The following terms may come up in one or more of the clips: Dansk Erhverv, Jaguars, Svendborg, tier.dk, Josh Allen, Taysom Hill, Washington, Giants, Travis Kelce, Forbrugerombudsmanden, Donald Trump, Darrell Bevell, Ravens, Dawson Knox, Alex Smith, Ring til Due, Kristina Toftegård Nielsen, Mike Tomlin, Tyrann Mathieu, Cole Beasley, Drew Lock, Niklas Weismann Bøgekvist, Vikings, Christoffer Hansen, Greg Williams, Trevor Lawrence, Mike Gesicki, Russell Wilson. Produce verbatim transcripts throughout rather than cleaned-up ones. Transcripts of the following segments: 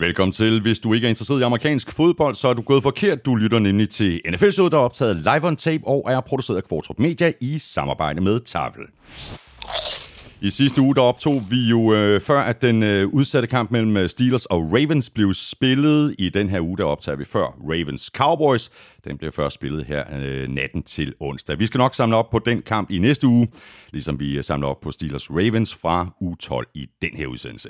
Velkommen til. Hvis du ikke er interesseret i amerikansk fodbold, så er du gået forkert. Du lytter nemlig til N F L-showet, der er optaget live on tape og er produceret af Kvartrup Media i samarbejde med Tafel. I sidste uge der optog vi jo øh, før, at den øh, udsatte kamp mellem Steelers og Ravens blev spillet. I den her uge der optager vi før Ravens Cowboys. Den bliver først spillet her øh, natten til onsdag. Vi skal nok samle op på den kamp i næste uge, ligesom vi samler op på Steelers Ravens fra uge tolv i den her udsendelse.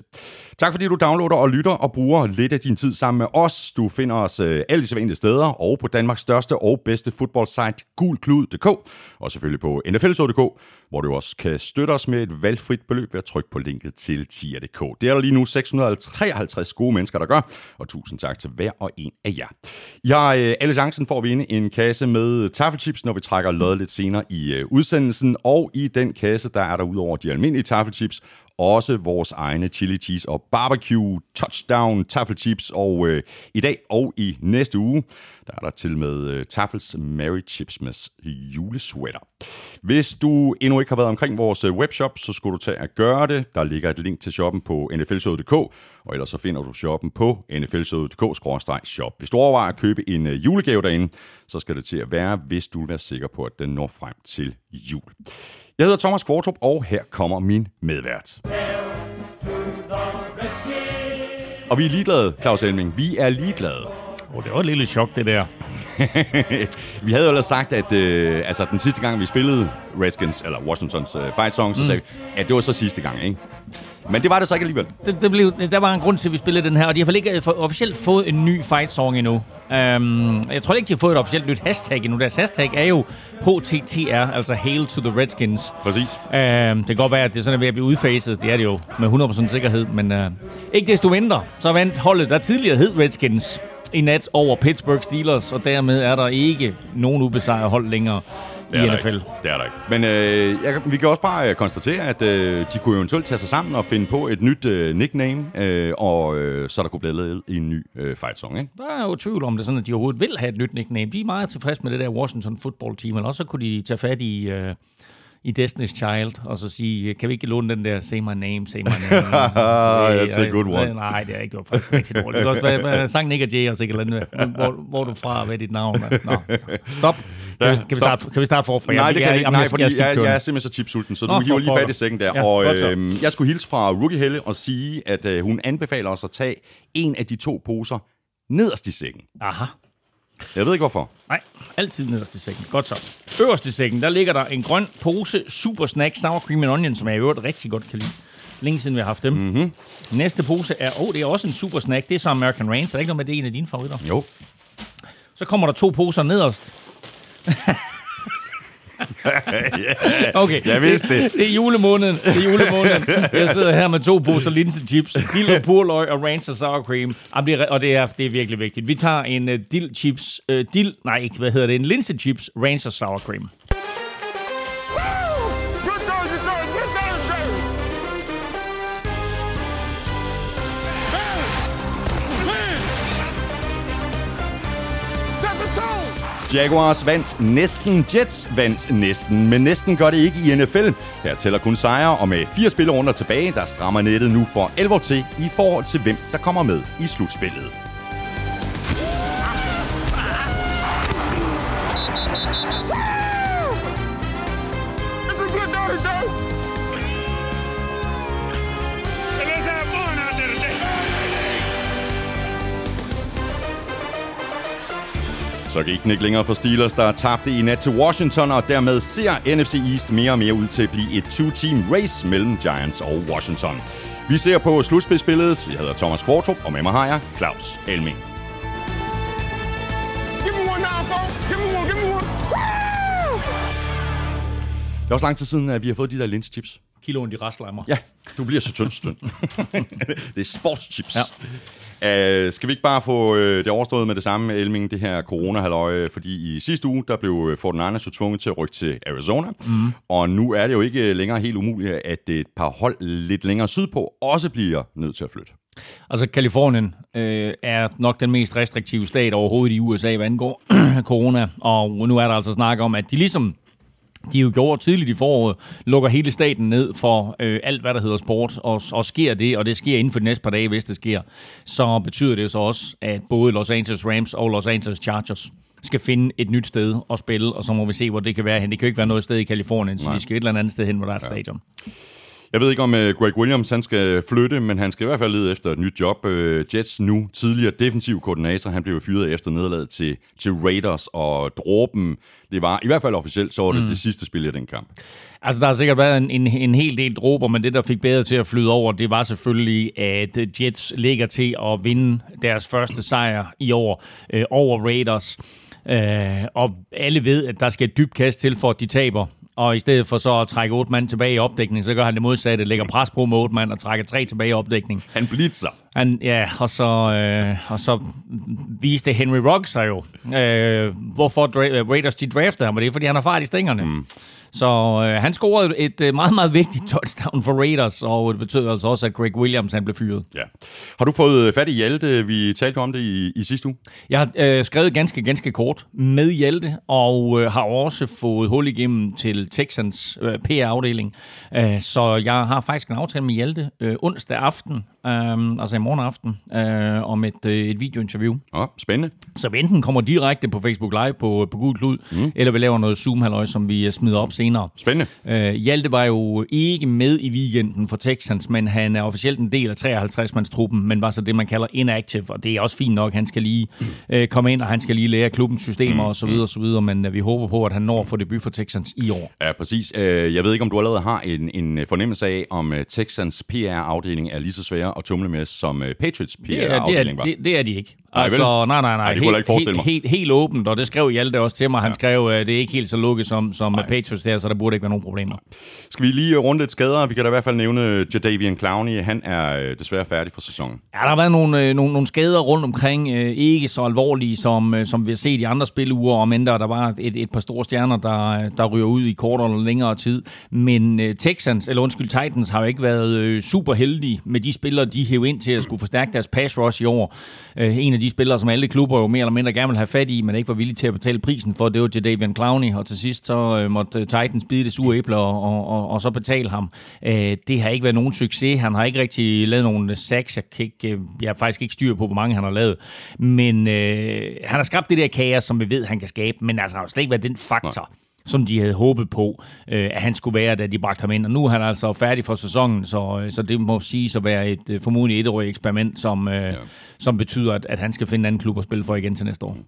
Tak fordi du downloader og lytter og bruger lidt af din tid sammen med os. Du finder os øh, alle de sædvanlige steder og på Danmarks største og bedste fodboldsite gulklud punktum d k og selvfølgelig på n f l punktum d k, hvor du også kan støtte os med et valgfrit beløb ved at trykke på linket til tier punktum d k. Det er der lige nu seks hundrede og treoghalvtreds gode mennesker, der gør, og tusind tak til hver og en af jer. I har øh, alle chancen for at vinde en kasse med taffelchips, når vi trækker lod lidt senere i øh, udsendelsen, og i den kasse, der er der udover de almindelige taffelchips, også vores egne chili cheese og barbecue, touchdown, taffelchips, og øh, i dag og i næste uge, der er der til med øh, Taffels Mary Chipsmas julesweater. Hvis du endnu ikke har været omkring vores webshop, så skulle du tage at gøre det. Der ligger et link til shoppen på n f l showet punktum d k, og ellers så finder du shoppen på n f l showet punktum d k skråstreg shop. Hvis du overvejer at købe en julegave derinde, så skal det til at være, hvis du vil være sikker på, at den når frem til jul. Jeg hedder Thomas Kvartrup, og her kommer min medvært. Og vi er ligeglade, Claus Elming. Vi er ligeglade. Oh, det var et lille chok, det der. Vi havde jo allerede sagt, at øh, altså, den sidste gang, vi spillede Redskins, eller Washingtons øh, fight song, så mm. sagde vi, at det var så sidste gang, ikke? Men det var det så ikke alligevel. Det, det blev, der var en grund til, at vi spillede den her, og de har vel ikke officielt fået en ny fight song endnu. Um, jeg tror ikke, de har fået et officielt nyt hashtag endnu. Deres hashtag er jo H T T R, altså Hail to the Redskins. Præcis. Um, det kan godt være, at det er sådan, at det er ved at blive udfaset. Det er det jo med hundrede procent sikkerhed, men uh, ikke desto mindre. Så vandt holdet, der tidligere hed Redskins, i nat over Pittsburgh Steelers, og dermed er der ikke nogen ubesejret hold længere i N F L. Ikke. Det er der ikke. Men øh, jeg, vi kan også bare konstatere, at øh, de kunne eventuelt tage sig sammen og finde på et nyt øh, nickname, øh, og øh, så der kunne blive lavet en ny øh, fight song, ikke? Der er jo tvivl om det, sådan at de overhovedet vil have et nyt nickname. De er meget tilfredse med det der Washington football team, eller også kunne de tage fat i... Øh, i Destiny's Child, og så sige, kan vi ikke låne den der Say My Name, Say My Name? That's a good one. Nej, det er ikke, det var faktisk rigtig dårligt. Det kan også være, sang Nick og Jay, og så ikke eller andet. Hvor, hvor er du fra, hvad er dit navn? Nå, stop. Kan, ja, vi, kan, stop. Vi starte, kan vi starte forfra? Nej, det kan jeg ikke. Nej, fordi jeg, jeg, jeg er simpelthen så chipsulten, så du hiver lige fat i sækken der. Ja, og øhm, jeg skulle hilse fra Rookie Helle og sige, at øh, hun anbefaler os at tage en af de to poser nederst i sækken. Aha. Jeg ved ikke, hvorfor. Nej, altid nederst i sækken. Godt så. Øverst i sækken, der ligger der en grøn pose Super Snack Sour Cream and Onion, som jeg i øvrigt rigtig godt kan lide. Længe siden vi har haft dem. Mm-hmm. Næste pose er, åh, oh, det er også en Super Snack. Det er så American Ranch. Er ikke noget med, det er en af dine favoritter? Jo. Så kommer der to poser nederst. Okay. Jeg vidste det. Det er julemåneden. Det er julemåneden. Jeg sidder her med to poser linsechips, dill og purløg og ranch og sour cream. Og det er, det er virkelig vigtigt. Vi tager en uh, dill chips, uh, dill, nej ikke, hvad hedder det, en linsechips, ranch og sour cream. Jaguars vandt næsten, Jets vandt næsten, men næsten gør det ikke i N F L. Her tæller kun sejre, og med fire spillerunder tilbage, der strammer nettet nu for alvor til i forhold til, hvem der kommer med i slutspillet. Så gik den ikke længere for Steelers, der tabte i nat til Washington, og dermed ser N F C East mere og mere ud til at blive et to-team race mellem Giants og Washington. Vi ser på slutspilsbilledet. Jeg hedder Thomas Kvartrup, og med mig har jeg Claus Elming. Det er også lang tid siden, at vi har fået de der linsechips. Kiloen, de rasler af mig. Ja, du bliver så tynd, tynd. Det er sportschips. Ja. Uh, skal vi ikke bare få uh, det overstået med det samme, Elming, det her corona-halløje? Fordi i sidste uge, der blev forty-niners jo tvunget til at rykke til Arizona. Mm. Og nu er det jo ikke længere helt umuligt, at et par hold lidt længere sydpå også bliver nødt til at flytte. Altså, Californien øh, er nok den mest restriktive stat overhovedet i U S A, hvad angår corona. Og nu er der altså snak om, at de ligesom de jo gjorde tidligt i foråret, lukker hele staten ned for øh, alt, hvad der hedder sport, og, og sker det, og det sker inden for de næste par dage, hvis det sker, så betyder det så også, at både Los Angeles Rams og Los Angeles Chargers skal finde et nyt sted at spille, og så må vi se, hvor det kan være hen. Det kan jo ikke være noget sted i Kalifornien, så Nej. de skal et eller andet sted hen, hvor der er et ja. stadion. Jeg ved ikke, om Greg Williams han skal flytte, men han skal i hvert fald lede efter et nyt job. Jets nu tidligere defensiv koordinator, han blev fyret efter nederlaget til, til Raiders, og dråben, det var i hvert fald officielt, så var det mm. det sidste spil i den kamp. Altså, der har sikkert været en, en, en hel del dråber, men det, der fik bedre til at flyde over, det var selvfølgelig, at Jets ligger til at vinde deres første sejr i år øh, over Raiders. Øh, og alle ved, at der skal et dybt kast til, for at de taber. Og i stedet for så at trække otte mand tilbage i opdækning, så gør han det modsatte, lægger pres på med otte mand og trækker tre tilbage i opdækning. Han blitzer. Han, ja, og så, øh, og så viste Henry Ruggs sig jo, øh, hvorfor dra- Raiders de draftede ham, og det er, fordi han har fart i stængerne. Mm. Så øh, han scorede et øh, meget, meget vigtigt touchdown for Raiders, og det betød altså også, at Greg Williams han blev fyret. Ja. Har du fået fat i Hjalte? Vi talte om det i, i sidste uge. Jeg har øh, skrevet ganske, ganske kort med Hjalte, og øh, har også fået hul igennem til Texans øh, P R-afdeling. Øh, så jeg har faktisk en aftale med Hjalte øh, onsdag aften, øh, altså i morgen aften, øh, om et, øh, et videointerview. Åh, oh, spændende. Så enten kommer direkte på Facebook Live på, på Google Cloud, mm. eller vi laver noget Zoom-halløj, som vi smider op senere. Spændende. Øh, Hjalte var jo ikke med i weekenden for Texans, men han er officielt en del af treoghalvtreds-mandstruppen, men var så det, man kalder inactive, og det er også fint nok. Han skal lige øh, komme ind, og han skal lige lære klubbens systemer mm. og så videre, og så videre, men øh, vi håber på, at han når at få debut for Texans i år. Ja, præcis. Øh, jeg ved ikke, om du allerede har en, en fornemmelse af, om Texans P R-afdeling er lige så svær at tumle med, som Patriots P R-afdeling var. Det, det, det er de ikke. Altså, nej, nej, nej. Ej, det kunne helt, ikke helt, helt, helt åbent, og det skrev Hjalte også til mig. Han ja. skrev, at det er ikke helt så lukket som, som Patriots der, så der burde ikke være nogen problemer. Skal vi lige runde lidt skader? Vi kan da i hvert fald nævne Jadavian Clowney. Han er desværre færdig for sæsonen. Ja, der har været nogle, nogle, nogle skader rundt omkring, ikke så alvorlige, som, som vi har set i andre spiluger, og mindre der var et, et par store stjerner, der, der ryger ud i kortere eller længere tid. Men Texans, eller undskyld, Titans har jo ikke været super heldige med de spillere, de hævde ind til at skulle forstærke deres pass rush i år. En af de spillere, som alle klubber jo mere eller mindre gerne vil have fat i, men ikke var villige til at betale prisen for, det var Jadavian Clowney, og til sidst så måtte Titans bide det sure æble og, og, og, og så betale ham. Det har ikke været nogen succes. Han har ikke rigtig lavet nogen sacks. Jeg, kan ikke, jeg har faktisk ikke styr på, hvor mange han har lavet. Men øh, han har skabt det der kaos, som vi ved, han kan skabe, men altså har jo slet ikke været den faktor, Nej. som de havde håbet på, øh, at han skulle være, da de bragte ham ind. Og nu er han altså færdig for sæsonen, så, så det må siges at være et formodentlig etårigt eksperiment, som, øh, ja. som betyder, at, at han skal finde en anden klub at spille for igen til næste år.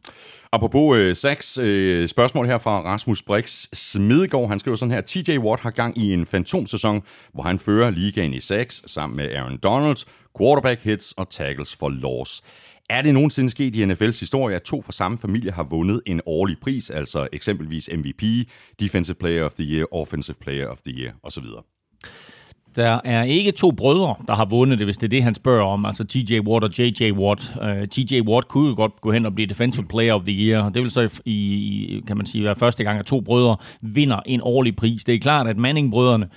Apropos øh, sacks, øh, spørgsmål her fra Rasmus Brix Smedegaard. Han skriver sådan her: T J Watt har gang i en fantomsæson, hvor han fører ligaen i sacks sammen med Aaron Donald, quarterback hits og tackles for loss. Er det nogensinde sket i N F L's historie, at to fra samme familie har vundet en årlig pris, altså eksempelvis M V P, Defensive Player of the Year, Offensive Player of the Year osv.? Der er ikke to brødre, der har vundet det, hvis det er det, han spørger om. Altså T J Watt og J J Watt. Uh, T J Watt kunne jo godt gå hen og blive Defensive Player of the Year. Det vil så i, kan man sige, være første gang, at to brødre vinder en årlig pris. Det er klart, at Manning-brødrene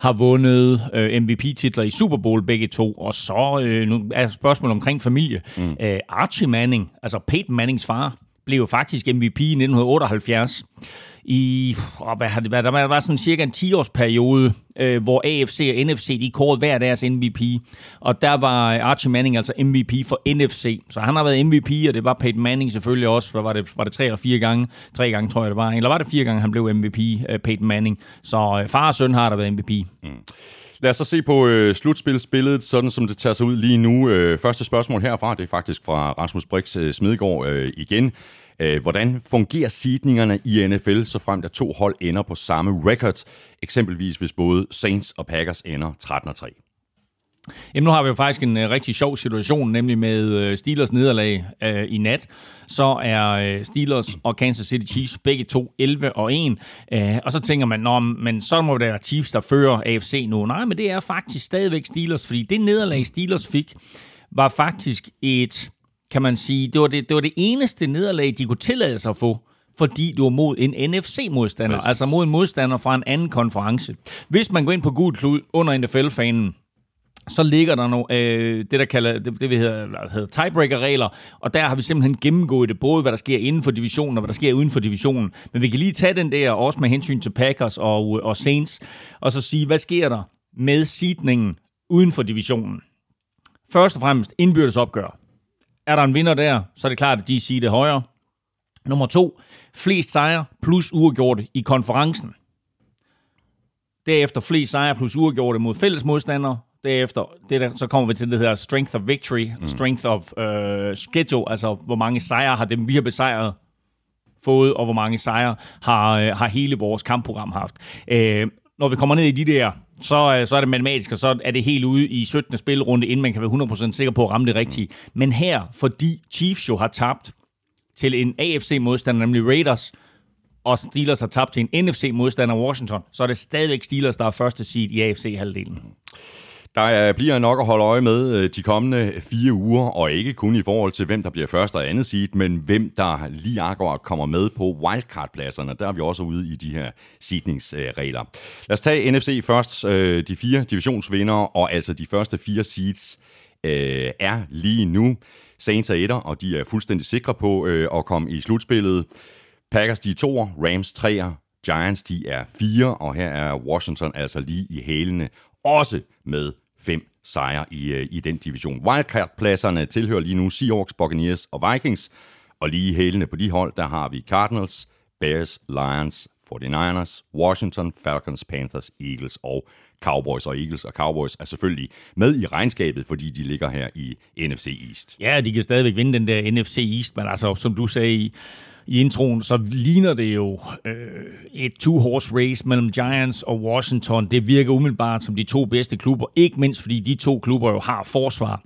har vundet øh, M V P-titler i Super Bowl begge to, og så øh, nu er spørgsmålet omkring familie. Mm. Æ, Archie Manning, altså Peyton Mannings far, blev jo faktisk M V P i nitten otteoghalvfjerds. I, og hvad har det været? Der var sådan cirka en ti-årsperiode, øh, hvor A F C og N F C, de kårede hver deres M V P. Og der var Archie Manning altså M V P for N F C. Så han har været M V P, og det var Peyton Manning selvfølgelig også. Hvad var det? Var det tre eller fire gange? Tre gange, tror jeg, det var. Eller var det fire gange, han blev M V P, øh, Peyton Manning. Så øh, far og søn har der været M V P. Mm. Lad os så se på øh, slutspilsbilledet, sådan som det tager sig ud lige nu. Øh, første spørgsmål herfra, det er faktisk fra Rasmus Brix øh, Smedegaard øh, igen. Hvordan fungerer seedningerne i N F L, så frem der to hold ender på samme record? Eksempelvis hvis både Saints og Packers ender tretten og tre. Jamen, nu har vi jo faktisk en uh, rigtig sjov situation, nemlig med uh, Steelers nederlag uh, i nat. Så er uh, Steelers og Kansas City Chiefs begge to elleve og en. Uh, og så tænker man, nå, men så må det være Chiefs, der fører A F C nu. Nej, men det er faktisk stadigvæk Steelers, fordi det nederlag Steelers fik, var faktisk et... kan man sige, det var det, det var det eneste nederlag, de kunne tillade sig at få, fordi du var mod en N F C-modstander, Præcis. altså mod en modstander fra en anden konference. Hvis man går ind på Google Cloud under N F L-fanen, så ligger der nogle, øh, det, der kalder, det, det vi hedder, altså hedder tiebreaker-regler, og der har vi simpelthen gennemgået det, både hvad der sker inden for divisionen og hvad der sker uden for divisionen. Men vi kan lige tage den der, også med hensyn til Packers og, og Saints, og så sige, hvad sker der med seedningen uden for divisionen? Først og fremmest indbyrdes opgør. Er der en vinder der, så er det klart, at de seedet højere. Nummer to, flest sejre plus uafgjorte i konferencen. Derefter flest sejre plus uafgjorte mod fælles modstandere. Derefter, det der, så kommer vi til det her strength of victory, mm. strength of uh, schedule, altså hvor mange sejre har dem, vi har besejret, fået, og hvor mange sejre har, uh, har hele vores kampprogram haft. Uh, når vi kommer ned i de der, så, uh, så er det matematisk, og så er det helt ude i syttende spilrunde, inden man kan være hundrede procent sikker på at ramme det rigtige. Mm. Men her, fordi Chiefs jo har tabt til en A F C-modstander, nemlig Raiders, og Steelers har tabt til en N F C-modstander, Washington, så er det stadigvæk Steelers, der er første seed i A F C-halvdelen. Der bliver nok at holde øje med de kommende fire uger, og ikke kun i forhold til, hvem der bliver første og andet seed, men hvem der lige akkurat kommer med på wildcard-pladserne. Der er vi også ude i de her seedningsregler. Lad os tage N F C først. De fire divisionsvindere, og altså de første fire seeds, er lige nu Saints er etter, og de er fuldstændig sikre på at komme i slutspillet. Packers de er toer, Rams treer, Giants de er fire, og her er Washington altså lige i hælene, også med fem sejre i, i den division. Wildcard-pladserne tilhører lige nu Seahawks, Buccaneers og Vikings. Og lige i hælene på de hold, der har vi Cardinals, Bears, Lions, forty-niners, Washington, Falcons, Panthers, Eagles og Cowboys. Og Eagles og Cowboys er selvfølgelig med i regnskabet, fordi de ligger her i N F C East. Ja, de kan stadigvæk vinde den der N F C East, men altså, som du sagde i... I introen, så ligner det jo øh, et two-horse race mellem Giants og Washington. Det virker umiddelbart som de to bedste klubber, ikke mindst fordi de to klubber jo har forsvar.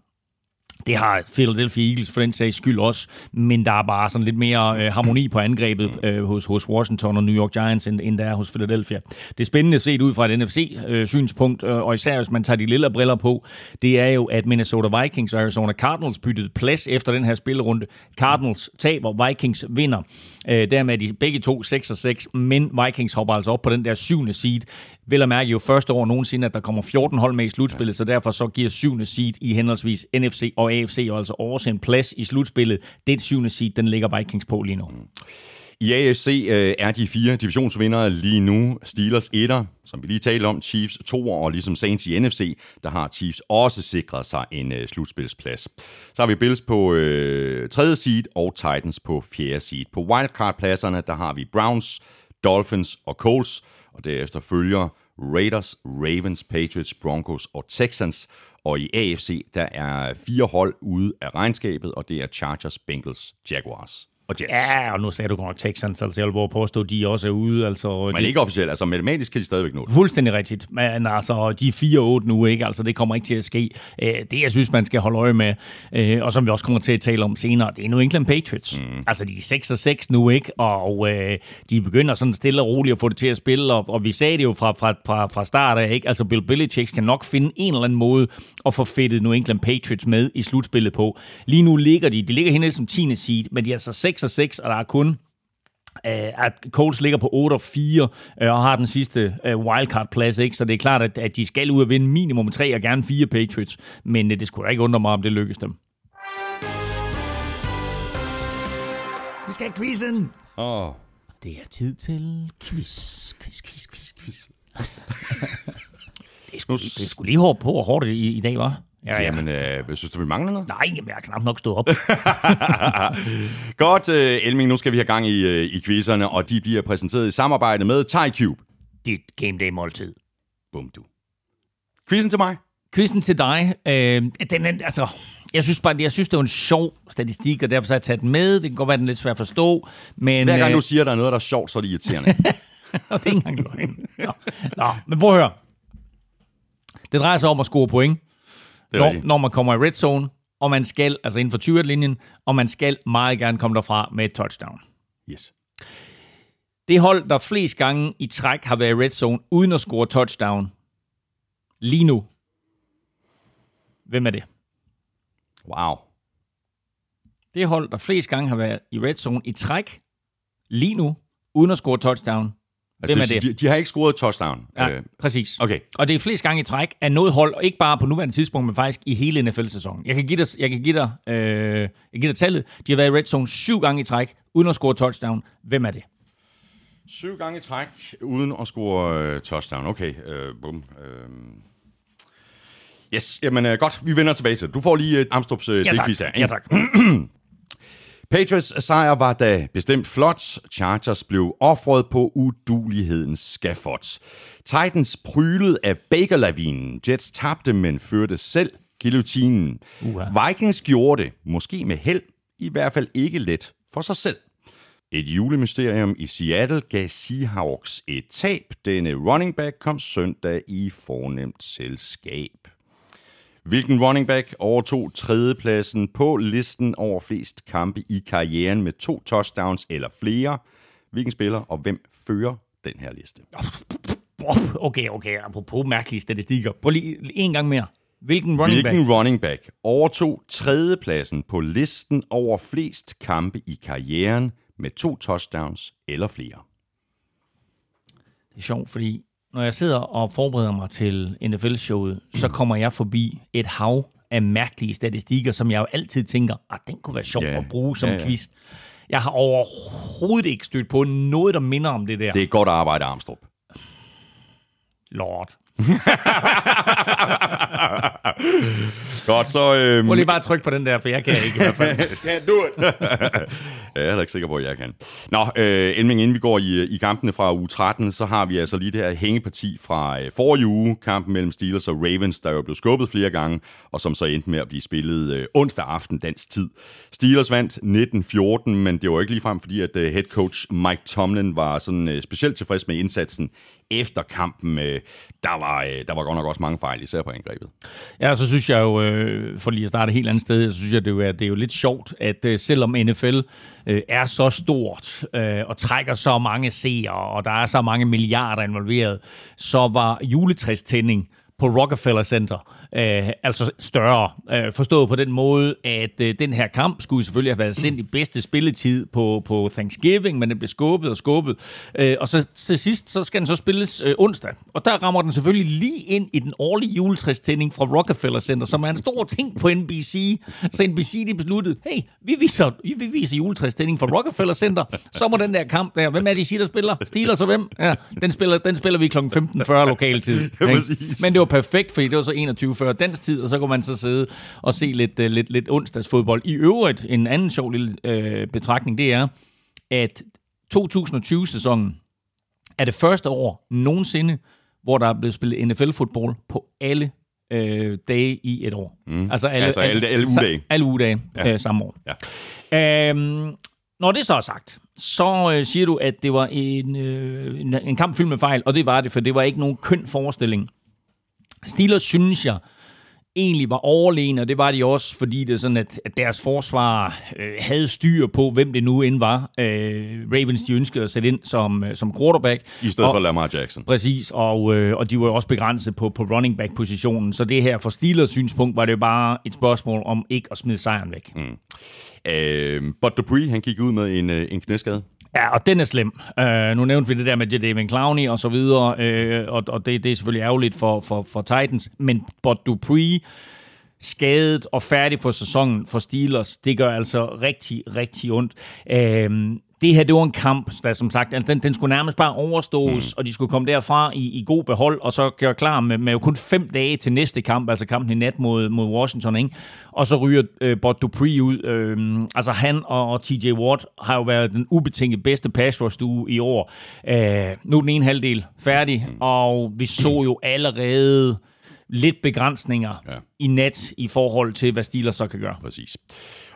Det har Philadelphia Eagles for den sags skyld også, men der er bare sådan lidt mere øh, harmoni på angrebet øh, hos, hos Washington og New York Giants, end, end der er hos Philadelphia. Det er spændende set ud fra et N F C-synspunkt, øh, øh, og især hvis man tager de lille briller på, det er jo, at Minnesota Vikings og Arizona Cardinals byttede plads efter den her spillerunde. Cardinals taber, Vikings vinder. Øh, dermed er de begge to seks og seks, men Vikings hopper altså op på den der syvende seed. Vel at mærke jo første år nogensinde, at der kommer fjorten hold med i slutspillet, så derfor så giver syvende seed i henholdsvis N F C og A F C altså også en plads i slutspillet. Den syvende seed, den ligger Vikings på lige nu. I A F C øh, er de fire divisionsvindere lige nu. Steelers etter, som vi lige talte om, Chiefs toer, og ligesom Saints i N F C, der har Chiefs også sikret sig en øh, slutspilsplads. Så har vi Bills på øh, tredje seed og Titans på fjerde seed. På wildcard-pladserne, der har vi Browns, Dolphins og Colts, og derefter følger Raiders, Ravens, Patriots, Broncos og Texans. Og i A F C, der er fire hold ude af regnskabet, og det er Chargers, Bengals, Jaguars og Jets. Ja, og nu sagde du godt nok Texans, altså jeg vil påstå, at de også er ude. Altså, men de... ikke officielt, altså matematisk kan de stadigvæk nå det. Fuldstændig rigtigt, men altså de er fire otte nu, ikke? Altså det kommer ikke til at ske. Det, jeg synes, man skal holde øje med, og som vi også kommer til at tale om senere, det er New England Patriots. Mm. Altså de er seks og seks nu, ikke? Og øh, de begynder sådan stille og roligt at få det til at spille, og, og vi sagde det jo fra, fra, fra, fra start af, ikke? Altså Bill Belichick kan nok finde en eller anden måde at få fedtet New England Patriots med i slutspillet på. Lige nu ligger de, de ligger hernede som tiende seed, men de er så seks og seks, og der er kun at Colts ligger på otte og fire og har den sidste wildcard-plads, ikke? Så det er klart, at, at de skal ud og vinde minimum tre og gerne fire Patriots, men det skulle da ikke undre mig, om det lykkes dem. Vi skal have quizzen! Oh. Det er tid til quiz, quiz, quiz, quiz, quiz. Det skulle, det skulle lige hårdt på og hårdt i, i dag, var. Ja, ja. Jamen, øh, synes du, vi mangler noget? Nej, jamen, jeg har knap nok stået op. Godt, øh, Elming, nu skal vi have gang i, øh, i quizerne, og de bliver præsenteret i samarbejde med ThaiCube. Dit game day måltid. Bum du. Quizzen til mig. Quizzen til dig. Øh, den er, altså... Jeg synes bare, jeg synes, det er en sjov statistik, og derfor så har jeg taget den med. Det kan godt være, den er lidt svær at forstå, men... Hver gang du siger, der er noget, der er sjovt, så er det irriterende. Det er ikke engang løgn. Nå. Nå, men prøv at høre. Det drejer sig om at score point. Når, når man kommer i red zone, og man skal, altså inden for tyve-linjen, og man skal meget gerne komme derfra med et touchdown. Yes. Det hold, der flest gange i træk har været i red zone, uden at score touchdown, lige nu. Hvem er det? Wow. Det hold, der flest gange har været i red zone i træk, lige nu, uden at score touchdown, Altså, det, de, de har ikke scoret touchdown. Ja, øh. præcis. Okay. Og det er flest gange i træk af noget hold, og ikke bare på nuværende tidspunkt, men faktisk i hele N F L-sæsonen. Jeg kan give dig, jeg kan give dig, øh, jeg kan give dig tallet. De har været i red zone syv gange i træk, uden at score touchdown. Hvem er det? Syv gange i træk, uden at score øh, touchdown. Okay, øh, bum. Øh. Yes, jamen øh, godt. Vi vender tilbage til det. Du får lige øh, Amstrup's øh, ja, dækvis her. Ja, tak. Patriots sejr var da bestemt flot. Chargers blev offret på udulighedens skafot. Titans prylede af Baker-lavinen. Jets tabte, men førte selv guillotinen. Uh-huh. Vikings gjorde det, måske med held, i hvert fald ikke let for sig selv. Et julemysterium i Seattle gav Seahawks et tab. Denne running back kom søndag i fornemt selskab. Hvilken running back overtog tredjepladsen på listen over flest kampe i karrieren med to touchdowns eller flere? Hvilken spiller, og hvem fører den her liste? Okay, okay. Apropos mærkelige statistikker. Prøv lige en gang mere. Hvilken running back? Hvilken running back overtog tredjepladsen på listen over flest kampe i karrieren med to touchdowns eller flere? Det er sjovt, fordi når jeg sidder og forbereder mig til N F L-showet, så kommer jeg forbi et hav af mærkelige statistikker, som jeg jo altid tænker, at den kunne være sjov yeah, at bruge som yeah, quiz. Jeg har overhovedet ikke stødt på noget, der minder om det der. Det er godt arbejde, Armstrong. Lord. Godt, så... Øhm... Prøv lige bare at trykke på den der, for jeg kan ikke i hvert fald. Can't do it. Jeg er heller ikke sikker på, at jeg kan. Nå, øh, Elming, inden vi går i, i kampene fra uge tretten, så har vi altså lige det her hængeparti fra øh, forrige uge, kampen mellem Steelers og Ravens, der jo blev skubbet flere gange, og som så endte med at blive spillet øh, onsdag aften dansk tid. Steelers vandt nitten fjorten, men det var ikke ligefrem, fordi at øh, head coach Mike Tomlin var sådan øh, specielt tilfreds med indsatsen efter kampen. Øh, der var Der var godt nok også mange fejl, især på angrebet. Ja, så synes jeg jo, for lige at starte et helt andet sted, så synes jeg, det er, det er jo lidt sjovt, at selvom N F L er så stort og trækker så mange seere, og der er så mange milliarder involveret, så var juletræstænding på Rockefeller Center øh, altså større. Øh, forstået på den måde, at øh, den her kamp skulle selvfølgelig have været sendt i bedste spilletid på, på Thanksgiving, men den blev skubbet og skubbet. Øh, og så til sidst, så skal den så spilles øh, onsdag. Og der rammer den selvfølgelig lige ind i den årlige juletræstænding fra Rockefeller Center, som er en stor ting på N B C. Så N B C, de besluttede, hey, vi viser, vi viser juletræstænding fra Rockefeller Center. Så må den der kamp der, hvem er de siger, der spiller? Steelers og hvem? Ja, den spiller, den spiller vi klokken femten fyrre lokaltid. Men det var perfekt, fordi det var så enogtyve fyrre dansk tid, og så kunne man så sidde og se lidt, lidt, lidt onsdagsfodbold. I øvrigt, en anden sjov lille øh, betragtning, det er, at tyve tyve-sæsonen er det første år nogensinde, hvor der er blevet spillet N F L-fodbold på alle øh, dage i et år. Mm. Altså alle, altså alle, alle ugedage. Alle ugedage ja. øh, samme år. Ja. Øhm, når det så er sagt, så øh, siger du, at det var en, øh, en, en kamp fyldt med fejl, og det var det, for det var ikke nogen køn forestilling. Steelers, synes jeg, egentlig var overlegen, og det var de også, fordi det er sådan, at, at deres forsvar øh, havde styr på, hvem det nu end var. Øh, Ravens, de ønskede at sætte ind som, som quarterback. I stedet og, for Lamar Jackson. Præcis, og, øh, og de var også begrænset på, på running back-positionen, så det her fra Steelers synspunkt var det bare et spørgsmål om ikke at smide sejren væk. Mm. Uh, Bud Dupree, han gik ud med en, en knæskade. Ja, og den er slem. Uh, nu nævnte vi det der med Jadavion Clowney og så videre, uh, og, og det, det er selvfølgelig ærgerligt for, for, for Titans, men Bud Dupree skadet og færdig for sæsonen for Steelers, det gør altså rigtig, rigtig ondt. Uh, Det her, det var en kamp, der som sagt, altså den, den skulle nærmest bare overstås, mm. og de skulle komme derfra i, i god behold, og så gøre klar med, med jo kun fem dage til næste kamp, altså kampen i nat mod, mod Washington, ikke? Og så ryger øh, Bud Dupree ud. Øh, altså han og, og T J Watt har jo været den ubetinget bedste pass rush duo i år. Øh, nu er den ene halvdel færdig, mm. og vi så jo allerede lidt begrænsninger ja. i nat i forhold til, hvad Steelers så kan gøre. Præcis.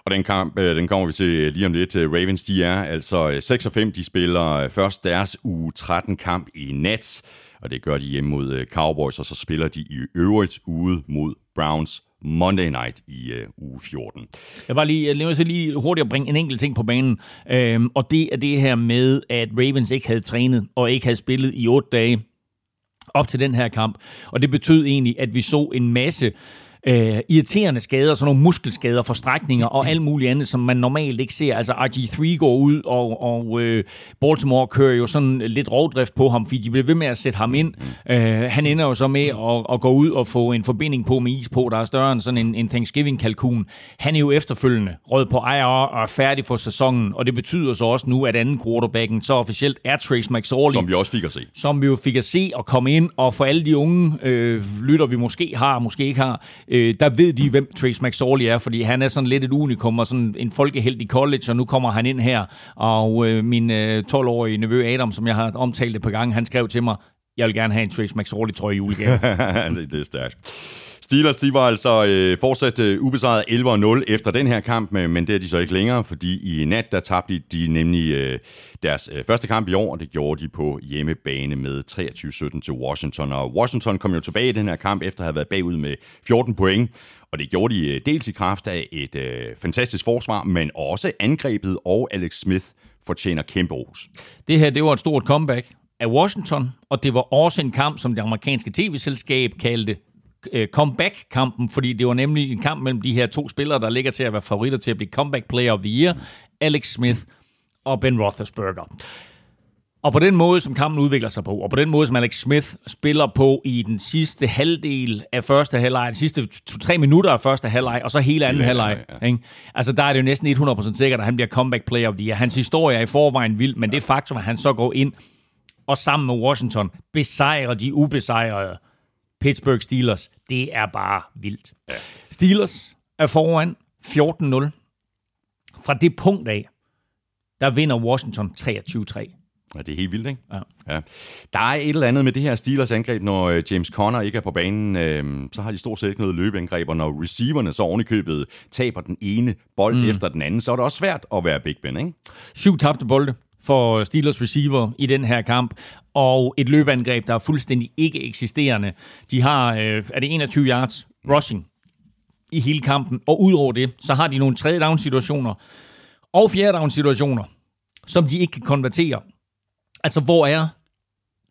Og den kamp, den kommer vi til lige om lidt. Ravens, de er altså seks og fem. De spiller først deres uge tretten kamp i nat, og det gør de hjemme mod Cowboys, og så spiller de i øvrigt ude mod Browns Monday Night i uge fjorten. Jeg var lige, jeg vil lige hurtigt at bringe en enkelt ting på banen, øhm, og det er det her med, at Ravens ikke havde trænet og ikke havde spillet i otte dage op til den her kamp, og det betød egentlig, at vi så en masse øh, irriterende skader, sådan nogle muskelskader, forstrækninger og alt muligt andet, som man normalt ikke ser. Altså R G tre går ud, og, og øh, Baltimore kører jo sådan lidt rovdrift på ham, fordi de bliver ved med at sætte ham ind. Øh, han ender jo så med at, at gå ud og få en forbinding på med is på, der er større end sådan en, en Thanksgiving-kalkun. Han er jo efterfølgende rød på I R og er færdig for sæsonen, og det betyder så også nu, at anden quarterbacken så officielt er Trace McSorley. Som vi også fik at se. Som vi jo fik at se og komme ind, og for alle de unge øh, lytter, vi måske har, måske ikke har, øh, der ved de, hvem Trace McSorley er, fordi han er sådan lidt et unikum og sådan en folkehelt i college, og nu kommer han ind her, og øh, min øh, tolv-årige nevø Adam, som jeg har omtalt et par gange, han skrev til mig, jeg vil gerne have en Trace McSorley-trøje i julegave. Det er stærkt. Steelers, de var altså øh, fortsat øh, ubesejret elleve nul efter den her kamp, men det er de så ikke længere, fordi i nat, der tabte de nemlig øh, deres øh, første kamp i år, og det gjorde de på hjemmebane med treogtyve sytten til Washington. Og Washington kom jo tilbage i den her kamp, efter at have været bagud med fjorten point, og det gjorde de øh, dels i kraft af et øh, fantastisk forsvar, men også angrebet, og Alex Smith fortjener kæmpe ros. Det her, det var et stort comeback af Washington, og det var også en kamp, som det amerikanske tv-selskab kaldte comeback-kampen, fordi det var nemlig en kamp mellem de her to spillere, der ligger til at være favoritter til at blive comeback player of the year, Alex Smith og Ben Roethlisberger. Og på den måde, som kampen udvikler sig på, og på den måde, som Alex Smith spiller på i den sidste halvdel af første halvleg, de sidste to-tre minutter af første halvleg, og så hele anden halvleg. Ja. Altså, der er det jo næsten hundrede procent sikkert, at han bliver comeback player of the year. Hans historie er i forvejen vild, men ja. Det faktum, at han så går ind, og sammen med Washington besejrer de ubesejrede Pittsburgh Steelers, det er bare vildt. Ja. Steelers er foran fjorten nul. Fra det punkt af, der vinder Washington treogtyve tre. Ja, det er helt vildt, ikke? Ja. Ja. Der er et eller andet med det her Steelers angreb, når James Conner ikke er på banen, øh, så har de stort set ikke noget løbeangreb, og når receiverne så ovenikøbet taber den ene bold mm. efter den anden, så er det også svært at være Big Ben, ikke? Syv tabte bolde for Steelers receiver i den her kamp, og et løbeangreb, der er fuldstændig ikke eksisterende. De har, øh, er det enogtyve yards rushing i hele kampen, og udover det, så har de nogle tredje down-situationer og fjerde down-situationer, som de ikke kan konvertere. Altså, hvor er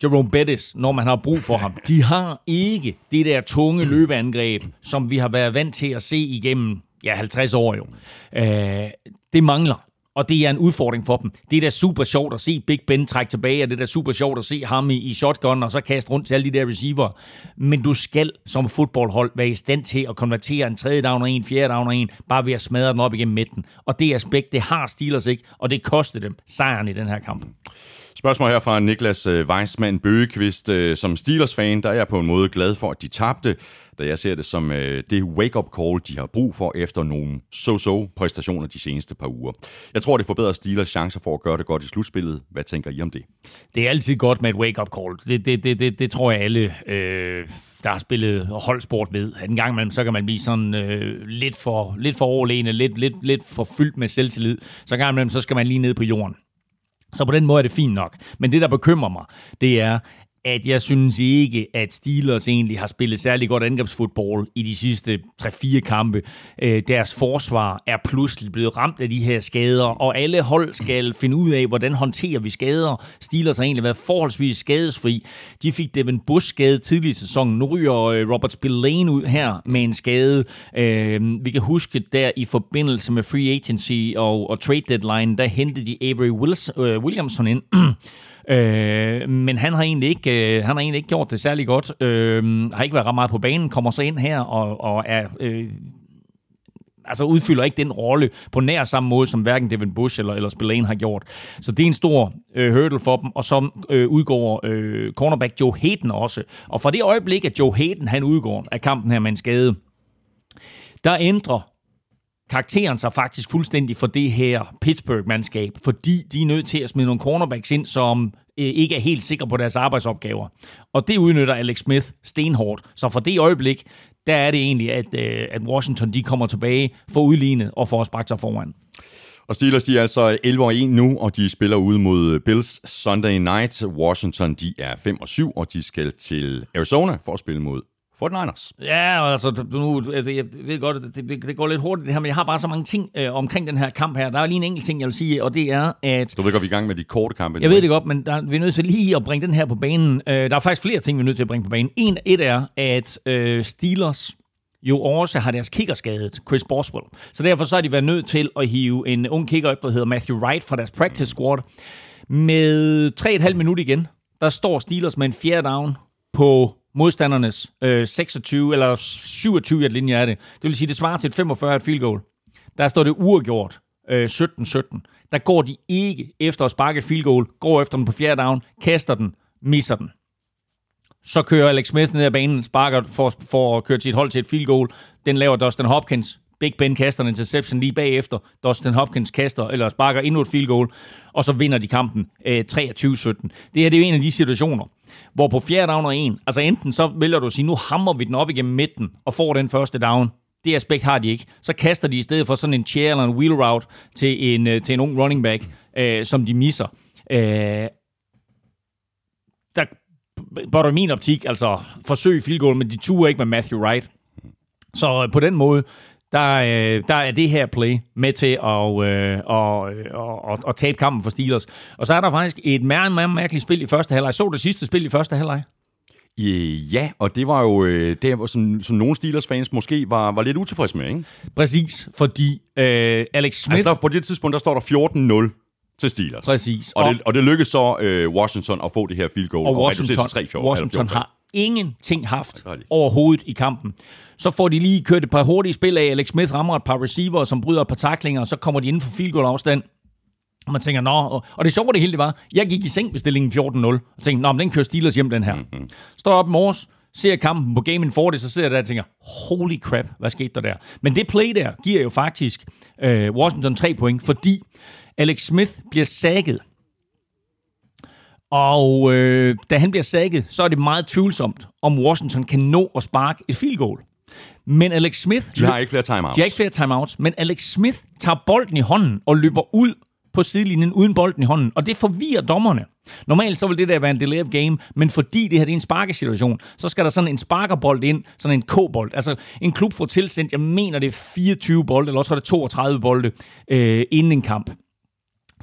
Jerome Bettis, når man har brug for ham? De har ikke det der tunge løbeangreb, som vi har været vant til at se igennem ja, halvtreds år jo. Øh, det mangler. Og det er en udfordring for dem. Det er da super sjovt at se Big Ben trække tilbage, og det er da super sjovt at se ham i, i shotgun, og så kaste rundt til alle de der receiver. Men du skal som fodboldhold være i stand til at konvertere en tredje down og en, fjerde down og en, bare ved at smadre den op igennem midten. Og det aspekt, det har Steelers ikke, og det kostede dem sejren i den her kamp. Spørgsmål her fra Niklas Weismann Bøgekvist. Som Steelers-fan, der er jeg på en måde glad for, at de tabte, da jeg ser det som det wake-up call, de har brug for efter nogle so-so-præstationer de seneste par uger. Jeg tror, det forbedrer Steelers chancer for at gøre det godt i slutspillet. Hvad tænker I om det? Det er altid godt med et wake-up call. Det, det, det, det, det tror jeg alle, øh, der har spillet holdsport ved. En gang imellem, så kan man blive sådan øh, lidt for, lidt for overlægende, lidt, lidt, lidt for fyldt med selvtillid. Så en gang imellem, så skal man lige ned på jorden. Så på den måde er det fint nok. Men det, der bekymrer mig, det er, at jeg synes ikke, at Steelers egentlig har spillet særlig godt angrebsfodbold i de sidste tre-fire kampe. Øh, deres forsvar er pludselig blevet ramt af de her skader, og alle hold skal finde ud af, hvordan håndterer vi skader. Steelers har egentlig været forholdsvis skadesfri. De fik Devin Bush skade tidlig i sæsonen. Nu ryger Robert Spillane ud her med en skade. Øh, vi kan huske, der i forbindelse med free agency og, og trade deadline, der hentede de Avery Wilson, øh, Williamson ind. Øh, men han har egentlig ikke øh, han har egentlig ikke gjort det særlig godt, øh, har ikke været ret meget på banen, kommer så ind her og, og er øh, altså udfylder ikke den rolle på nær samme måde, som hverken Devin Bush eller, eller Spillane har gjort. Så det er en stor øh, hurdle for dem, og så øh, udgår øh, cornerback Joe Hayden også. Og fra det øjeblik, at Joe Hayden han udgår af kampen her med en skade, der ændrer karakteren sig faktisk fuldstændig for det her Pittsburgh-mandskab, fordi de er nødt til at smide nogle cornerbacks ind, som øh, ikke er helt sikre på deres arbejdsopgaver. Og det udnytter Alex Smith stenhårdt. Så for det øjeblik, der er det egentlig, at, øh, at Washington de kommer tilbage, får udlignet og får sparket sig foran. Og Steelers, de er altså elleve og en nu, og de spiller ude mod Bills Sunday Night. Washington, de er fem og syv, og de skal til Arizona for at spille mod forty-niners. Ja, altså, nu, jeg ved godt, det, det, det går lidt hurtigt det her, men jeg har bare så mange ting øh, omkring den her kamp her. Der er lige en enkelt ting, jeg vil sige, og det er, at... Du ved godt, vi er i gang med de korte kampe. Jeg ved det godt, men der, vi er nødt til lige at bringe den her på banen. Øh, der er faktisk flere ting, vi er nødt til at bringe på banen. En, et er, at øh, Steelers jo også har deres kicker skadet, Chris Boswell. Så derfor så har de været nødt til at hive en ung kicker, der hedder Matthew Wright, fra deres practice squad. Med tre og et halvt minut igen, der står Steelers med en fjerde down på modstandernes øh, seksogtyve eller syvogtyve yard linje er det. Det vil sige, det svarer til et femogfyrre yard field goal. Der står det uafgjort øh, sytten sytten. Der går de ikke efter at sparke et field goal, går efter den på fjerde down, kaster den, misser den. Så kører Alex Smith ned ad banen, sparker for, for at køre sit hold til et field goal. Den laver Dustin Hopkins. Big Ben kaster en interception lige bagefter. Dustin Hopkins kaster eller sparker endnu et field goal, og så vinder de kampen øh, treogtyve sytten. Det her det er jo en af de situationer, hvor på fjerde down og en, altså enten så vælger du at sige, nu hammer vi den op igennem midten og får den første down. Det aspekt har de ikke. Så kaster de i stedet for sådan en chair eller en wheel route til en, øh, til en ung running back, øh, som de misser. Øh, der Bare i min optik, altså forsøg field goal, men de turer ikke med Matthew Wright. Så på den måde, der, der er det her play med til at, at, at, at tabe kampen for Steelers. Og så er der faktisk et meget, meget mærkeligt spil i første halvleg. Så det sidste spil i første halvleg? Ja, og det var jo det, som, som nogle Steelers-fans måske var, var lidt utilfredse med, ikke? Præcis, fordi øh, Alex Smith... Altså der, på det tidspunkt, der står der fjorten nul. Til Steelers. Præcis. Og, og, det, og det lykkedes så øh, Washington at få det her field goal. Og, og Washington, tre fjorten, Washington har ingenting haft overhovedet i kampen. Så får de lige kørt et par hurtige spil af. Alex Smith rammer et par receiver, som bryder et par taklinger, og så kommer de inden for field goal afstand. Og man tænker, nå... Og, og det sjove det hele det var, jeg gik i seng med stillingen fjorten nul, og tænkte, nå, men den kører Steelers hjem, den her. Mm-hmm. Står op i morges, ser kampen på Game Inform, så sidder der og tænker, holy crap, hvad skete der der? Men det play der giver jo faktisk øh, Washington tre point, fordi Alex Smith bliver sækket, og øh, da han bliver sækket, så er det meget tvivlsomt, om Washington kan nå at sparke et field goal. Men Alex Smith... De har ikke flere timeouts. De har ikke flere timeouts, men Alex Smith tager bolden i hånden og løber ud på sidelinjen uden bolden i hånden, og det forvirrer dommerne. Normalt så vil det der være en delay of game, men fordi det her det er en sparkesituation, så skal der sådan en sparkerbold ind, sådan en K-bold. Altså en klub får tilsendt, jeg mener det er fireogtyve bolde, eller også er det toogtredive bolde øh, inden en kamp.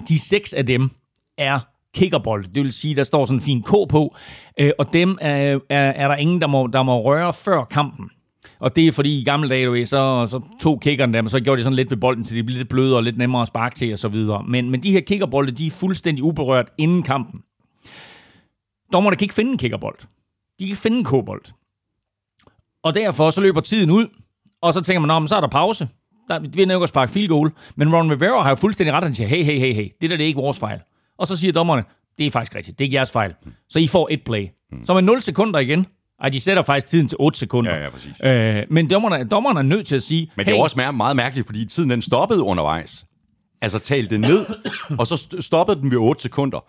De seks af dem er kickerbold. Det vil sige, der står sådan en fin K på, og dem er, er, er der ingen, der må, der må røre før kampen. Og det er fordi i gamle dage, så, så tog kickerne dem, og så gjorde de sådan lidt ved bolden, til de blev lidt blødere og lidt nemmere at sparke til osv. Men, men de her kickerbolde, de er fuldstændig uberørt inden kampen. Dommerne kan ikke finde en kickerbold. De kan ikke finde en K-bold. Og derfor så løber tiden ud, og så tænker man, nå, men så er der pause. Der, vi er nødt til at sparke field goal, men Ron Rivera har jo fuldstændig ret, han siger, hey, hey, hey, hey, det der det er ikke vores fejl. Og så siger dommerne, det er faktisk rigtigt, det er ikke jeres fejl. Så I får et play. Så med nul sekunder igen, ej, de sætter faktisk tiden til otte sekunder. Ja, ja, præcis. Øh, men dommerne, dommerne er nødt til at sige, men det er hey, også meget mærkeligt, fordi tiden den stoppede undervejs. Altså talte den ned, og så stoppede den ved otte sekunder.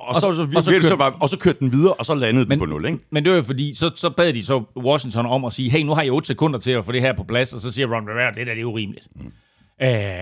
Og så, og, så, og, så kørte, så, og så kørte den videre, og så landede men, den på nul, ikke? Men det var jo fordi, så, så bad de så Washington om at sige, hey, nu har jeg otte sekunder til at få det her på plads, og så siger Ron Rivera, det der det er urimeligt. Mm. Øh,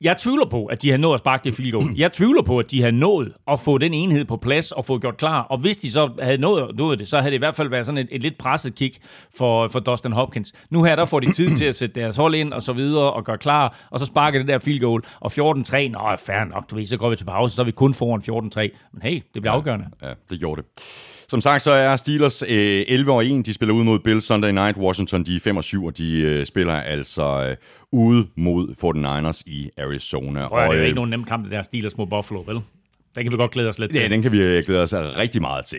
jeg tvivler på, at de har nået at sparke det field goal. Jeg tvivler på, at de har nået at få den enhed på plads og få gjort klar. Og hvis de så havde nået, nået det, så havde det i hvert fald været sådan et, et lidt presset kick for, for Dustin Hopkins. Nu her, der får de tid til at sætte deres hold ind og så videre og gøre klar, og så sparker det der field goal. Og fjorten tre, nå, fair nok, du ved, så går vi til pause, så er vi kun foran fjorten tre. Men hey, det bliver afgørende. Ja, ja, det gjorde det. Som sagt, så er Steelers øh, elleve og en. De spiller ude mod Bills Sunday Night. Washington, de er fem og syv, og de øh, spiller altså øh, ude mod forty-niners i Arizona. Prøv, og, det er jo ikke nogen nem kamp, det der Steelers mod Buffalo, vel? Den kan vi godt glæde os lidt til. Ja, den kan vi glæde os rigtig meget til.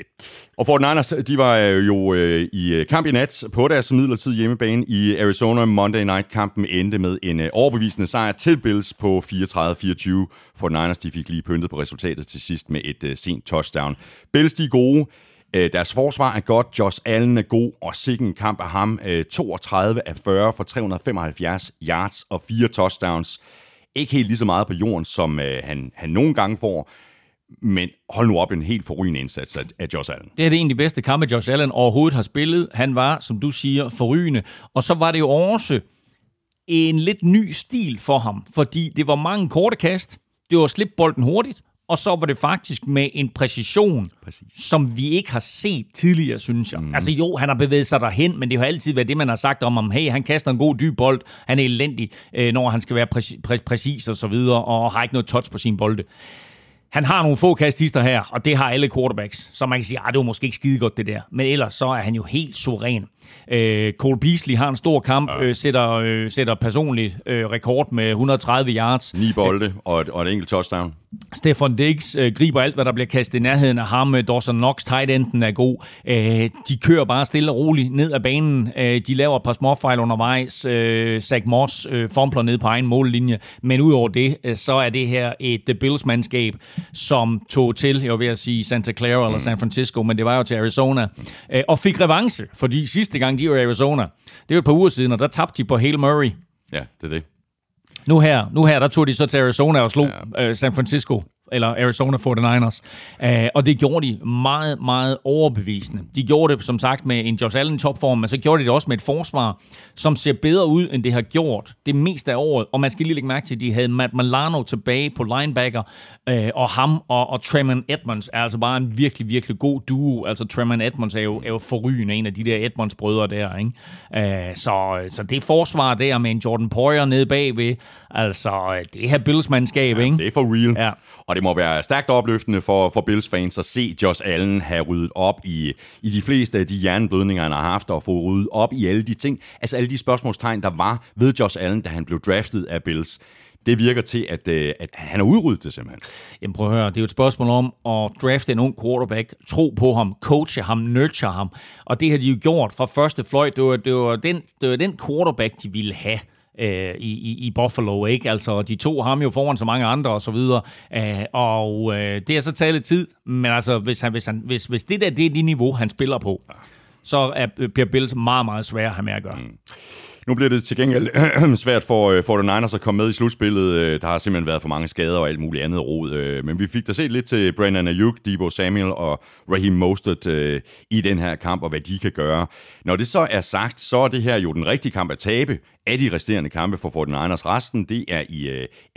Og forty-niners, de var jo øh, i kamp i nat på deres midlertidige hjemmebane i Arizona. Monday Night-kampen endte med en øh, overbevisende sejr til Bills på fireogtredive fireogtyve. forty-niners, de fik lige pyntet på resultatet til sidst med et øh, sent touchdown. Bills, de er gode. Deres forsvar er godt, Josh Allen er god, og sikke en kamp af ham. toogtredive af fyrre for tre hundrede femoghalvfjerds yards og fire touchdowns. Ikke helt lige så meget på jorden, som han, han nogle gange får, men hold nu op, en helt forrygende indsats af Josh Allen. Det er det en af de bedste kampe, Josh Allen overhovedet har spillet. Han var, som du siger, forrygende. Og så var det jo også en lidt ny stil for ham, fordi det var mange korte kast, det var slip bolden hurtigt, og så var det faktisk med en præcision, præcis, som vi ikke har set tidligere, synes jeg. Mm. Altså jo, han har bevæget sig derhen, men det har altid været det, man har sagt om ham. Hey, han kaster en god dyb bold, han er elendig, når han skal være præcis, præcis og så videre, og har ikke noget touch på sine bolde. Han har nogle få kastister her, og det har alle quarterbacks. Så man kan sige, at det var måske ikke skide godt det der. Men ellers så er han jo helt suveræn. Øh, Cole Beasley har en stor kamp, ja. øh, sætter, øh, sætter personligt øh, rekord med et hundrede og tredive yards. Ni bolde øh, og, et, og et enkelt touchdown. Stefan Diggs øh, griber alt, hvad der bliver kastet i nærheden af ham. Dawson Knox, tight enden, er god. Øh, de kører bare stille og roligt ned ad banen. Øh, de laver et par småfejl undervejs. Øh, Zach Moss øh, fompler ned på egen mållinje. Men udover det, øh, så er det her et Bills-mandskab, som tog til, jeg var ved at sige Santa Clara mm. eller San Francisco, men det var jo til Arizona, øh, og fik revanche, fordi sidste gang de var i Arizona, det var et par uger siden, og der tabte de på Hail Murray. Ja, det er det. Nu her, nu her der tog de så til Arizona og slog ja. øh, San Francisco, eller Arizona forty-niners, øh, og det gjorde de meget, meget overbevisende. De gjorde det, som sagt, med en Josh Allen topform, men så gjorde de det også med et forsvar, som ser bedre ud, end det har gjort det meste af året. Og man skal lige lægge mærke til, at de havde Matt Milano tilbage på linebacker, øh, og ham og, og Tremaine Edmonds er altså bare en virkelig, virkelig god duo. Altså Tremaine Edmonds er jo, er jo forrygende, en af de der Edmonds-brødre der, ikke? Øh, så, så det forsvar der med en Jordan Poyer nede bagved, altså det her Bills-mandskab, ja, ikke? Det er for real. Ja. Og det må være stærkt opløftende for, for Bills-fans at se Josh Allen have ryddet op i, i de fleste af de hjerneblødninger, han har haft, og få ryddet op i alle de ting. Altså alle de spørgsmålstegn, der var ved Josh Allen, da han blev draftet af Bills. Det virker til, at, at han har udryddet det simpelthen. Jamen prøv at høre, det er jo et spørgsmål om at drafte en ung quarterback, tro på ham, coache ham, nurture ham. Og det har de jo gjort fra første fløj. Det var, det var, den, det var den quarterback, de ville have. I, i, i Buffalo, ikke? Altså, de tog ham jo foran så mange andre, og så videre. Æh, og øh, det er så taget lidt tid, men altså, hvis, han, hvis, han, hvis, hvis det der, det er det niveau, han spiller på, så er, bliver Bills meget, meget svært at have med at gøre. Mm. Nu bliver det til gengæld svært for forty-niners at komme med i slutspillet. Der har simpelthen været for mange skader og alt muligt andet rod. Men vi fik da set lidt til Brandon Ayuk, Deebo Samuel og Raheem Mostert i den her kamp, og hvad de kan gøre. Når det så er sagt, så er det her jo den rigtige kamp at tabe af de resterende kampe for forty-niners. Resten, det er i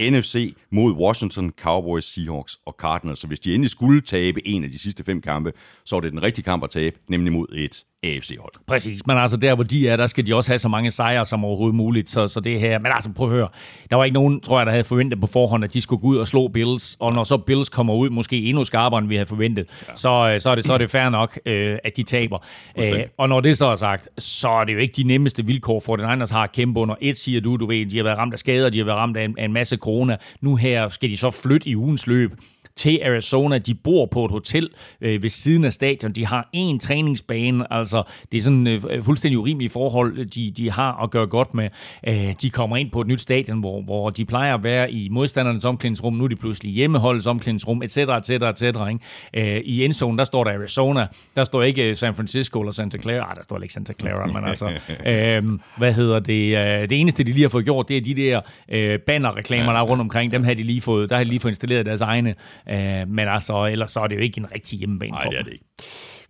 uh, N F C mod Washington, Cowboys, Seahawks og Cardinals. Så hvis de endelig skulle tabe en af de sidste fem kampe, så er det den rigtige kamp at tabe, nemlig mod et A F C-hold. Præcis, men altså der, hvor de er, der skal de også have så mange sejre som overhovedet muligt. Så, så det her, men altså prøv at høre, der var ikke nogen, tror jeg, der havde forventet på forhånd, at de skulle gå ud og slå Bills. Og når så Bills kommer ud, måske endnu skarpere, end vi havde forventet, ja. så, så, er det, så er det fair nok, øh, at de taber. Æh, og når det så er sagt, så er det jo ikke de nemmeste vilkår for den Niners har at kæmpe under. Et siger du, du ved, de har været ramt af skader, de har været ramt af en, af en masse corona. Nu her skal de så flytte i ugens løb til Arizona. De bor på et hotel øh, ved siden af stadion. De har én træningsbane. Altså, det er sådan øh, fuldstændig urimelige forhold, de, de har at gøre godt med. Øh, de kommer ind på et nyt stadion, hvor, hvor de plejer at være i modstandernes omklædningsrum. Nu er de pludselig hjemmeholdets omklædningsrum, et cetera, et cetera, et cetera. Øh, I endzone, der står der Arizona. Der står ikke San Francisco eller Santa Clara. Ah, der står ikke Santa Clara, men altså... Øh, hvad hedder det? Øh, det eneste, de lige har fået gjort, det er de der øh, bannerreklamer, der er rundt omkring. Dem har de lige fået. Der har de lige fået installeret deres egne. Uh, men altså, ellers så er det jo ikke en rigtig hjemmebane. Nej, for det er det ikke.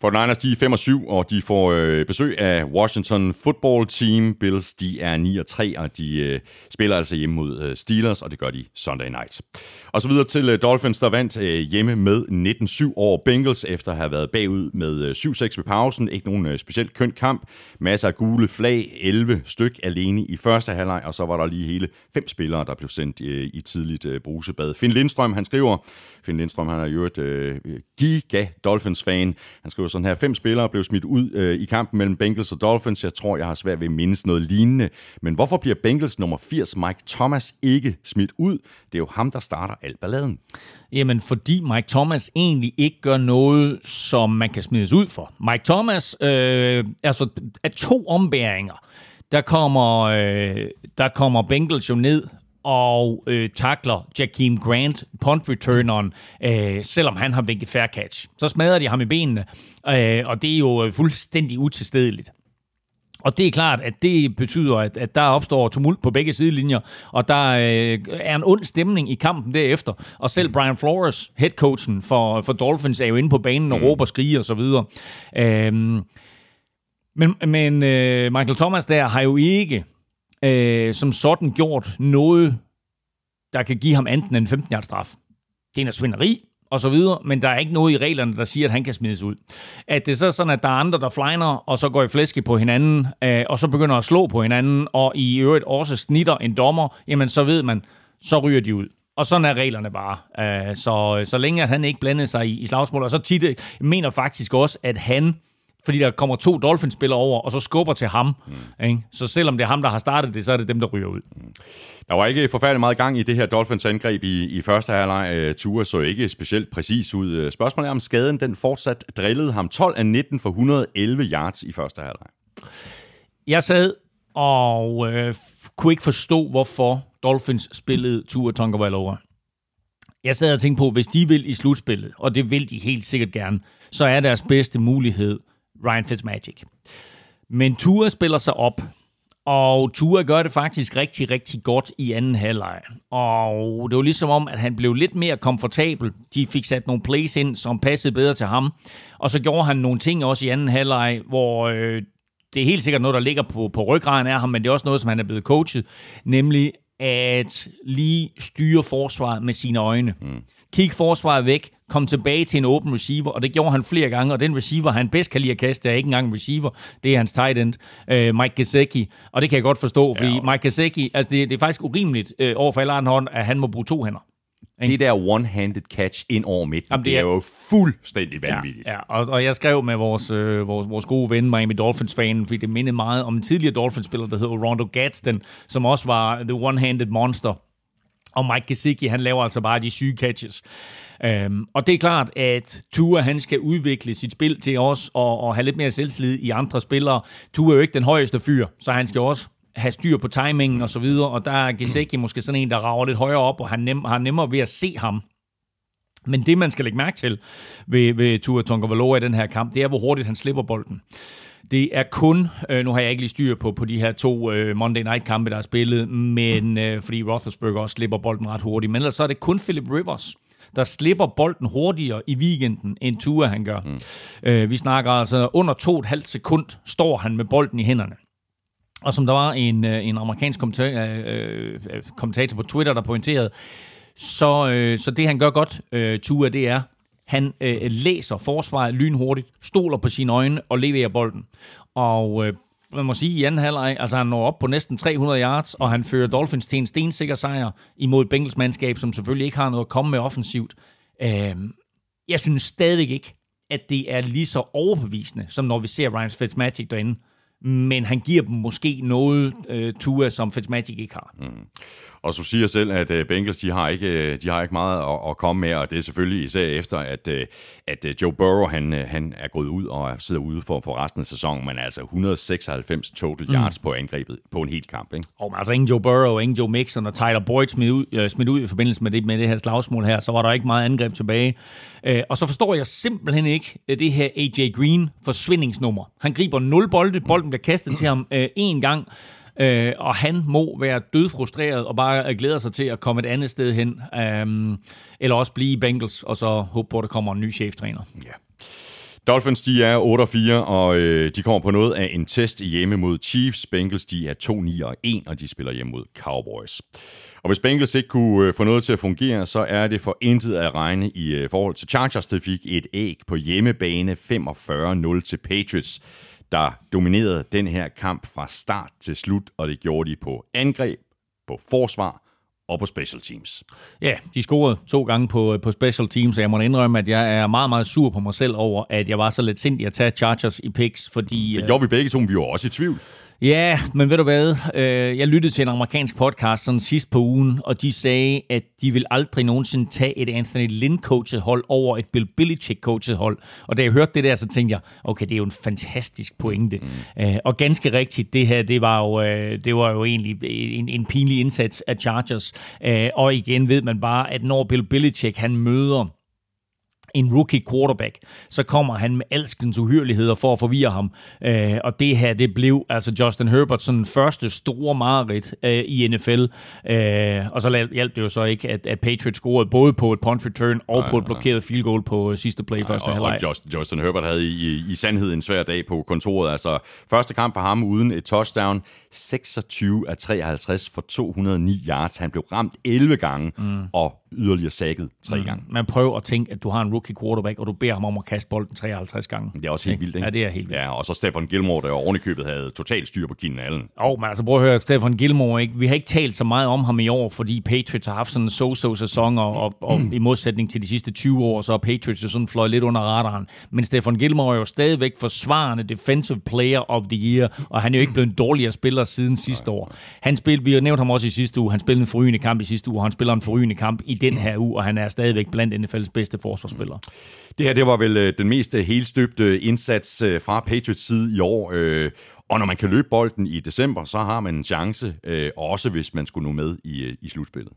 forty-niners, de er fem og syv, og de får øh, besøg af Washington Football Team. Bills, de er ni og tre, og de øh, spiller altså hjemme mod øh, Steelers, og det gør de Sunday night. Og så videre til øh, Dolphins, der vandt øh, hjemme med nitten syv over Bengals, efter at have været bagud med øh, syv seks ved pausen. Ikke nogen øh, specielt køn kamp. Masser af gule flag, elleve styk alene i første halvleg, og så var der lige hele fem spillere, der blev sendt øh, i tidligt øh, brusebad. Finn Lindstrøm, han skriver, Finn Lindstrøm, han er jo et øh, giga Dolphins-fan. Han skriver sådan her, fem spillere blev smidt ud øh, i kampen mellem Bengals og Dolphins. Jeg tror, jeg har svært ved at mindes noget lignende. Men hvorfor bliver Bengals nummer firs, Mike Thomas, ikke smidt ud? Det er jo ham, der starter alt balladen. Jamen, fordi Mike Thomas egentlig ikke gør noget, som man kan smides ud for. Mike Thomas øh, altså, er to ombæringer. Der kommer, øh, der kommer Bengals jo ned og øh, takler Jakeem Grant, punt-returneren, øh, selvom han har vinket fair catch. Så smadrer de ham i benene, øh, og det er jo fuldstændig utilstedeligt. Og det er klart, at det betyder, at, at der opstår tumult på begge sidelinjer, og der øh, er en ond stemning i kampen derefter. Og selv Brian Flores, headcoachen for, for Dolphins, er jo inde på banen og råber, skriger osv. Øh, men men øh, Michael Thomas der har jo ikke... Øh, som sådan gjort noget, der kan give ham anden en femten-yards straf. Det er en svinderi, og så videre, men der er ikke noget i reglerne, der siger, at han kan smides ud. At det så er sådan, at der er andre, der flyner, og så går i flæske på hinanden, øh, og så begynder at slå på hinanden, og i øvrigt også snitter en dommer, jamen så ved man, så ryger de ud. Og sådan er reglerne bare. Øh, så, så længe at han ikke blandede sig i, i slagsmål. Og så tit, jeg mener faktisk også, at han, fordi der kommer to Dolphins-spillere over, og så skubber til ham. Mm. Ikke? Så selvom det er ham, der har startet det, så er det dem, der ryger ud. Mm. Der var ikke forfærdelig meget gang i det her Dolphins-angreb i, i første halvleg. Tua så ikke specielt præcis ud. Spørgsmålet er, om skaden den fortsat drillede ham tolv af nitten for et hundrede og elleve yards i første halvleg. Jeg sad og øh, kunne ikke forstå, hvorfor Dolphins spillede Tua Tagovailoa. Jeg sad og tænkte på, hvis de vil i slutspillet, og det vil de helt sikkert gerne, så er deres bedste mulighed Ryan Fitzmagic. Men Tua spiller sig op, og Tua gør det faktisk rigtig, rigtig godt i anden halvleg. Og det var ligesom om, at han blev lidt mere komfortabel. De fik sat nogle plays ind, som passede bedre til ham. Og så gjorde han nogle ting også i anden halvleg, hvor øh, det er helt sikkert noget, der ligger på, på ryggraden af ham, men det er også noget, som han er blevet coachet, nemlig at lige styre forsvaret med sine øjne. Mm. Kig forsvaret væk, kom tilbage til en åben receiver, og det gjorde han flere gange, og den receiver, han bedst kan lide at kaste, er ikke engang en receiver, det er hans tight end, øh, Mike Gesicki, og det kan jeg godt forstå, fordi ja, Mike Gesicki, altså det, det er faktisk urimeligt øh, overfor alle andre hånd, at han må bruge to hænder. Det der one-handed catch ind over midten, jamen, det, det er, er jo fuldstændig vanvittigt. Ja, ja. Og, og jeg skrev med vores, øh, vores, vores gode ven, Miami Dolphins-fanen, fordi det mindede meget om en tidligere Dolphins-spiller, der hedder Rondo Gadsden, som også var the one-handed monster. Og Mike Gesicki, han laver altså bare de syge catches. Øhm, og det er klart, at Tua, han skal udvikle sit spil til os, og, og have lidt mere selvtillid i andre spillere. Tua er jo ikke den højeste fyr, så han skal også have styr på timingen og så videre, og der er Gesicki måske sådan en, der rager lidt højere op, og han nem, har nemmere ved at se ham. Men det, man skal lægge mærke til ved, ved Tua Tagovailoa i den her kamp, det er, hvor hurtigt han slipper bolden. Det er kun, øh, nu har jeg ikke lige styr på, på de her to øh, Monday Night-kampe, der er spillet, men øh, fordi Roethlisberger også slipper bolden ret hurtigt, men ellers så er det kun Philip Rivers, der slipper bolden hurtigere i weekenden, end Tua han gør. Mm. Øh, vi snakker altså under to og et halvt sekund, står han med bolden i hænderne. Og som der var en, en amerikansk kommentator, øh, kommentator på Twitter, der pointerede, så, øh, så det han gør godt, øh, Tua, det er, han øh, læser forsvaret lynhurtigt, stoler på sine øjne og leverer bolden. Og øh, man må sige, i anden halvleg, altså han når op på næsten tre hundrede yards, og han fører Dolphins til en stensikker sejr imod et Bengals mandskab, som selvfølgelig ikke har noget at komme med offensivt. Øh, jeg synes stadig ikke, at det er lige så overbevisende, som når vi ser Ryan Fitzmagic derinde. Men han giver dem måske noget øh, Tua, som Fitzmagic ikke har. Mm. Og så siger selv, at øh, Bengals, de har ikke, de har ikke meget at, at komme med, og det er selvfølgelig især efter, at, øh, at Joe Burrow, han, han er gået ud og sidder ude for, for resten af sæsonen, men altså et hundrede og seksoghalvfems total yards mm. på angrebet på en hel kamp, ikke? Og altså ingen Joe Burrow, ingen Joe Mixon, og Tyler Boyd smidt ud, øh, smidt ud i forbindelse med det, med det her slagsmål her, så var der ikke meget angreb tilbage. Øh, og så forstår jeg simpelthen ikke det her A J Green forsvindingsnummer. Han griber nul bolde, bolden bliver kastet til ham en øh, gang, øh, og han må være dødfrustreret og bare glæder sig til at komme et andet sted hen, øh, eller også blive i Bengals, og så håbe på, at der kommer en ny cheftræner. Ja. Dolphins, de er otte og fire, og øh, de kommer på noget af en test hjemme mod Chiefs. Bengals, de er to og ni og en, og de spiller hjemme mod Cowboys. Og hvis Bengals ikke kunne øh, få noget til at fungere, så er det for intet at regne i øh, forhold til Chargers, der fik et æg på hjemmebane femogfyrre nul til Patriots, der dominerede den her kamp fra start til slut, og det gjorde de på angreb, på forsvar og på special teams. Ja, de scorede to gange på, på special teams, og jeg må indrømme, at jeg er meget, meget sur på mig selv over, at jeg var så lidt sindig at tage Chargers i picks, fordi det gjorde vi begge to, men vi var også i tvivl. Ja, men ved du hvad? Jeg lyttede til en amerikansk podcast sådan sidst på ugen, og de sagde, at de vil aldrig nogensinde tage et Anthony Lynn-coachet hold over et Bill Belichick-coachet hold. Og da jeg hørte det der, så tænkte jeg, okay, det er jo en fantastisk pointe. Mm. Og ganske rigtigt, det her, det var jo, det var jo egentlig en, en pinlig indsats af Chargers. Og igen ved man bare, at når Bill Belichick, han møder en rookie quarterback, så kommer han med alskens uhyrligheder for at forvirre ham. Øh, og det her, det blev altså Justin Herberts første store mareridt øh, i N F L. Øh, og så hjalp det jo så ikke, at, at Patriots scorede både på et punt return og nej, på et blokeret nej. field goal på sidste play nej, første halvleg. Og, og Justin Herbert havde i, i, i sandhed en svær dag på kontoret. Altså første kamp for ham uden et touchdown. seksogtyve af treoghalvtreds for to hundrede og ni yards. Han blev ramt elleve gange mm. og yderligere sækket tre gange. Mm. Man prøver at tænke, at du har en rookie quarterback, og du beder ham om at kaste bolden treoghalvtreds gange. Det er også helt vildt, ikke? Ja, det er helt vildt. Ja, og så Stefan Gilmore, der oven i købet havde totalt styr på kinden af allen. Åh, oh, men altså prøv at høre, Stefan Gilmore, ikke? Vi har ikke talt så meget om ham i år, fordi Patriots har haft sådan en so-so-sæson, og, og, og i modsætning til de sidste tyve år, så er Patriots jo sådan fløjet lidt under radaren. Men Stefan Gilmore er jo stadigvæk forsvarende defensive player of the year, og han er jo ikke blevet en dårligere spiller siden sidste år. Han spillede, vi har nævnt ham også i sidste uge, han spillede en forrygende kamp i sidste uge, og han spiller en forrygende kamp i den her uge, og han er stadigvæk blandt N F L's bedste forsvarsspillere. Det her, det var vel den mest helstøbte indsats fra Patriots side i år, og når man kan løbe bolden i december, så har man en chance, også hvis man skulle nå med i, i slutspillet.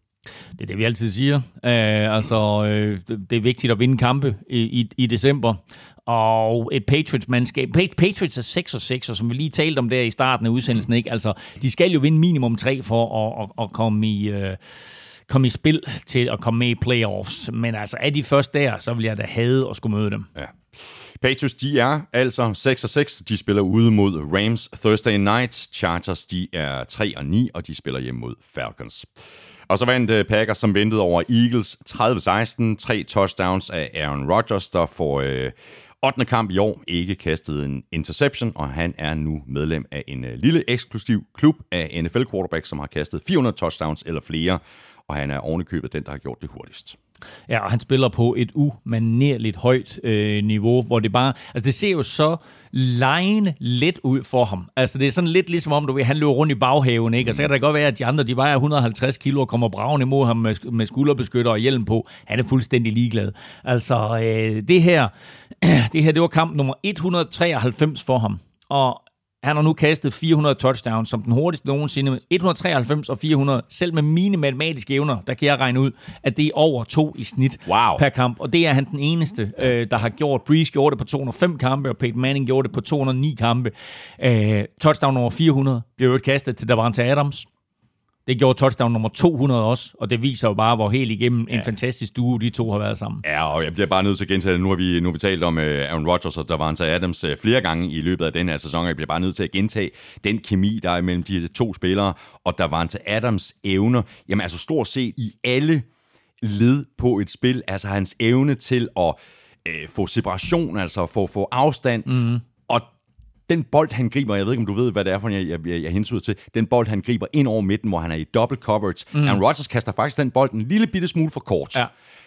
Det er det, vi altid siger. Øh, altså, øh, det er vigtigt at vinde kampe i, i, i december. Og et Patriots-mandskab. Patriots er seks og seks, og som vi lige talte om der i starten af udsendelsen, ikke? Altså, de skal jo vinde minimum tre for at, at, at komme i... Øh kom i spil til at komme med i playoffs. Men altså, er de først der, så vil jeg da hade at skulle møde dem. Ja. Patriots, de er altså seks og seks. De spiller ude mod Rams Thursday Night. Chargers, de er tre og ni, og de spiller hjemme mod Falcons. Og så vandt Packers, som ventede over Eagles tredive seksten. Tre touchdowns af Aaron Rodgers, der får... Øh ottende kamp i år ikke kastede en interception, og han er nu medlem af en lille eksklusiv klub af N F L-quarterback, som har kastet fire hundrede touchdowns eller flere, og han er ovenikøbet den, der har gjort det hurtigst. Ja, og han spiller på et umanerligt højt øh, niveau, hvor det bare... Altså, det ser jo så lejende let ud for ham. Altså, det er sådan lidt ligesom om, du ved, han løber rundt i baghaven, ikke? Og så kan det godt være, at de andre, de vejer et hundrede og halvtreds kilo og kommer braven imod ham med, med skulderbeskytter og hjelm på. Han er fuldstændig ligeglad. Altså, øh, det her, det her, det var kamp nummer et hundrede og treoghalvfems for ham. Og han har nu kastet fire hundrede touchdowns, som den hurtigste nogensinde. et hundrede og treoghalvfems og fire hundrede. Selv med mine matematiske evner, der kan jeg regne ud, at det er over to i snit wow. per kamp. Og det er han den eneste, øh, der har gjort. Brees gjorde det på to hundrede og fem kampe, og Peyton Manning gjorde det på to hundrede og ni kampe. Øh, touchdown over fire hundrede blev jo et kastet til Davante Adams. Det gjorde touchdown nummer to hundrede også, og det viser jo bare, hvor helt igennem en ja. fantastisk duo de to har været sammen. Ja, og jeg bliver bare nødt til at gentage det. Nu har vi, nu har vi talt om uh, Aaron Rodgers og Davante Adams uh, flere gange i løbet af den her sæson, og jeg bliver bare nødt til at gentage den kemi, der er mellem de to spillere, og Davante Adams evner, jamen altså stort set i alle led på et spil, altså hans evne til at uh, få separation, altså få, få afstand, mm. og den bold, han griber, jeg ved ikke, om du ved, hvad det er for, jeg, jeg, jeg hensyder til, den bold, han griber ind over midten, hvor han er i dobbelt coverage. Mm. Aaron Rodgers kaster faktisk den bold en lille bitte smule for kort. Ja.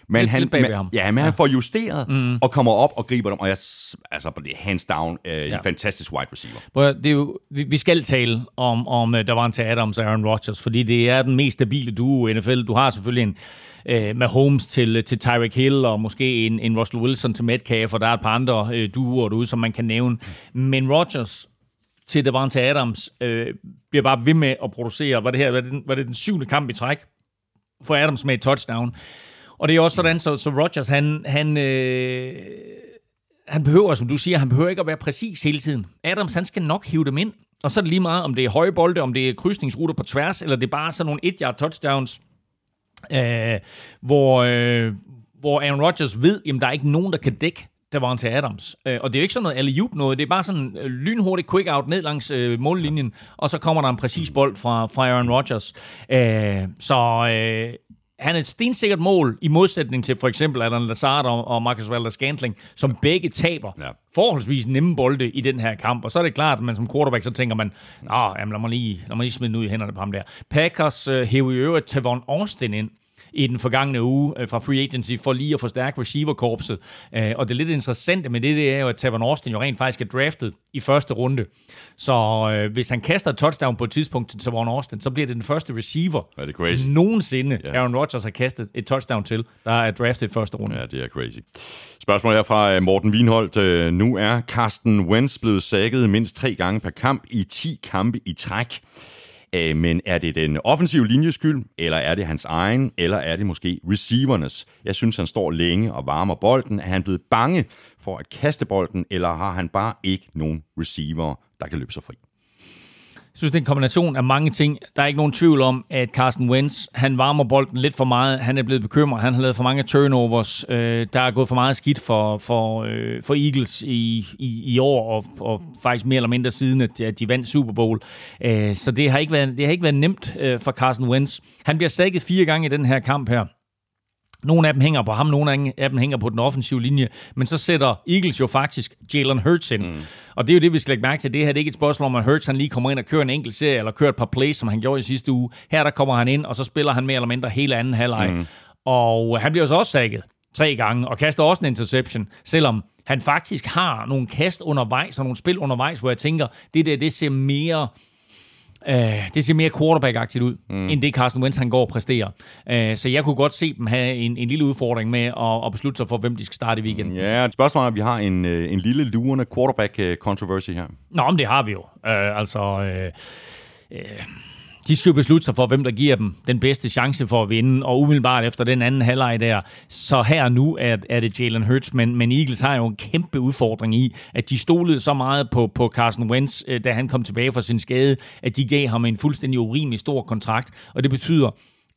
Men, lidt, han, lidt man, ja, men ja. han får justeret mm. og kommer op og griber dem, og jeg, altså hands down, øh, ja. en fantastisk wide receiver. Bro, det er jo, vi, vi skal tale om, om Davante Adams og Aaron Rodgers, fordi det er den mest stabile duo i N F L. Du har selvfølgelig en øh, Mahomes til, til Tyreek Hill, og måske en, en Russell Wilson til Metcalf, og der er et par andre øh, duoer derude, som man kan nævne. Men Rodgers til Davante Adams øh, bliver bare ved med at producere. Var det her, var det, var det den syvende kamp i træk for Adams med et touchdown? Og det er også sådan, så, så Rodgers, han, han, øh, han behøver, som du siger, han behøver ikke at være præcis hele tiden. Adams, han skal nok hive dem ind. Og så er det lige meget, om det er høje bolde, om det er krydsningsruter på tværs, eller det er bare sådan nogle et-yard touchdowns, øh, hvor, øh, hvor Aaron Rodgers ved, jamen der er ikke nogen, der kan dække Davante Adams. Øh, og det er jo ikke sådan noget alley-oop noget, det er bare sådan lynhurtigt quick-out ned langs øh, mållinjen, og så kommer der en præcis bold fra, fra Aaron Rodgers. Øh, så... Øh, Han er et stensikkert mål, i modsætning til for eksempel Alan Lazard og Marcus Valdes-Scantling, som begge taber ja. forholdsvis nemme bolde i den her kamp. Og så er det klart, at man som quarterback, så tænker man, ah, jamen, lad mig lige, lad mig lige smide den ud i hænderne på ham der. Packers øh, hæver i øvrigt Tavon Austin ind i den forgangne uge øh, fra Free Agency, for lige at forstærke receiverkorpset. Øh, og det lidt interessante med det, det er jo, at Tavon Austin jo rent faktisk er draftet i første runde. Så øh, hvis han kaster et touchdown på et tidspunkt til Tavon Austin, så bliver det den første receiver er det crazy? nogensinde, yeah. Aaron Rodgers har kastet et touchdown til, der er draftet i første runde. Ja, det er crazy. Spørgsmålet her fra Morten Wienholt. Nu er Carsten Wentz blevet sækket mindst tre gange per kamp i ti kampe i træk. Men er det den offensive linjes skyld, eller er det hans egen, eller er det måske receivernes? Jeg synes, han står længe og varmer bolden. Er han blevet bange for at kaste bolden, eller har han bare ikke nogen receiver, der kan løbe sig fri? Jeg synes, det er en kombination af mange ting. Der er ikke nogen tvivl om, at Carsten Wentz, han varmer bolden lidt for meget. Han er blevet bekymret. Han har lavet for mange turnovers. Øh, der er gået for meget skidt for, for, øh, for Eagles i, i, i år, og, og faktisk mere eller mindre siden, at de vandt Super Bowl. Øh, så det har ikke været, det har ikke været nemt øh, for Carsten Wentz. Han bliver sækket fire gange i den her kamp her. Nogle af dem hænger på ham, nogle af dem hænger på den offensive linje, men så sætter Eagles jo faktisk Jalen Hurts ind. Mm. Og det er jo det, vi skal lægge mærke til. Det her det er ikke et spørgsmål om, at Hurts han lige kommer ind og kører en enkelt serie, eller kører et par plays, som han gjorde i sidste uge. Her der kommer han ind, og så spiller han mere eller mindre hele anden halvleg. Mm. Og han bliver jo så også sækket tre gange, og kaster også en interception, selvom han faktisk har nogle kast undervejs, og nogle spil undervejs, hvor jeg tænker, det der, det ser mere... Uh, det ser mere quarterback-agtigt ud, mm. end det Carson Wentz han går og præsterer. Uh, så jeg kunne godt se dem have en, en lille udfordring med at, at beslutte sig for, hvem de skal starte i weekenden. Ja, yeah, spørgsmålet er, at vi har en, en lille lurende quarterback-controversy her. Nå, men det har vi jo. Uh, altså, uh, uh, de skal jo beslutte sig for, hvem der giver dem den bedste chance for at vinde, og umiddelbart efter den anden halvleg der, så her nu er, er det Jalen Hurts, men, men Eagles har jo en kæmpe udfordring i, at de stolede så meget på, på Carson Wentz, da han kom tilbage fra sin skade, at de gav ham en fuldstændig urimelig stor kontrakt, og det betyder,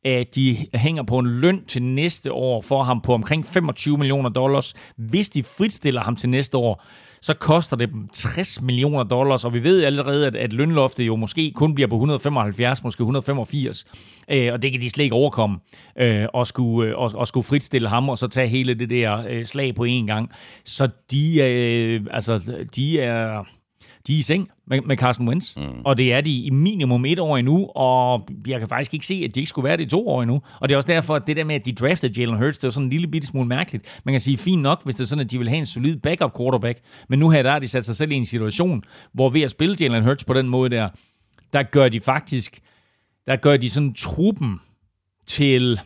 at de hænger på en løn til næste år for ham på omkring femogtyve millioner dollars. Hvis de fritstiller ham til næste år, så koster det dem tres millioner dollars, og vi ved allerede, at, at lønloftet jo måske kun bliver på et hundrede og femoghalvfjerds, måske et hundrede og femogfirs, øh, og det kan de slet ikke overkomme, øh, og, skulle, øh, og, og skulle fritstille ham, og så tage hele det der øh, slag på én gang. Så de, øh, altså, de er... De er i seng med Carson Wentz, mm. og det er de i minimum et år endnu, og jeg kan faktisk ikke se, at de ikke skulle være det i to år endnu. Og det er også derfor, at det der med, at de draftede Jalen Hurts, det er sådan en lille bitte smule mærkeligt. Man kan sige, fint nok, hvis det er sådan, at de vil have en solid backup quarterback, men nu her der har de sat sig selv i en situation, hvor ved at spille Jalen Hurts på den måde der, der gør de faktisk, der gør de sådan truppen til...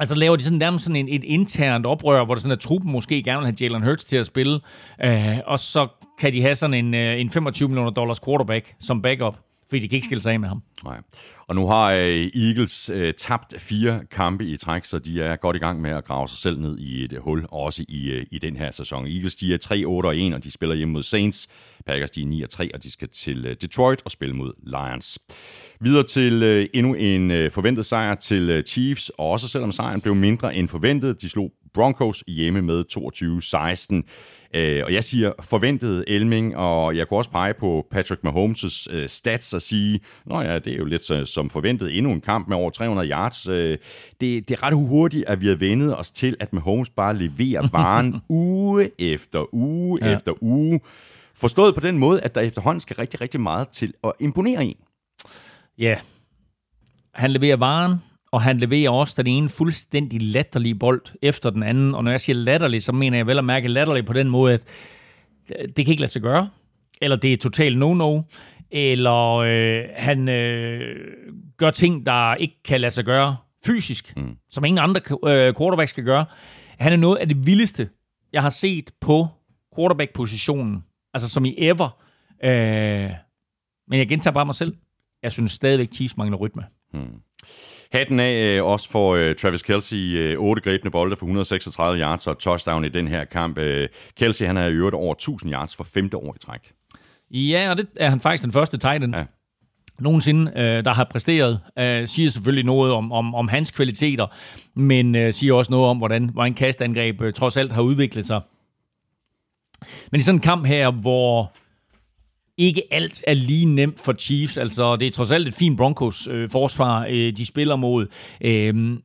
Altså laver de sådan nærmest sådan en, et internt oprør, hvor der sådan, at truppen måske gerne vil have Jalen Hurts til at spille, øh, og så kan de have sådan en, en femogtyve millioner dollars quarterback som backup, fordi de kan ikke skille sig af med ham. Nej. Og nu har Eagles øh, tabt fire kampe i træk, så de er godt i gang med at grave sig selv ned i et hul, også i, øh, i den her sæson. Eagles, de er tre otte og en, og de spiller hjemme mod Saints. Packers, de er ni og tre, og de skal til Detroit og spille mod Lions. Videre til øh, endnu en øh, forventet sejr til øh, Chiefs, og også selvom sejren blev mindre end forventet, de slog Broncos hjemme med toogtyve seksten. Øh, og jeg siger forventet, Elming, og jeg kunne også pege på Patrick Mahomes' øh, stats og sige, nå ja, det er jo lidt så, som forventet endnu en kamp med over tre hundrede yards. Øh, det, det er ret hurtigt, at vi har vendet os til, at Mahomes bare leverer varen uge efter uge ja. efter uge. Forstået på den måde, at der efterhånden skal rigtig, rigtig meget til at imponere en. Ja, yeah. Han leverer varen, og han leverer også den ene fuldstændig latterlige bold efter den anden. Og når jeg siger latterlig, så mener jeg vel at mærke latterlig på den måde, at det kan ikke lade sig gøre, eller det er totalt no-no, eller øh, han øh, gør ting, der ikke kan lade sig gøre fysisk, mm. som ingen andre øh, quarterback skal gøre. Han er noget af det vildeste, jeg har set på quarterback-positionen, altså som i ever. Øh, men jeg gentager bare mig selv. Jeg synes stadigvæk, Chiefs mangler rytme. Hmm. Hatten af øh, også for øh, Travis Kelce. Øh, otte grebne bolde for et hundrede og seksogtredive yards og touchdown i den her kamp. Øh, Kelce, han har øvet over tusind yards for femte år i træk. Ja, og det er han faktisk den første tight end. Ja. Nogensinde, øh, der har præsteret, øh, siger selvfølgelig noget om, om, om hans kvaliteter, men øh, siger også noget om, hvordan, hvordan kastangreb øh, trods alt har udviklet sig. Men i sådan en kamp her, hvor... Ikke alt er lige nemt for Chiefs. Altså, det er trods alt et fint Broncos-forsvar, øh, øh, de spiller mod. Øhm,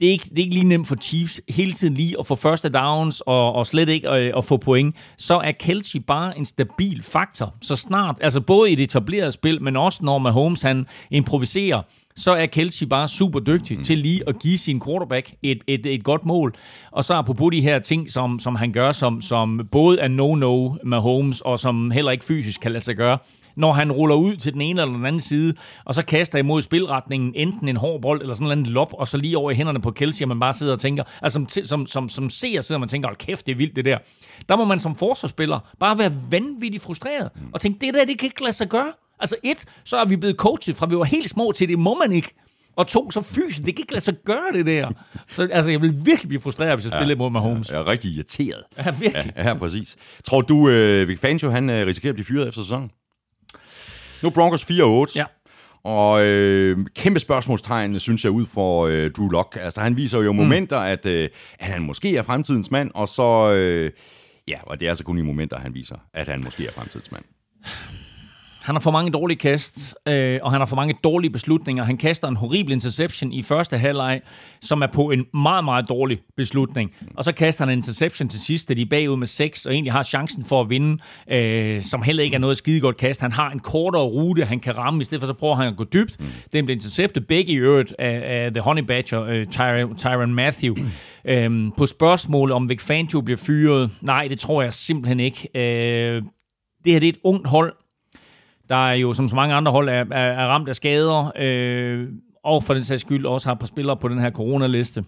det, er ikke, det er ikke lige nemt for Chiefs hele tiden lige at få første downs og, og slet ikke øh, at få point. Så er Kelce bare en stabil faktor. Så snart, altså både i det etablerede spil, men også når Mahomes han improviserer, så er Kelce bare super dygtig mm. til lige at give sin quarterback et, et, et godt mål. Og så apropos de her ting, som, som han gør, som, som både er no-no Mahomes, og som heller ikke fysisk kan lade sig gøre. Når han ruller ud til den ene eller den anden side, og så kaster imod spilretningen enten en hård bold eller sådan en eller anden lop, og så lige over i hænderne på Kelce, og man bare sidder og tænker, altså som, som, som, som ser sidder man tænker, hold kæft, det er vildt det der. Der må man som forsvarsspiller bare være vanvittigt frustreret, og tænke, det der, det kan ikke lade sig gøre. Altså et, så er vi blevet coachet fra, vi var helt små til, det må man ikke. Og to, så fysen, det kan ikke lade sig gøre det der. Så altså, jeg vil virkelig blive frustreret, hvis jeg spiller imod Mahomes. Jeg er rigtig irriteret. Ja, virkelig. Ja, ja præcis. Tror du, øh, Vic Fangio, han øh, risikerer at blive fyret efter sæsonen? Nu Broncos fire otte. Ja. Og øh, kæmpe spørgsmålstegn, synes jeg, ud for øh, Drew Lock. Altså, han viser jo mm. momenter, at, øh, at han måske er fremtidens mand, og så... Øh, ja, og det er altså kun i momenter, han viser, at han måske er fremtidens mand. Han har for mange dårlige kast, øh, og han har for mange dårlige beslutninger. Han kaster en horribel interception i første halvleg, som er på en meget, meget dårlig beslutning. Og så kaster han en interception til sidst, da de er bagud med seks, og egentlig har chancen for at vinde, øh, som heller ikke er noget skidegodt kast. Han har en kortere rute, han kan ramme, i stedet for så prøver han at gå dybt. Den bliver interceptet, begge i øvrigt af, af The Honey Badger, øh, Tyrann Tyrann Mathieu. Øhm, på spørgsmålet om Vic Fangio bliver fyret, nej, det tror jeg simpelthen ikke. Øh, det her det er et ungt hold, der er jo, som så mange andre hold, er, er, er ramt af skader, øh, og for den sags skyld også har et par spillere på den her coronaliste.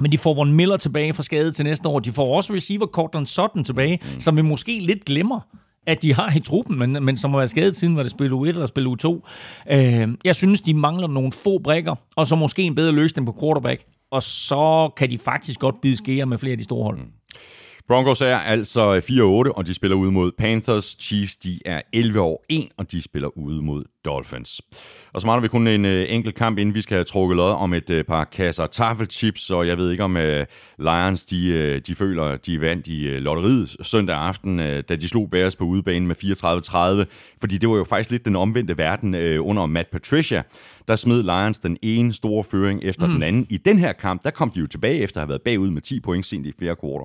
Men de får Von Miller tilbage fra skade til næste år. De får også receiver Cortland Sutton tilbage, mm. som vi måske lidt glemmer, at de har i truppen, men, men som har været skadet siden, hvor det spillede U et eller spillede U to. Øh, jeg synes, de mangler nogle få brikker, og så måske en bedre løsning på quarterback. Og så kan de faktisk godt bide skære med flere af de store hold. Mm. Broncos er altså fire og otte, og de spiller ude mod Panthers. Chiefs, de er elleve og en, og de spiller ude mod Dolphins. Og så mangler vi kun en enkelt kamp, inden vi skal have trukket lod om et par kasser taffelchips, og jeg ved ikke, om Lions, de, de føler, de vandt i lotteriet søndag aften, da de slog Bears på udebanen med fireogtredive til tredive, fordi det var jo faktisk lidt den omvendte verden under Matt Patricia. Der smed Lions den ene store føring efter mm. den anden. I den her kamp, der kom de jo tilbage efter at have været bagud med ti point sent i fjerde kvartal.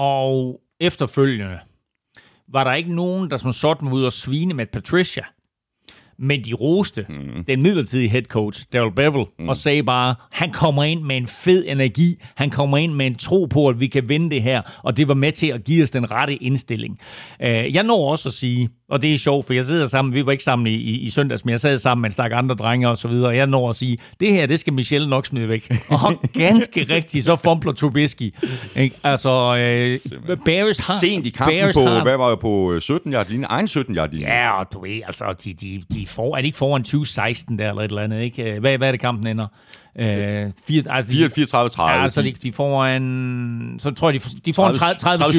Og efterfølgende var der ikke nogen, der som sådan var ude og svine med Patricia. Men de roste mm. den midlertidige head coach, Darrell Bevel, mm. og sagde bare, han kommer ind med en fed energi. Han kommer ind med en tro på, at vi kan vinde det her. Og det var med til at give os den rette indstilling. Uh, jeg når også at sige, og det er sjovt, for jeg sidder sammen, vi var ikke sammen i, i, i søndags, men jeg sad sammen med en stak andre drenge og så videre, og jeg når at sige, det her, det skal Michelle nok smide væk. Og ganske rigtigt, så fumbler Trubisky. Ikke? Altså, uh, Bears har... Sent i kampen Bears på, har, hvad var det, på sytten-jardine? Egen sytten-jardine? Ja, du ved, altså, de... de, de For, er det ikke foran tyve seksten der, eller et eller andet, ikke? Hvad, hvad er det, kampen ender? Øh, fireogtredive til tredive. Ja, altså de, de foran... Så tror jeg, de, de foran tredive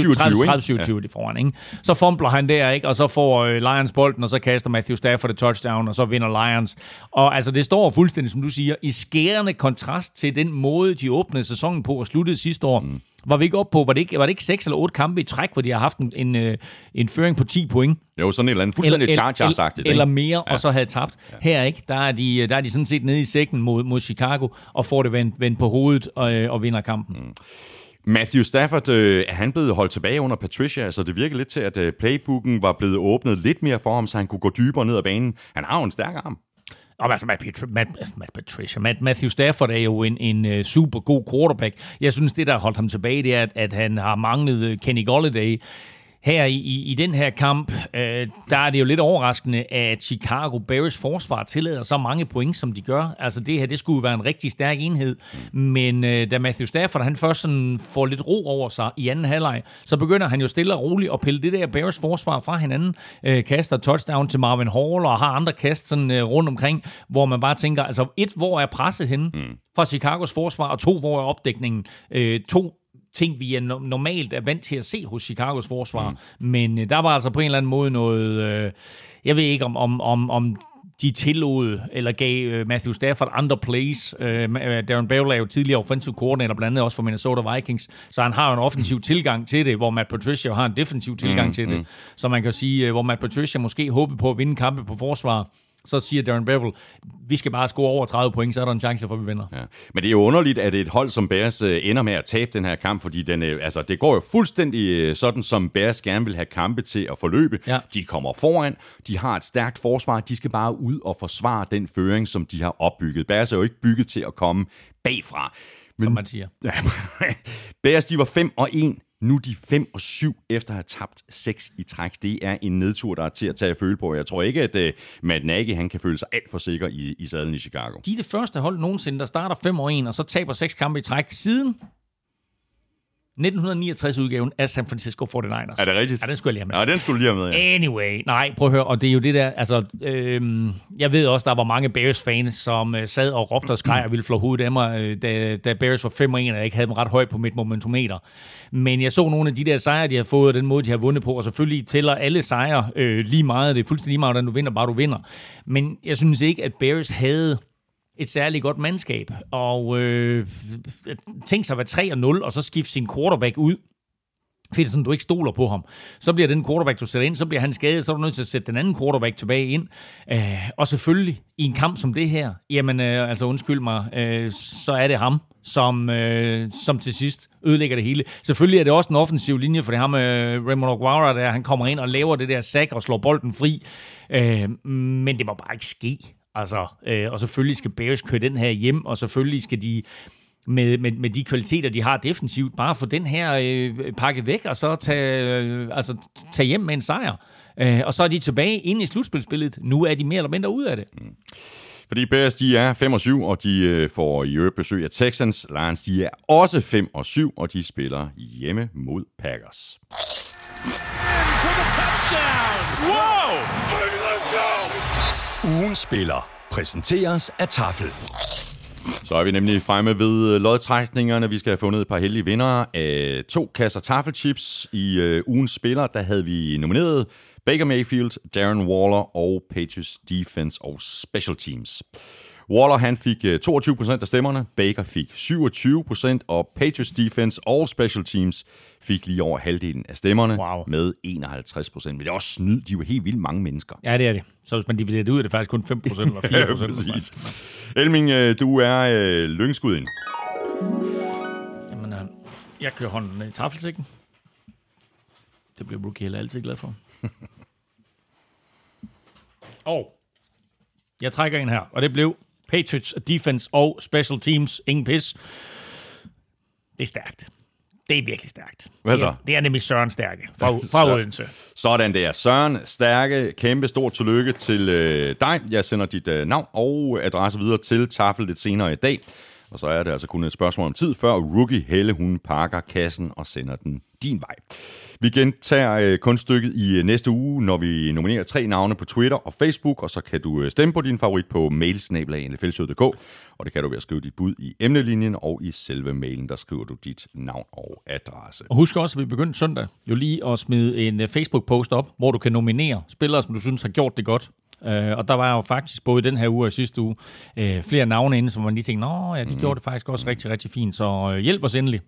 syvogtyve, de foran, ikke? Så fumbler han der, ikke? Og så får Lions bolden, og så kaster Matthew Stafford et touchdown, og så vinder Lions. Og altså, det står fuldstændig, som du siger, i skærende kontrast til den måde, de åbnede sæsonen på og sluttede sidste år. Mm. Var vi ikke oppe på, var det ikke, var det ikke seks eller otte kampe i træk, hvor de har haft en, en, en føring på ti point? Jo, sådan et eller andet fuldstændig Chargers-agtigt. Eller mere, ja. Og så havde tabt. Ja. Her, ikke? Der er, de, der er de sådan set nede i sækken mod, mod Chicago, og får det vendt, vendt på hovedet og, og vinder kampen. Mm. Matthew Stafford, øh, han blev holdt tilbage under Patricia, så altså det virkede lidt til, at øh, playbooken var blevet åbnet lidt mere for ham, så han kunne gå dybere ned ad banen. Han har jo en stærk arm. Og altså, Matt, Matt, Matt Patricia, Matt, Matthew Stafford er jo en, en super god quarterback. Jeg synes, det, der holdt ham tilbage, det er, at, at han har manglet Kenny Golladay. Her i, i, i den her kamp, øh, der er det jo lidt overraskende, at Chicago Bears forsvar tillader så mange point, som de gør. Altså det her, det skulle være en rigtig stærk enhed. Men øh, da Matthew Stafford, han først sådan får lidt ro over sig i anden halvleg, så begynder han jo stille og roligt at pille det der Bears forsvar fra hinanden. Øh, kaster touchdown til Marvin Hall og har andre kast sådan øh, rundt omkring, hvor man bare tænker, altså et, hvor er presset henne fra Chicagos forsvar, og to, hvor er opdækningen? Øh, to, ting, vi er no- normalt er vant til at se hos Chicagos forsvar, mm. men øh, der var altså på en eller anden måde noget, øh, jeg ved ikke om, om, om, om de tillod eller gav øh, Matthew Stafford andre plays. Øh, Darren Bevell er jo tidligere offensive coordinator, blandt andet også for Minnesota Vikings, så han har jo en offensiv mm. tilgang til det, hvor Matt Patricia har en defensiv tilgang mm. til det, mm. så man kan sige, øh, hvor Matt Patricia måske håbede på at vinde kampe på forsvar, så siger Darren Bevell, vi skal bare score over tredive point, så er der en chance for, at vi vinder. Ja. Men det er jo underligt, at et hold som Bears ender med at tabe den her kamp, fordi den, altså, det går jo fuldstændig sådan, som Bears gerne vil have kampe til at forløbe. Ja. De kommer foran, de har et stærkt forsvar, de skal bare ud og forsvare den føring, som de har opbygget. Bears er jo ikke bygget til at komme bagfra. Men, som man siger. Ja, Bears, de var fem og en. Nu de fem og syv efter at have tabt seks i træk. Det er en nedtur, der er til at tage føle på. Jeg tror ikke, at uh, Matt Nagy, han kan føle sig alt for sikker i, i sadlen i Chicago. De er det første hold nogensinde, der starter fem og en, og så taber seks kampe i træk siden nitten niogtres-udgaven af San Francisco forty-niners. Er det rigtigt? Ja, den skulle jeg lige have med. Ja, den skulle lige have med, ja. Anyway, nej, prøv at høre, og det er jo det der, altså, øhm, jeg ved også, der var mange Bears-fans, som øh, sad og råbte og skreg og ville flå hovedet af mig, øh, da, da Bears var fem og en, og jeg ikke havde dem ret højt på mit momentometer. Men jeg så nogle af de der sejre, de har fået, og den måde, de har vundet på, og selvfølgelig tæller alle sejre øh, lige meget. Det er fuldstændig lige meget, hvordan du vinder, bare du vinder. Men jeg synes ikke, at Bears havde et særligt godt mandskab, og øh, tænk sig at være tre og nul, og så skifte sin quarterback ud, fordi sådan, du ikke stoler på ham, så bliver den quarterback, du sætter ind, så bliver han skadet, så er du nødt til at sætte den anden quarterback tilbage ind. Øh, og selvfølgelig, i en kamp som det her, jamen, øh, altså undskyld mig, øh, så er det ham, som, øh, som til sidst ødelægger det hele. Selvfølgelig er det også en offensiv linje, for det er ham, øh, Raymond Aguara, der han kommer ind og laver det der sack og slår bolden fri. Øh, men det må bare ikke ske. Altså, øh, og selvfølgelig skal Bears køre den her hjem, og selvfølgelig skal de... Med, med, med de kvaliteter, de har defensivt, bare få den her øh, pakke væk, og så tage, øh, altså, tage hjem med en sejr. Øh, og så er de tilbage inde i slutspilsbilledet. Nu er de mere eller mindre ud af det. Mm. Fordi Bears, de er fem og syv, og de øh, får i øvrigt besøg af Texans. Lions, de er også fem og syv, og de spiller hjemme mod Packers. Wow! Ugen spiller præsenteres af Tafel. Så er vi nemlig fremme ved lodtrækningerne. Vi skal have fundet et par heldige vindere af to kasser taffelchips. I øh, ugens spiller, der havde vi nomineret Baker Mayfield, Darren Waller og Patriots Defense og Special Teams. Waller han fik øh, toogtyve procent af stemmerne, Baker fik syvogtyve procent, og Patriots Defense og Special Teams fik lige over halvdelen af stemmerne, wow, med enoghalvtreds procent. Men det er også snyd, de er jo helt vildt mange mennesker. Ja, det er det. Så hvis man dividerer det ud, er det faktisk kun fem procent eller fire procent. Ja, præcis. Elming, du er øh, lyngskuden. Jamen, jeg kører hånden i tafelsikken. Det bliver Brooke heller altid glad for. Og jeg trækker en her, og det blev Patriots Defense og Special Teams. Ingen pis. Det er stærkt. Det er virkelig stærkt. Hvad så? Det er, det er nemlig Søren Stærke fra, fra Odense. Sådan der. Søren Stærke, kæmpe stort tillykke til øh, dig. Jeg sender dit øh, navn og adresse videre til Tafel lidt senere i dag. Og så er det altså kun et spørgsmål om tid, før Rookie Helle hun pakker kassen og sender den din vej. Vi gentager øh, kunststykket i øh, næste uge, når vi nominerer tre navne på Twitter og Facebook, og så kan du øh, stemme på din favorit på mail snabel-a n f l punktum d k, og det kan du ved at skrive dit bud i emnelinjen, og i selve mailen, der skriver du dit navn og adresse. Og husk også, at vi begyndte søndag jo lige at smide en øh, Facebook-post op, hvor du kan nominere spillere, som du synes har gjort det godt. Øh, og der var jo faktisk både i den her uge og sidste uge øh, flere navne inde, som man lige tænkte, nå ja, de mm. gjorde det faktisk også rigtig, rigtig fint, så øh, hjælp os endelig.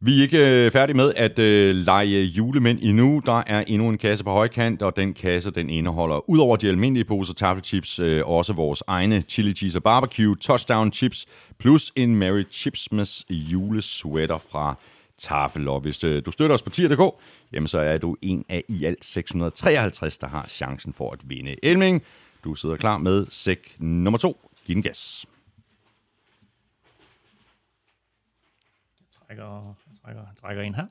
Vi er ikke øh, færdige med at øh, lege julemænd endnu. Der er endnu en kasse på højkant, og den kasse den indeholder, udover de almindelige poser taffelchips, øh, også vores egne chili cheese og barbecue, touchdown chips, plus en Merry Chipsmas julesweater fra Tafel. Og hvis øh, du støtter os på tier punktum d k, jamen så er du en af i alt seks hundrede og treoghalvtreds, der har chancen for at vinde. Elming, du sidder klar med sæk nummer to. Giv den gas. Jeg trækker... Jeg trækker en her.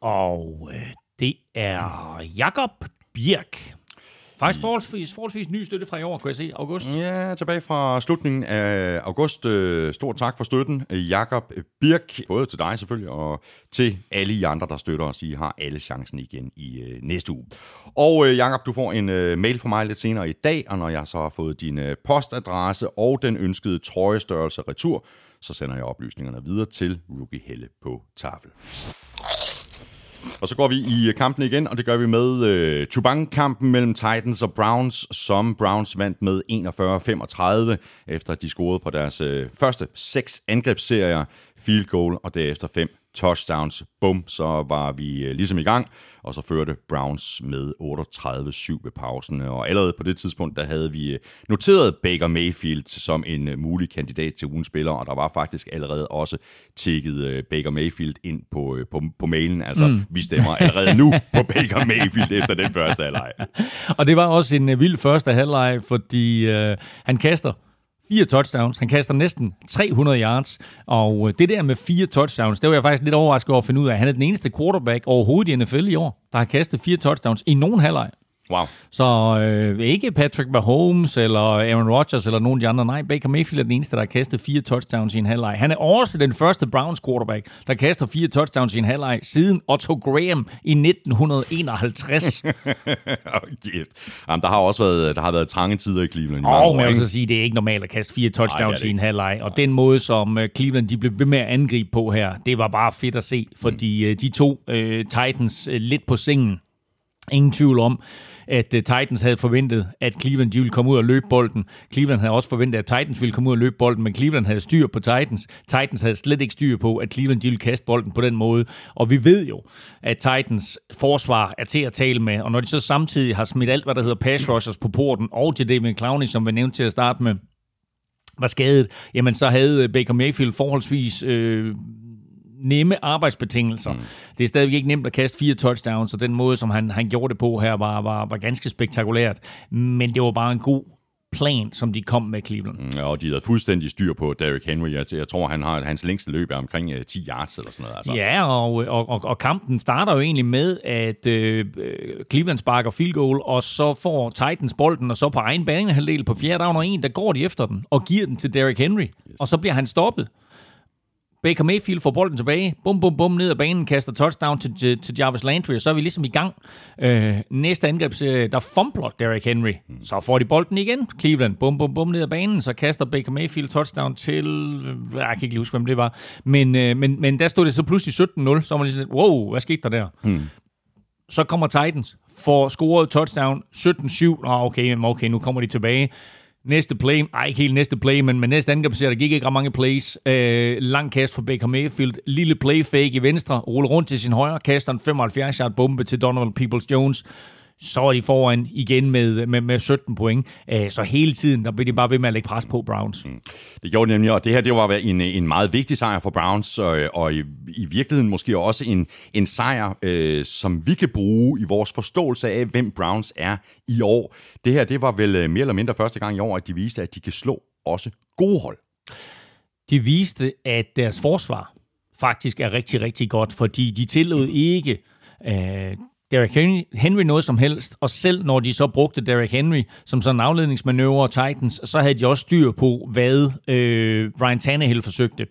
Og øh, det er Jakob Birk. Faktisk forholdsvis, forholdsvis ny støtte fra i år, kan jeg se, august. Ja, tilbage fra slutningen af august. Øh, stort tak for støtten, Jakob Birk. Både til dig selvfølgelig, og til alle I andre, der støtter os. I har alle chancen igen i øh, næste uge. Og øh, Jakob, du får en øh, mail fra mig lidt senere i dag, og når jeg så har fået din øh, postadresse og den ønskede trøjestørrelse retur, så sender jeg oplysningerne videre til Rookie Helle på Tafel. Og så går vi i kampen igen, og det gør vi med øh, Chubank-kampen mellem Titans og Browns, som Browns vandt med enogfyrre femogtredive, efter at de scorede på deres øh, første seks angrebsserier, field goal og derefter fem touchdowns. Bum, så var vi øh, ligesom i gang, og så førte Browns med otteogtredive syv ved pausen. Og allerede på det tidspunkt, der havde vi noteret Baker Mayfield som en øh, mulig kandidat til ugens spiller, og der var faktisk allerede også tækket øh, Baker Mayfield ind på, øh, på, på mailen. Altså, mm. vi stemmer allerede nu på Baker Mayfield efter den første halvleg. Og det var også en øh, vild første halvleg, fordi øh, han kaster fire touchdowns. Han kaster næsten tre hundrede yards, og det der med fire touchdowns, det var jeg faktisk lidt overrasket over at finde ud af. Han er den eneste quarterback overhovedet i N F L i år, der har kastet fire touchdowns i nogen halvleg. Wow. Så øh, ikke Patrick Mahomes eller Aaron Rodgers eller nogen af de andre. Nej, Baker Mayfield er den eneste, der har kastet fire touchdowns i en halvleg. Han er også den første Browns quarterback, der kaster fire touchdowns i en halvleg siden Otto Graham i nitten enoghalvtreds. Okay. Jamen, der har også været, der har været trange tider i Cleveland. Og man vil så sige, det er ikke normalt at kaste fire touchdowns Nej, i en halvleg. Og den måde, som Cleveland de blev ved med at angribe på her, det var bare fedt at se, fordi mm. de to uh, Titans uh, lidt på sengen. Ingen tvivl om, at Titans havde forventet, at Cleveland ville komme ud og løbe bolden. Cleveland havde også forventet, at Titans ville komme ud og løbe bolden, men Cleveland havde styr på Titans. Titans havde slet ikke styr på, at Cleveland ville kaste bolden på den måde. Og vi ved jo, at Titans forsvar er til at tale med, og når de så samtidig har smidt alt, hvad der hedder pass rushers på porten, og til David Clowney, som vi nævnte til at starte med, var skadet, jamen så havde Baker Mayfield forholdsvis... Øh nemme arbejdsbetingelser. Mm. Det er stadigvæk ikke nemt at kaste fire touchdowns, og den måde, som han, han gjorde det på her, var, var, var ganske spektakulært. Men det var bare en god plan, som de kom med Cleveland. Mm, og de havde fuldstændig styr på Derrick Henry. Jeg, jeg tror, han har hans længste løb er omkring uh, ti yards eller sådan noget. Altså. Ja, og, og, og, og kampen starter jo egentlig med, at øh, Cleveland sparker field goal, og så får Titans bolden, og så på egen banehalvdel på fjerde down og en, der går de efter den, og giver den til Derrick Henry. Yes. Og så bliver han stoppet. Baker Mayfield får bolden tilbage, bum, bum, bum, ned ad banen, kaster touchdown til, til, til Jarvis Landry, og så er vi ligesom i gang. Øh, næste angrebsserie, der fumbler Derrick Henry. Så får de bolden igen, Cleveland, bum, bum, bum, ned ad banen, så kaster Baker Mayfield touchdown til, jeg kan ikke huske, hvem det var, men, øh, men, men der stod det så pludselig sytten nul, så var man ligesom, wow, hvad skete der der? Hmm. Så kommer Titans, får scoret touchdown, sytten syv, oh, okay, okay, nu kommer de tilbage. Næste play, ej ikke helt næste play, men med næste angrebsserie, der gik ikke ret mange plays. Øh, lang kast fra Baker Mayfield, lille play fake i venstre, ruller rundt til sin højre, kaster en femoghalvfjerds yard bombe til Donovan Peoples-Jones. Så er de foran igen med, med, med sytten point. Så hele tiden, der bliver de bare ved med at lægge pres på Browns. Mm. Det gjorde de nemlig, og det her det var en, en meget vigtig sejr for Browns, og, og i, i virkeligheden måske også en, en sejr, øh, som vi kan bruge i vores forståelse af, hvem Browns er i år. Det her det var vel mere eller mindre første gang i år, at de viste, at de kan slå også gode hold. De viste, at deres forsvar faktisk er rigtig, rigtig godt, fordi de tillod ikke... Øh, Derrick Henry noget som helst, og selv når de så brugte Derrick Henry som sådan en afledningsmanøvre og Titans, så havde de også styr på, hvad øh, Ryan Tannehill forsøgte.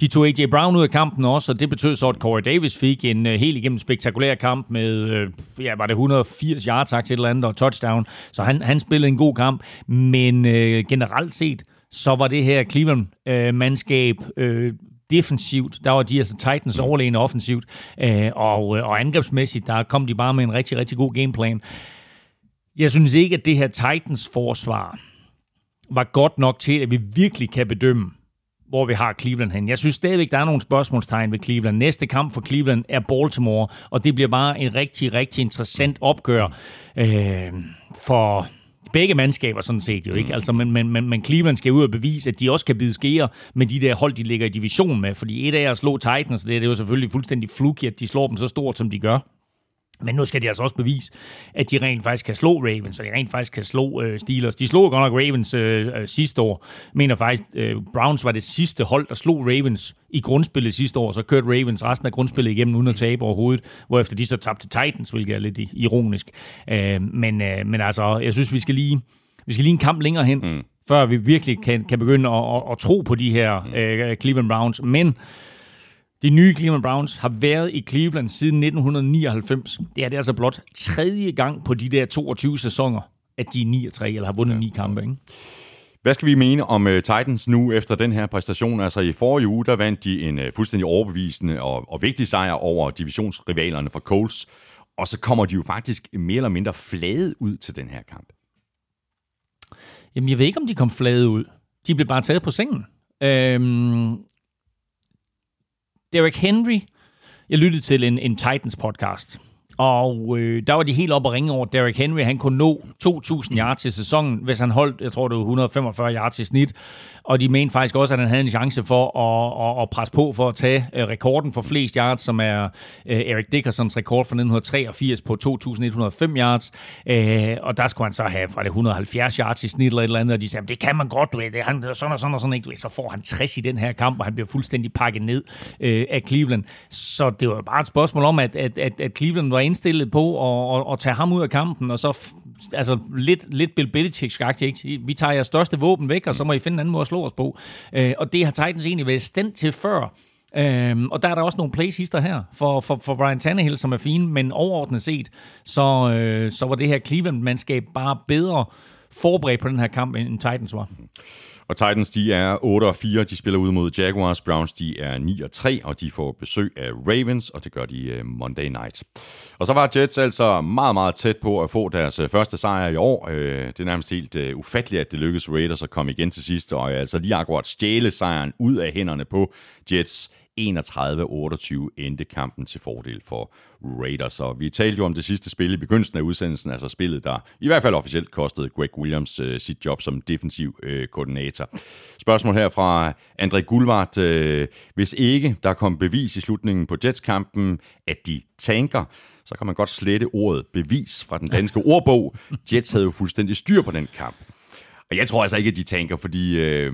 De tog A J Brown ud af kampen også, og det betød så, at Corey Davis fik en øh, helt igennem spektakulær kamp med, øh, ja, var det et hundrede og firs yards til et eller andet, og touchdown, så han, han spillede en god kamp, men øh, generelt set, så var det her Cleveland-mandskab øh, øh, defensivt, der var de altså Titans overlegne offensivt, øh, og, og angrebsmæssigt, der kom de bare med en rigtig, rigtig god gameplan. Jeg synes ikke, at det her Titans-forsvar var godt nok til, at vi virkelig kan bedømme, hvor vi har Cleveland hen. Jeg synes stadigvæk, der er nogle spørgsmålstegn ved Cleveland. Næste kamp for Cleveland er Baltimore, og det bliver bare en rigtig, rigtig interessant opgør øh, for... Begge mandskaber sådan set jo ikke, altså, men, men, men Cleveland skal ud og bevise, at de også kan bide skære med de der hold, de ligger i division med, fordi et af jer slå Titans, det er jo selvfølgelig fuldstændig fluky, at de slår dem så stort, som de gør. Men nu skal de altså også bevise, at de rent faktisk kan slå Ravens, og de rent faktisk kan slå øh, Steelers. De slog godt nok Ravens øh, øh, sidste år. Jeg mener faktisk, øh, Browns var det sidste hold, der slog Ravens i grundspillet sidste år, så kørte Ravens resten af grundspillet igennem uden at tabe overhovedet, hvorefter de så tabte Titans, hvilket er lidt ironisk. Øh, men, øh, men altså, jeg synes, vi skal lige, vi skal lige en kamp længere hen, mm. før vi virkelig kan, kan begynde at, at, at tro på de her øh, Cleveland Browns. Men... De nye Cleveland Browns har været i Cleveland siden nitten nioghalvfems. Det er det altså blot tredje gang på de der toogtyve sæsoner, at de er ni og tre, eller har vundet ja. ni kampe, ikke? Hvad skal vi mene om uh, Titans nu efter den her præstation? Altså i forrige uge, der vandt de en uh, fuldstændig overbevisende og, og vigtig sejr over divisionsrivalerne fra Colts, og så kommer de jo faktisk mere eller mindre flade ud til den her kamp. Jamen jeg ved ikke, om de kom flade ud. De blev bare taget på sengen. Øhm Derrick Henry, jeg lyttede til en, en Titans podcast, og øh, der var de helt oppe at ringe over, at Derrick Henry, han kunne nå to tusind yards i sæsonen, hvis han holdt, jeg tror det var et hundrede og femogfyrre yards i snit, og de mente faktisk også, at han havde en chance for at, at, at presse på for at tage rekorden for flest yards, som er øh, Eric Dickersons rekord fra nitten treogfirs på to tusind et hundrede og fem yards, øh, og der skulle han så have fra det et hundrede og halvfjerds yards i snit eller et eller andet, og de sagde, det kan man godt, du ved, det han sådan og sådan og sådan, ikke, så får han tres i den her kamp, og han bliver fuldstændig pakket ned øh, af Cleveland, så det var bare et spørgsmål om, at, at, at, at Cleveland var indstillet på at, at, at tage ham ud af kampen, og så f- altså lidt, lidt Bill Belichick-agtigt, vi tager jeres største våben væk, og så må I finde en anden måde at slå os på. Øh, og det har Titans egentlig været stand til før. Øhm, og der er der også nogle plays-hister her for, for, for Ryan Tannehill, som er fine, men overordnet set, så, øh, så var det her Cleveland-mandskab bare bedre forberedt på den her kamp, end Titans var. Og Titans, de er otte og fire, de spiller ud mod Jaguars. Browns, de er ni og tre, og de får besøg af Ravens, og det gør de Monday night. Og så var Jets altså meget, meget tæt på at få deres første sejr i år. Det er nærmest helt ufatteligt, at det lykkedes Raiders at komme igen til sidst, og altså lige akkurat stjæle sejren ud af hænderne på Jets. enogtredive otteogtyve endte kampen til fordel for Raiders, og vi talte jo om det sidste spil i begyndelsen af udsendelsen, altså spillet, der i hvert fald officielt kostede Greg Williams øh, sit job som defensiv øh, koordinator. Spørgsmål her fra André Guldvart. Øh, hvis ikke der kom bevis i slutningen på Jets-kampen, at de tanker, så kan man godt slette ordet bevis fra den danske ordbog. Jets havde jo fuldstændig styr på den kamp. Og jeg tror altså ikke, at de tanker, fordi... Øh,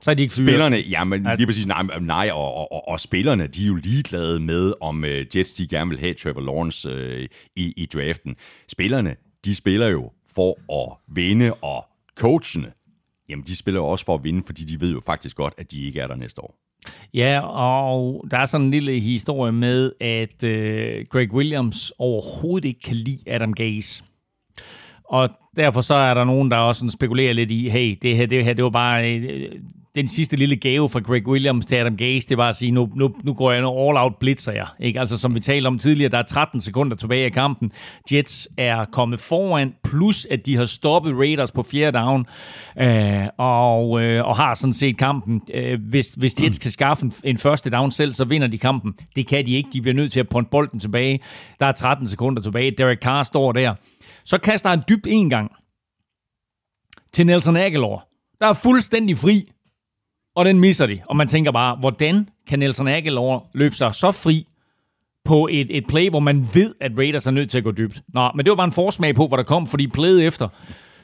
Så er de ikke fyre. Spillerne, ja, men lige præcis, nej, nej og, og, og, og spillerne, de er jo ligeglade med, om uh, Jets, de gerne vil have Trevor Lawrence uh, i, i draften. Spillerne, de spiller jo for at vinde, og coachene, jamen de spiller jo også for at vinde, fordi de ved jo faktisk godt, at de ikke er der næste år. Ja, og der er sådan en lille historie med, at uh, Greg Williams overhovedet ikke kan lide Adam Gase. Og derfor så er der nogen, der også spekulerer lidt i, hey, det her, det her, det var bare... Uh, Den sidste lille gave fra Greg Williams til Adam Gase, det var at sige, nu, nu, nu går jeg nu all-out blitzer jeg. Ikke? Altså som vi talte om tidligere, der er tretten sekunder tilbage i kampen. Jets er kommet foran, plus at de har stoppet Raiders på fjerde down, øh, og, øh, og har sådan set kampen. Øh, hvis, hvis Jets kan skaffe en, en første down selv, så vinder de kampen. Det kan de ikke, de bliver nødt til at ponde bolden tilbage. Der er tretten sekunder tilbage, Derek Carr står der. Så kaster han dybt en gang til Nelson Aguilar. Der er fuldstændig fri. Og den misser de. Og man tænker bare, hvordan kan Nelson Aguilar løbe sig så fri på et, et play, hvor man ved, at Raiders er nødt til at gå dybt? Nå, men det var bare en forsmag på, hvor der kom, fordi playet efter.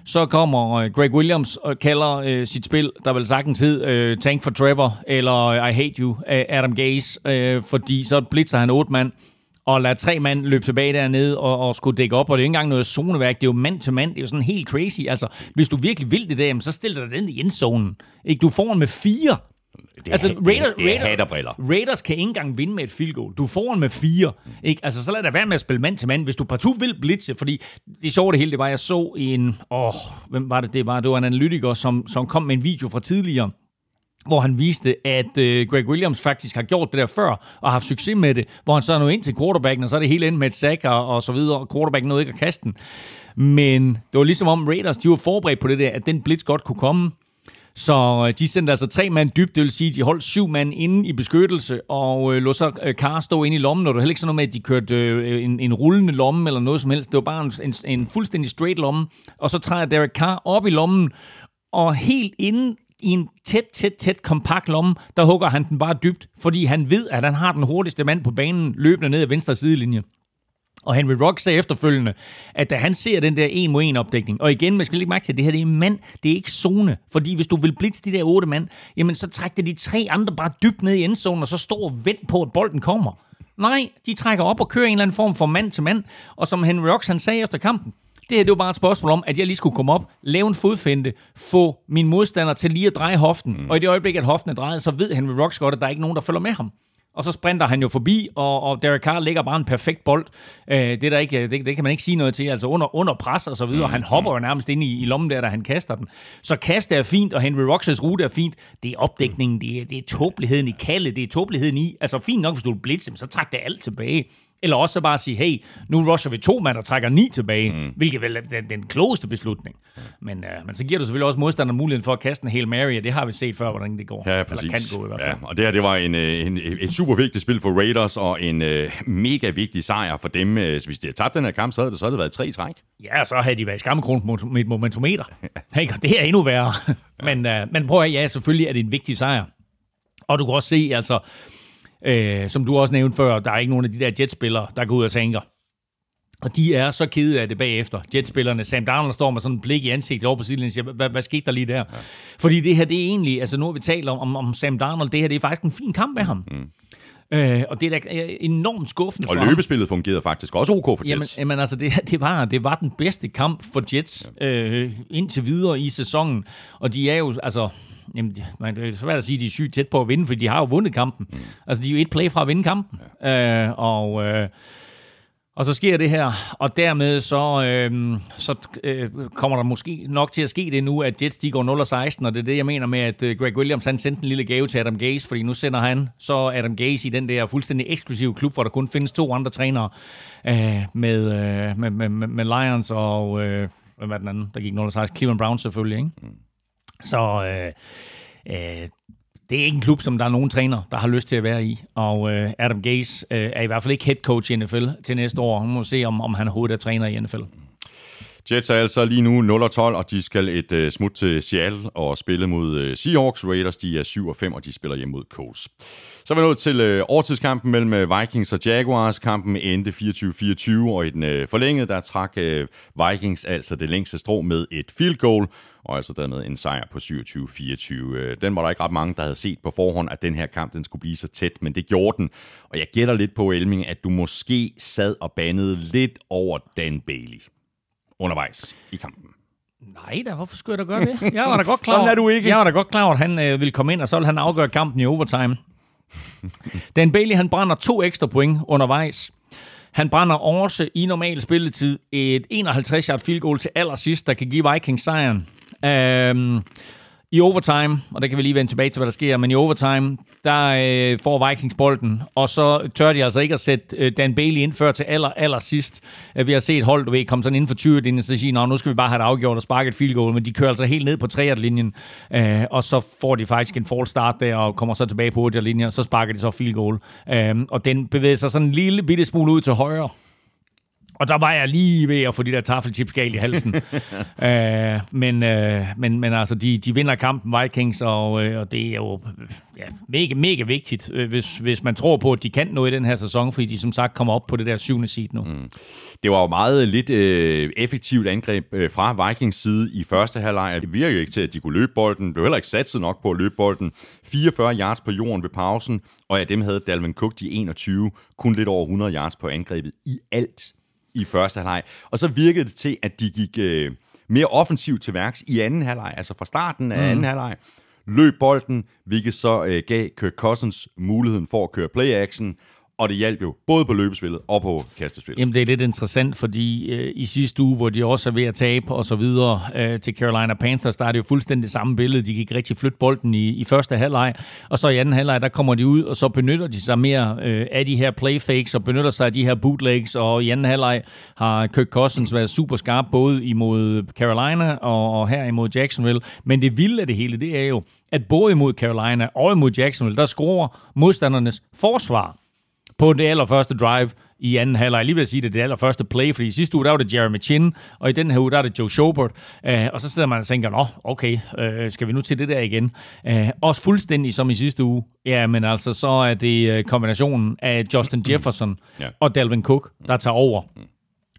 Så kommer Greg Williams og kalder øh, sit spil, der vel sagt en tid, øh, Tank for Trevor, eller I Hate You, Adam Gase, øh, fordi så blitzer han otte mand, og lader tre mand løbe tilbage dernede og, og skulle dække op, og det er ikke engang noget zoneværk, det er jo mand til mand, det er jo sådan helt crazy. Altså, hvis du virkelig vil det der, så stiller dig den i endzonen. Ikke? Du får den med fire. Det er, altså, Raider, det er, det er Raider, Raiders kan ikke engang vinde med et field goal. Du får den med fire. Ikke? Altså, så lad dig være med at spille mand til mand, hvis du partout vil blitse, fordi det sjove det hele, det var, jeg så en... Åh, hvem var det, det var? Det var en analytiker, som, som kom med en video fra tidligere, hvor han viste, at øh, Greg Williams faktisk har gjort det der før, og haft succes med det, hvor han så er nået ind til quarterbacken, og så er det hele inde med et sack, og, og så videre, og quarterbacken nåede ikke at kaste den. Men det var ligesom om Raiders, de var forberedt på det der, at den blitz godt kunne komme, så de sendte altså tre mand dybt, det vil sige, at de holdt syv mand inde i beskyttelse, og øh, lå så øh, Carr stå inde i lommen, og det var heller ikke sådan noget med, at de kørte øh, en, en rullende lomme, eller noget som helst, det var bare en, en, en fuldstændig straight lomme, og så træder Derek Carr op i lommen, og helt inden i en tæt, tæt, tæt kompakt lomme, der hugger han den bare dybt, fordi han ved, at han har den hurtigste mand på banen løbende ned ad venstre sidelinje. Og Henry Ruggs sagde efterfølgende, at da han ser den der en mod en opdækning, og igen, man skal lige mærke til, at det her det er mand, det er ikke zone, fordi hvis du vil blitz de der otte mand, jamen så trækker de tre andre bare dybt ned i endzonen, og så står og vent på, at bolden kommer. Nej, de trækker op og kører en eller anden form for mand til mand, og som Henry Ruggs han sagde efter kampen, det her, det var bare et spørgsmål om, at jeg lige skulle komme op, lave en fodfinte, få min modstander til lige at dreje hoften. Mm. Og i det øjeblik, at hoften er drejet, så ved Henry Ruggs godt, at der er ikke nogen, der følger med ham. Og så sprinter han jo forbi, og, og Derek Carr lægger bare en perfekt bold. Øh, det, der ikke, det, det kan man ikke sige noget til, altså under, under pres og så videre. Mm. Han hopper jo nærmest ind i, i lommen der, da han kaster den. Så kastet er fint, og Henry Ruggs' rute er fint. Det er opdækningen, det er, det er tåbeligheden i kaldet, det er tåbeligheden i... Altså fint nok, hvis du vil blitse, så træk det alt tilbage. Eller også bare sige, hey, nu rusher vi to mand og trækker ni tilbage, mm. hvilket vel er den, den klogeste beslutning. Men, øh, men så giver du selvfølgelig også modstanderen muligheden for at kaste en Hail Mary, og det har vi set før, hvordan det går. Ja, præcis. Eller kan gå i hvert fald. Ja, og det her, det var en, en, et super vigtigt spil for Raiders, og en øh, mega vigtig sejr for dem. Hvis de havde tabt den her kamp, så havde det, så havde det været tre træk. Ja, så havde de været i skammekronen med et momentometer. Det er endnu værre. Men, øh, men prøv at ja, selvfølgelig er det en vigtig sejr. Og du kan også se, altså... Øh, som du også nævnte før, der er ikke nogen af de der Jets-spillere, der går ud og tænker. Og de er så kede af det bagefter. Jets-spillerne, Sam Darnold står med sådan et blik i ansigtet over på sidelinjen og siger, hvad, hvad skete der lige der? Ja. Fordi det her, det er egentlig, altså nu har vi talt om, om, om Sam Darnold, det her, det er faktisk en fin kamp af ham. Mm. Øh, og det er da enormt skuffende og for og løbespillet ham. Fungerede faktisk også ok for Jets. Jamen, jamen altså, det, det, var, det var den bedste kamp for Jets ja. øh, indtil videre i sæsonen. Og de er jo, altså... Jamen, man kan svært at sige, at de er sygt tæt på at vinde, fordi de har jo vundet kampen. Mm. Altså, de er jo et play fra at vinde kampen. Ja. Øh, og, øh, Og så sker det her, og dermed så, øh, så øh, kommer der måske nok til at ske det nu, at Jets de går nul og seksten, og det er det, jeg mener med, at Greg Williams han sendte en lille gave til Adam Gase, fordi nu sender han så Adam Gase i den der fuldstændig eksklusive klub, hvor der kun findes to andre trænere øh, med, øh, med, med, med Lions og, øh, hvad var den anden, der gik nul og seksten? Cleveland Browns selvfølgelig, ikke? Så øh, øh, det er ikke en klub, som der er nogen træner, der har lyst til at være i. Og øh, Adam Gase øh, er i hvert fald ikke head coach i N F L til næste år. Nu må se, om, om han overhovedet er træner i N F L. Jets er altså lige nu nul og tolv, og de skal et øh, smut til Seattle og spille mod øh, Seahawks. Raiders, de er syv og fem, og de spiller hjemme mod Colts. Så er vi nået til øh, overtidskampen mellem øh, Vikings og Jaguars. Kampen endte fireogtyve fireogtyve, og i den øh, forlængede, der trak øh, Vikings altså det længste strå med et field goal, og altså dermed en sejr på syvogtyve fireogtyve. Den var der ikke ret mange, der havde set på forhånd, at den her kamp den skulle blive så tæt, men det gjorde den. Og jeg gætter lidt på, Elming, at du måske sad og bandede lidt over Dan Bailey undervejs i kampen. Nej da, hvorfor skulle jeg da gøre det? Jeg var da godt klar over, Sådan er du ikke. Jeg var da godt klar over, at han øh, ville komme ind, og så ville han afgøre kampen i overtime. Dan Bailey, han brænder to ekstra point undervejs. Han brænder også i normal spilletid et enoghalvtreds yard field goal til allersidst, der kan give Vikings sejren. Øhm, I overtime, og der kan vi lige vende tilbage til, hvad der sker, men i overtime, der øh, får Vikings bolden, og så tør de altså ikke at sætte øh, Dan Bailey ind før til aller, aller sidst. Vi har set hold, du ved, komme sådan inden for tyve-linjen, og så sige, nu skal vi bare have det afgjort og sparket field goal, men de kører altså helt ned på tre-linjen, øh, og så får de faktisk en false start der, og kommer så tilbage på otte-linjen, og så sparker de så field goal. Øh, og den bevæger sig sådan en lille bitte smule ud til højre. Og der var jeg lige ved at få de der taffelchips galt i halsen. Æh, men, øh, men, men altså, de, de vinder kampen, Vikings, og, øh, og det er jo ja, mega, mega vigtigt, øh, hvis, hvis man tror på, at de kan noget i den her sæson, fordi de som sagt kommer op på det der syvende seed nu. Mm. Det var jo meget lidt øh, effektivt angreb øh, fra Vikings side i første halvleg. Det virker jo ikke til, at de kunne løbe bolden. Det blev heller ikke satset nok på at løbe bolden. fireogfyrre yards på jorden ved pausen, og af dem havde Dalvin Cook de enogtyve, kun lidt over hundrede yards på angrebet i alt i første halvleg. Og så virkede det til, at de gik øh, mere offensivt til værks i anden halvleg, altså fra starten af mm. anden halvleg. Løb bolden, hvilket så øh, gav Kirk Cousins muligheden for at køre play-action, og det hjalp jo både på løbespillet og på kastespillet. Jamen, det er lidt interessant, fordi øh, i sidste uge, hvor de også er ved at tabe og så videre øh, til Carolina Panthers, der er det jo fuldstændig samme billede. De gik rigtig flytte bolden i, i første halvleg, og så i anden halvleg, der kommer de ud, og så benytter de sig mere øh, af de her playfakes, og benytter sig af de her bootlegs, og i anden halvleg har Kirk Cousins været super skarp, både imod Carolina og, og her imod Jacksonville. Men det vilde af det hele, det er jo, at både imod Carolina og imod Jacksonville, der scorer modstandernes forsvar på det allerførste drive i anden halvleg. Jeg lige vil sige, det er det allerførste play, fordi i sidste uge, der var det Jeremy Chin, og i den her uge, der er det Joe Schobert. Øh, og så sidder man og tænker, nå, okay, øh, skal vi nu til det der igen? Øh, også fuldstændig som i sidste uge. Ja, men altså, så er det kombinationen af Justin Jefferson ja. og Dalvin Cook, der tager over.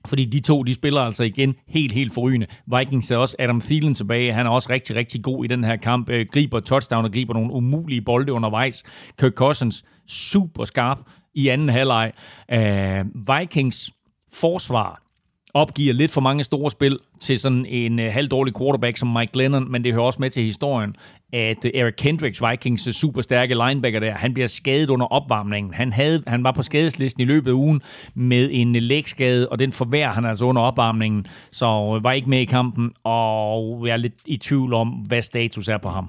Fordi de to, de spiller altså igen helt, helt forrygende. Vikings er også Adam Thielen tilbage. Han er også rigtig, rigtig god i den her kamp. Øh, griber touchdown og griber nogle umulige bolde undervejs. Kirk Cousins, super skarp i anden halvleg. Uh, Vikings forsvar opgiver lidt for mange store spil til sådan en uh, halvdårlig quarterback som Mike Glennon, men det hører også med til historien, at uh, Eric Kendricks, Vikings superstærke linebacker der, han bliver skadet under opvarmningen. Han, havde, han var på skadeslisten i løbet af ugen med en uh, lægskade, og den forværrer han altså under opvarmningen, så var ikke med i kampen, og jeg er lidt i tvivl om, hvad status er på ham.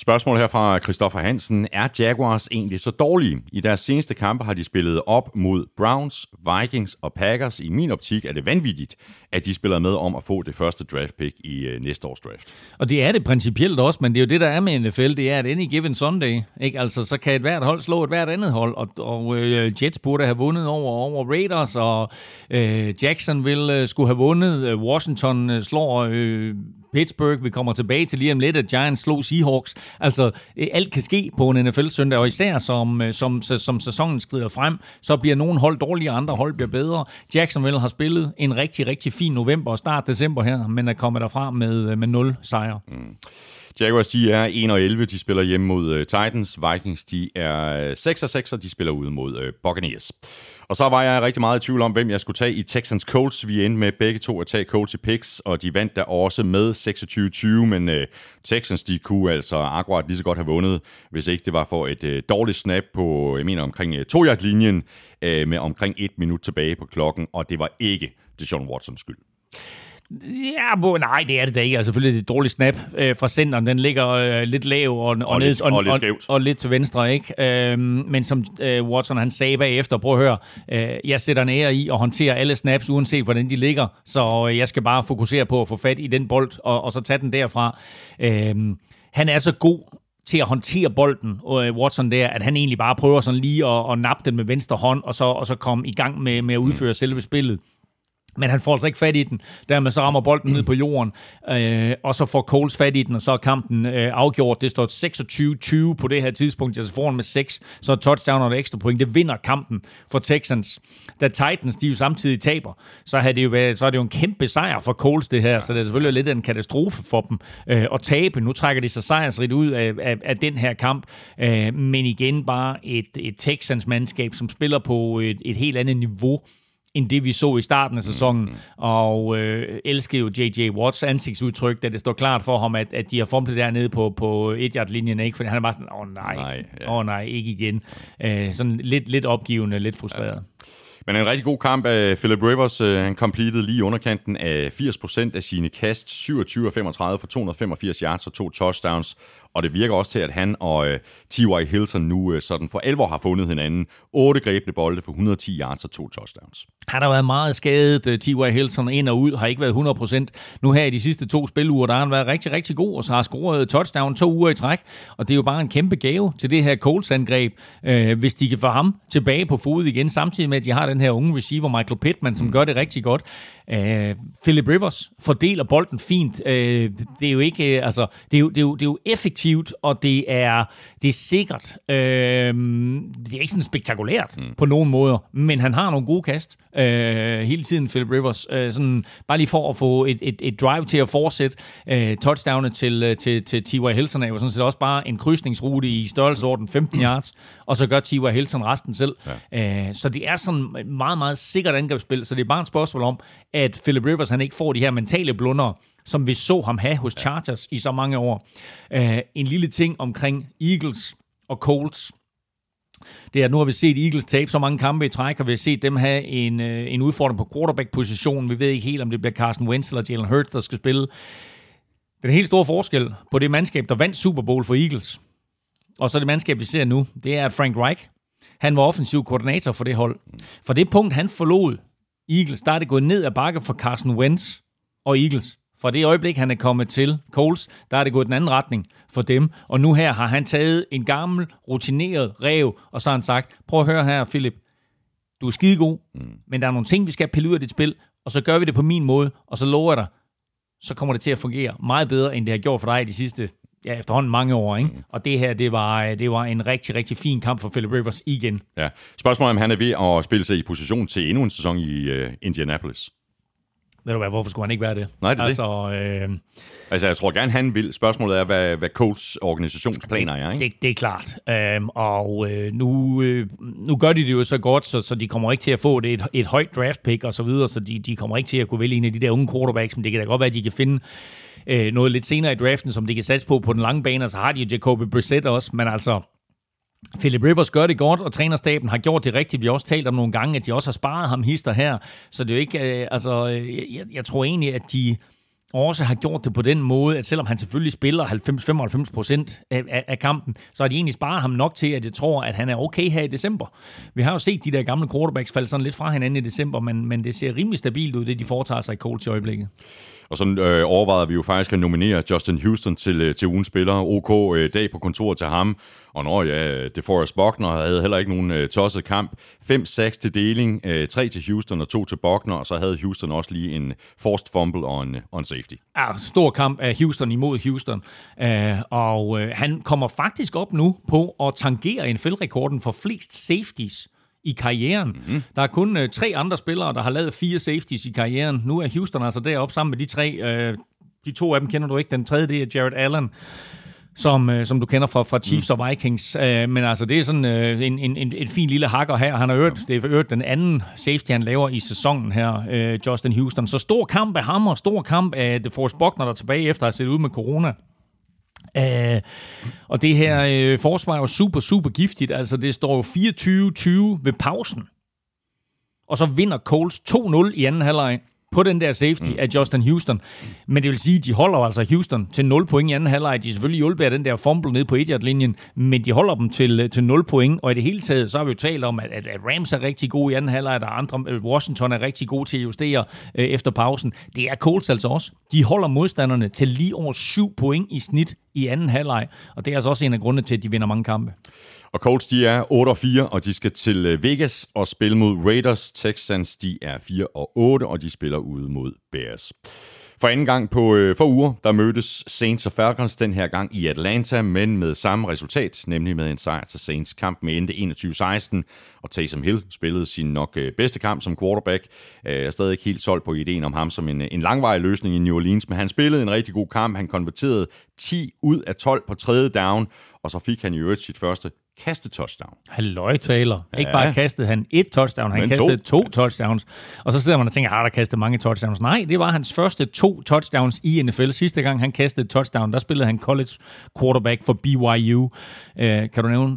Spørgsmål her fra Christoffer Hansen. Er Jaguars egentlig så dårlige? I deres seneste kampe har de spillet op mod Browns, Vikings og Packers. I min optik er det vanvittigt, at de spiller med om at få det første draft pick i øh, næste års draft. Og det er det principielt også, men det er jo det, der er med N F L. Det er, at any given Sunday, ikke? Altså, så kan et hvert hold slå et hvert andet hold. Og, og øh, Jets burde have vundet over, over Raiders, og øh, Jacksonville øh, skulle have vundet. Washington øh, slår Øh, Pittsburgh, vi kommer tilbage til lige om lidt, at Giants slog Seahawks. Altså, alt kan ske på en N F L-søndag, og især som, som, som sæsonen skrider frem, så bliver nogle hold dårligere, andre hold bliver bedre. Jacksonville har spillet en rigtig, rigtig fin november og start december her, men er kommet derfra med, med nul sejre. Mm. Jaguars, de er en og elleve, de spiller hjemme mod Titans. Vikings, de er seks og seks, og de spiller ude mod Buccaneers. Og så var jeg rigtig meget i tvivl om, hvem jeg skulle tage i Texans Colts. Vi endte med begge to at tage Colts i picks, og de vandt der også med seksogtyve tyve, men øh, Texans, de kunne altså akkurat lige så godt have vundet, hvis ikke det var for et øh, dårligt snap på, jeg mener, omkring øh, to-yard-linjen øh, med omkring et minut tilbage på klokken, og det var ikke Deshaun Watsons skyld. Ja, bo, nej, det er det da ikke. Altså, selvfølgelig er det et dårligt snap øh, fra centeren. Den ligger øh, lidt lav og, og, og, lidt, og, og, lidt og, og lidt til venstre, ikke? Øh, men som øh, Watson han sagde bagefter, prøv at høre, øh, jeg sætter en ære i og håndterer alle snaps, uanset hvordan de ligger. Så jeg skal bare fokusere på at få fat i den bold og, og så tage den derfra. Øh, han er så god til at håndtere bolden, Watson der, at han egentlig bare prøver sådan lige at, at nappe den med venstre hånd, og så, og så komme i gang med, med at udføre selve spillet. Men han får altså ikke fat i den. Dermed så rammer bolden ned på jorden, øh, og så får Coles fat i den, og så er kampen øh, afgjort. Det står seksogtyve tyve på det her tidspunkt. Altså foran med seks, så er touchdown og et ekstra point. Det vinder kampen for Texans. Da Titans, de jo samtidig taber, så, havde det jo været, så er det jo en kæmpe sejr for Coles det her, så det er selvfølgelig lidt en katastrofe for dem øh, at tabe. Nu trækker de sig sejrsrigt ud af, af, af den her kamp, øh, men igen bare et, et Texans-mandskab, som spiller på et, et helt andet niveau, end det vi så i starten af sæsonen, mm-hmm. og øh, elskede jo J J. Watts ansigtsudtryk, da det står klart for ham, at, at de har formlet dernede på, på et-yard-linjen, ikke? Fordi han er bare sådan, åh oh, nej, åh nej, ja. oh, nej, ikke igen. Øh, sådan lidt, lidt opgivende, lidt frustreret. Ja. Men en rigtig god kamp af Philip Rivers. Han completed lige underkanten af firs procent af sine kast, syvogtyve af femogtredive for to hundrede femogfirs yards og to touchdowns. Og det virker også til, at han og øh, T Y. Hilton nu øh, sådan for alvor har fundet hinanden. otte grebne bolde for et hundrede og ti yards og to touchdowns. Han har været meget skadet, T Y. Hilton, ind og ud, har ikke været hundrede procent. Nu her i de sidste to spiluger, der har han været rigtig, rigtig god, og så har scoret touchdown to uger i træk. Og det er jo bare en kæmpe gave til det her Colts-angreb, øh, hvis de kan få ham tilbage på fod igen, samtidig med, at de har den her unge receiver, Michael Pittman, som mm. gør det rigtig godt. Øh, Philip Rivers fordeler bolden fint. Øh, det er jo ikke, altså, det er jo, det er jo, det er jo effektivt, og det er, det er sikkert. Øh, det er ikke sådan spektakulært mm. på nogen måder, men han har nogle gode kast øh, hele tiden, Philip Rivers. Øh, sådan, bare lige for at få et, et, et drive til at fortsætte. Øh, touchdownet til, til, til T Y. Hilton er jo sådan set også bare en krydsningsrute i størrelseorden femten yards, og så gør T Y. Hilton resten selv. Ja. Øh, så det er sådan et meget, meget sikkert angrebsspil, så det er bare et spørgsmål om, at Philip Rivers han ikke får de her mentale blundere, som vi så ham have hos Chargers i så mange år. Uh, en lille ting omkring Eagles og Colts, det er, at nu har vi set Eagles tabe så mange kampe i træk, og vi har set dem have en, uh, en udfordring på quarterback-positionen. Vi ved ikke helt, om det bliver Carson Wentz eller Jalen Hurts, der skal spille. Den helt store forskel på det mandskab, der vandt Super Bowl for Eagles, og så det mandskab, vi ser nu, det er, at Frank Reich, han var offensiv koordinator for det hold. For det punkt, han forlod Eagles, der er det gået ned ad bakke for Carson Wentz og Eagles. Fra det øjeblik, han er kommet til Coles, der er det gået den anden retning for dem. Og nu her har han taget en gammel, rutineret ræv, og så har han sagt, prøv at høre her, Philip, du er skidegod, mm. men der er nogle ting, vi skal pille ud af dit spil, og så gør vi det på min måde, og så lover jeg dig, så kommer det til at fungere meget bedre, end det har gjort for dig i de sidste, ja, efterhånden mange år, ikke? Mm. Og det her, det var, det var en rigtig, rigtig fin kamp for Philip Rivers igen. Ja. Spørgsmålet om han er ved at spille sig i position til endnu en sæson i uh, Indianapolis. Ved du hvad, hvorfor skulle han ikke være det? Nej, det er altså, det. Øh... Altså, jeg tror gerne, han vil. Spørgsmålet er, hvad, hvad Colts organisationsplaner er, ikke? Det, det er klart. Øhm, og øh, nu, øh, nu gør de det jo så godt, så, så de kommer ikke til at få det et, et højt draft pick og så videre, så de, de kommer ikke til at kunne vælge en af de der unge quarterbacks, men det kan da godt være, at de kan finde øh, noget lidt senere i draften, som de kan satse på på den lange bane, og så har de jo Jacoby Brissett også, men altså... Philip Rivers gør det godt, og trænerstaben har gjort det rigtigt. Vi har også talt om nogle gange, at de også har sparet ham hister her. Så det er jo ikke... Øh, altså, jeg, jeg tror egentlig, at de også har gjort det på den måde, at selvom han selvfølgelig spiller halvfems til femoghalvfems procent af, af kampen, så har de egentlig sparet ham nok til, at jeg tror, at han er okay her i december. Vi har jo set de der gamle quarterbacks falde sådan lidt fra hinanden i december, men, men det ser rimelig stabilt ud, det de foretager sig i Colts i øjeblikket. Og så øh, overvejede vi jo faktisk at nominere Justin Houston til, øh, til ugens spiller. OK øh, dag på kontoret til ham. Og når ja, DeForest Buckner havde heller ikke nogen øh, tosset kamp. fem seks til deling, øh, tre til Houston og to til Buckner. Og så havde Houston også lige en forced fumble og en, og en safety. Ja, stor kamp af Houston imod Houston. Æh, og øh, han kommer faktisk op nu på at tangere N F L-rekorden for flest safeties i karrieren. Mm-hmm. Der er kun øh, tre andre spillere, der har lavet fire safeties i karrieren. Nu er Houston altså deroppe sammen med de tre. Øh, de to af dem kender du ikke. Den tredje, det er Jared Allen, som, øh, som du kender fra, fra Chiefs mm. og Vikings. Øh, men altså, det er sådan øh, en, en, en, en fin lille hakker her. Han har øvet, det er øvet den anden safety, han laver i sæsonen her, øh, Justin Houston. Så stor kamp af ham, og stor kamp af The Force Buckner, der tilbage efter at have set ud med corona. Uh, og det her uh, forsvar er jo super, super giftigt. Altså, det står jo fireogtyve tyve ved pausen. Og så vinder Colts to nul i anden halvleg på den der safety mm. af Justin Houston. Men det vil sige, at de holder altså Houston til nul point i anden halvleg. De er selvfølgelig hjulpet af den der fumble nede på et-yard-linjen, men de holder dem til, til nul point. Og i det hele taget, så har vi jo talt om, at, at Rams er rigtig gode i anden halvleg, og andre, Washington er rigtig gode til at justere øh, efter pausen. Det er Colts altså også. De holder modstanderne til lige over syv point i snit i anden halvleg, og det er altså også en af grundene til, at de vinder mange kampe. Og Colts, de er otte og fire, og de skal til Vegas og spille mod Raiders. Texans, de er fire og otte, og de spiller ude mod Bears. For anden gang på øh, for uger, der mødtes Saints og Falcons, den her gang i Atlanta, men med samme resultat, nemlig med en sejr til Saints. Kampen endte enogtyve seksten, og Taysom Hill spillede sin nok øh, bedste kamp som quarterback. Øh, jeg er stadig ikke helt solgt på ideen om ham som en, en langvarig løsning i New Orleans, men han spillede en rigtig god kamp. Han konverterede ti ud af tolv på tredje down, og så fik han i øvrigt sit første kaste-touchdown. Halløj, Taylor. Ja. Ikke bare kastede han et touchdown, han men kastede to, to touchdowns. Og så sidder man og tænker, har der kastet mange touchdowns? Nej, det var hans første to touchdowns i N F L. Sidste gang han kastede et touchdown, der spillede han college quarterback for B Y U. Øh, kan du nævne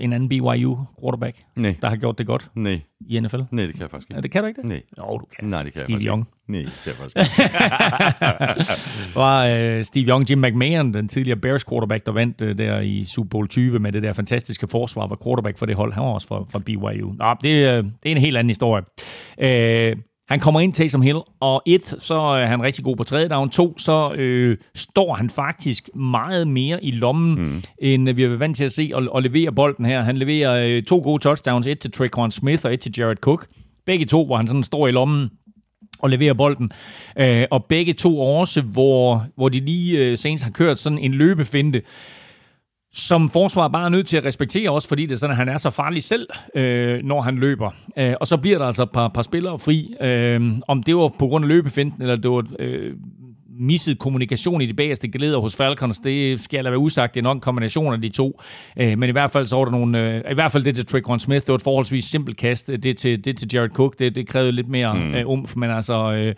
en anden B Y U quarterback, nej, der har gjort det godt, nej, i N F L? Nej, det kan jeg faktisk ikke. Ja, det kan du ikke det? Nej. Jo, du kan. Nej, det kan Steve jeg Young. Ikke. Nej, det kan jeg faktisk ikke. Var øh, Steve Young, Jim McMahon, den tidligere Bears quarterback, der vandt øh, der i Super Bowl tyve med det der fantastiske forsvar, var quarterback for det hold. Han var også fra, fra B Y U. Nå, det, øh, det er en helt anden historie. Øh, han kommer ind til Taysom Hill, og et, så er han rigtig god på tredje down. To, så øh, står han faktisk meget mere i lommen, mm. end vi er vant til at se, og, og leverer bolden her. Han leverer øh, to gode touchdowns, et til Tre'Quan Smith og et til Jared Cook. Begge to, hvor han sådan står i lommen og leverer bolden. Øh, og begge to også, hvor, hvor de lige øh, Saints har kørt sådan en løbefinte, som forsvar bare er nødt til at respektere, også fordi det er sådan, at han er så farlig selv, øh, når han løber. Øh, og så bliver der altså et par, par spillere fri. Øh, om det var på grund af løbefinden, eller det var øh, misset kommunikation i de bagerste geleder hos Falcons, det skal jeg lade være usagt. Det er nok en kombination af de to. Øh, men i hvert fald så var der nogle... Øh, i hvert fald det til Tre'Quan Smith, det var et forholdsvis simpelt kast. Det til, det til Jared Cook, det, det krævede lidt mere mm. øh, umf, men altså øh,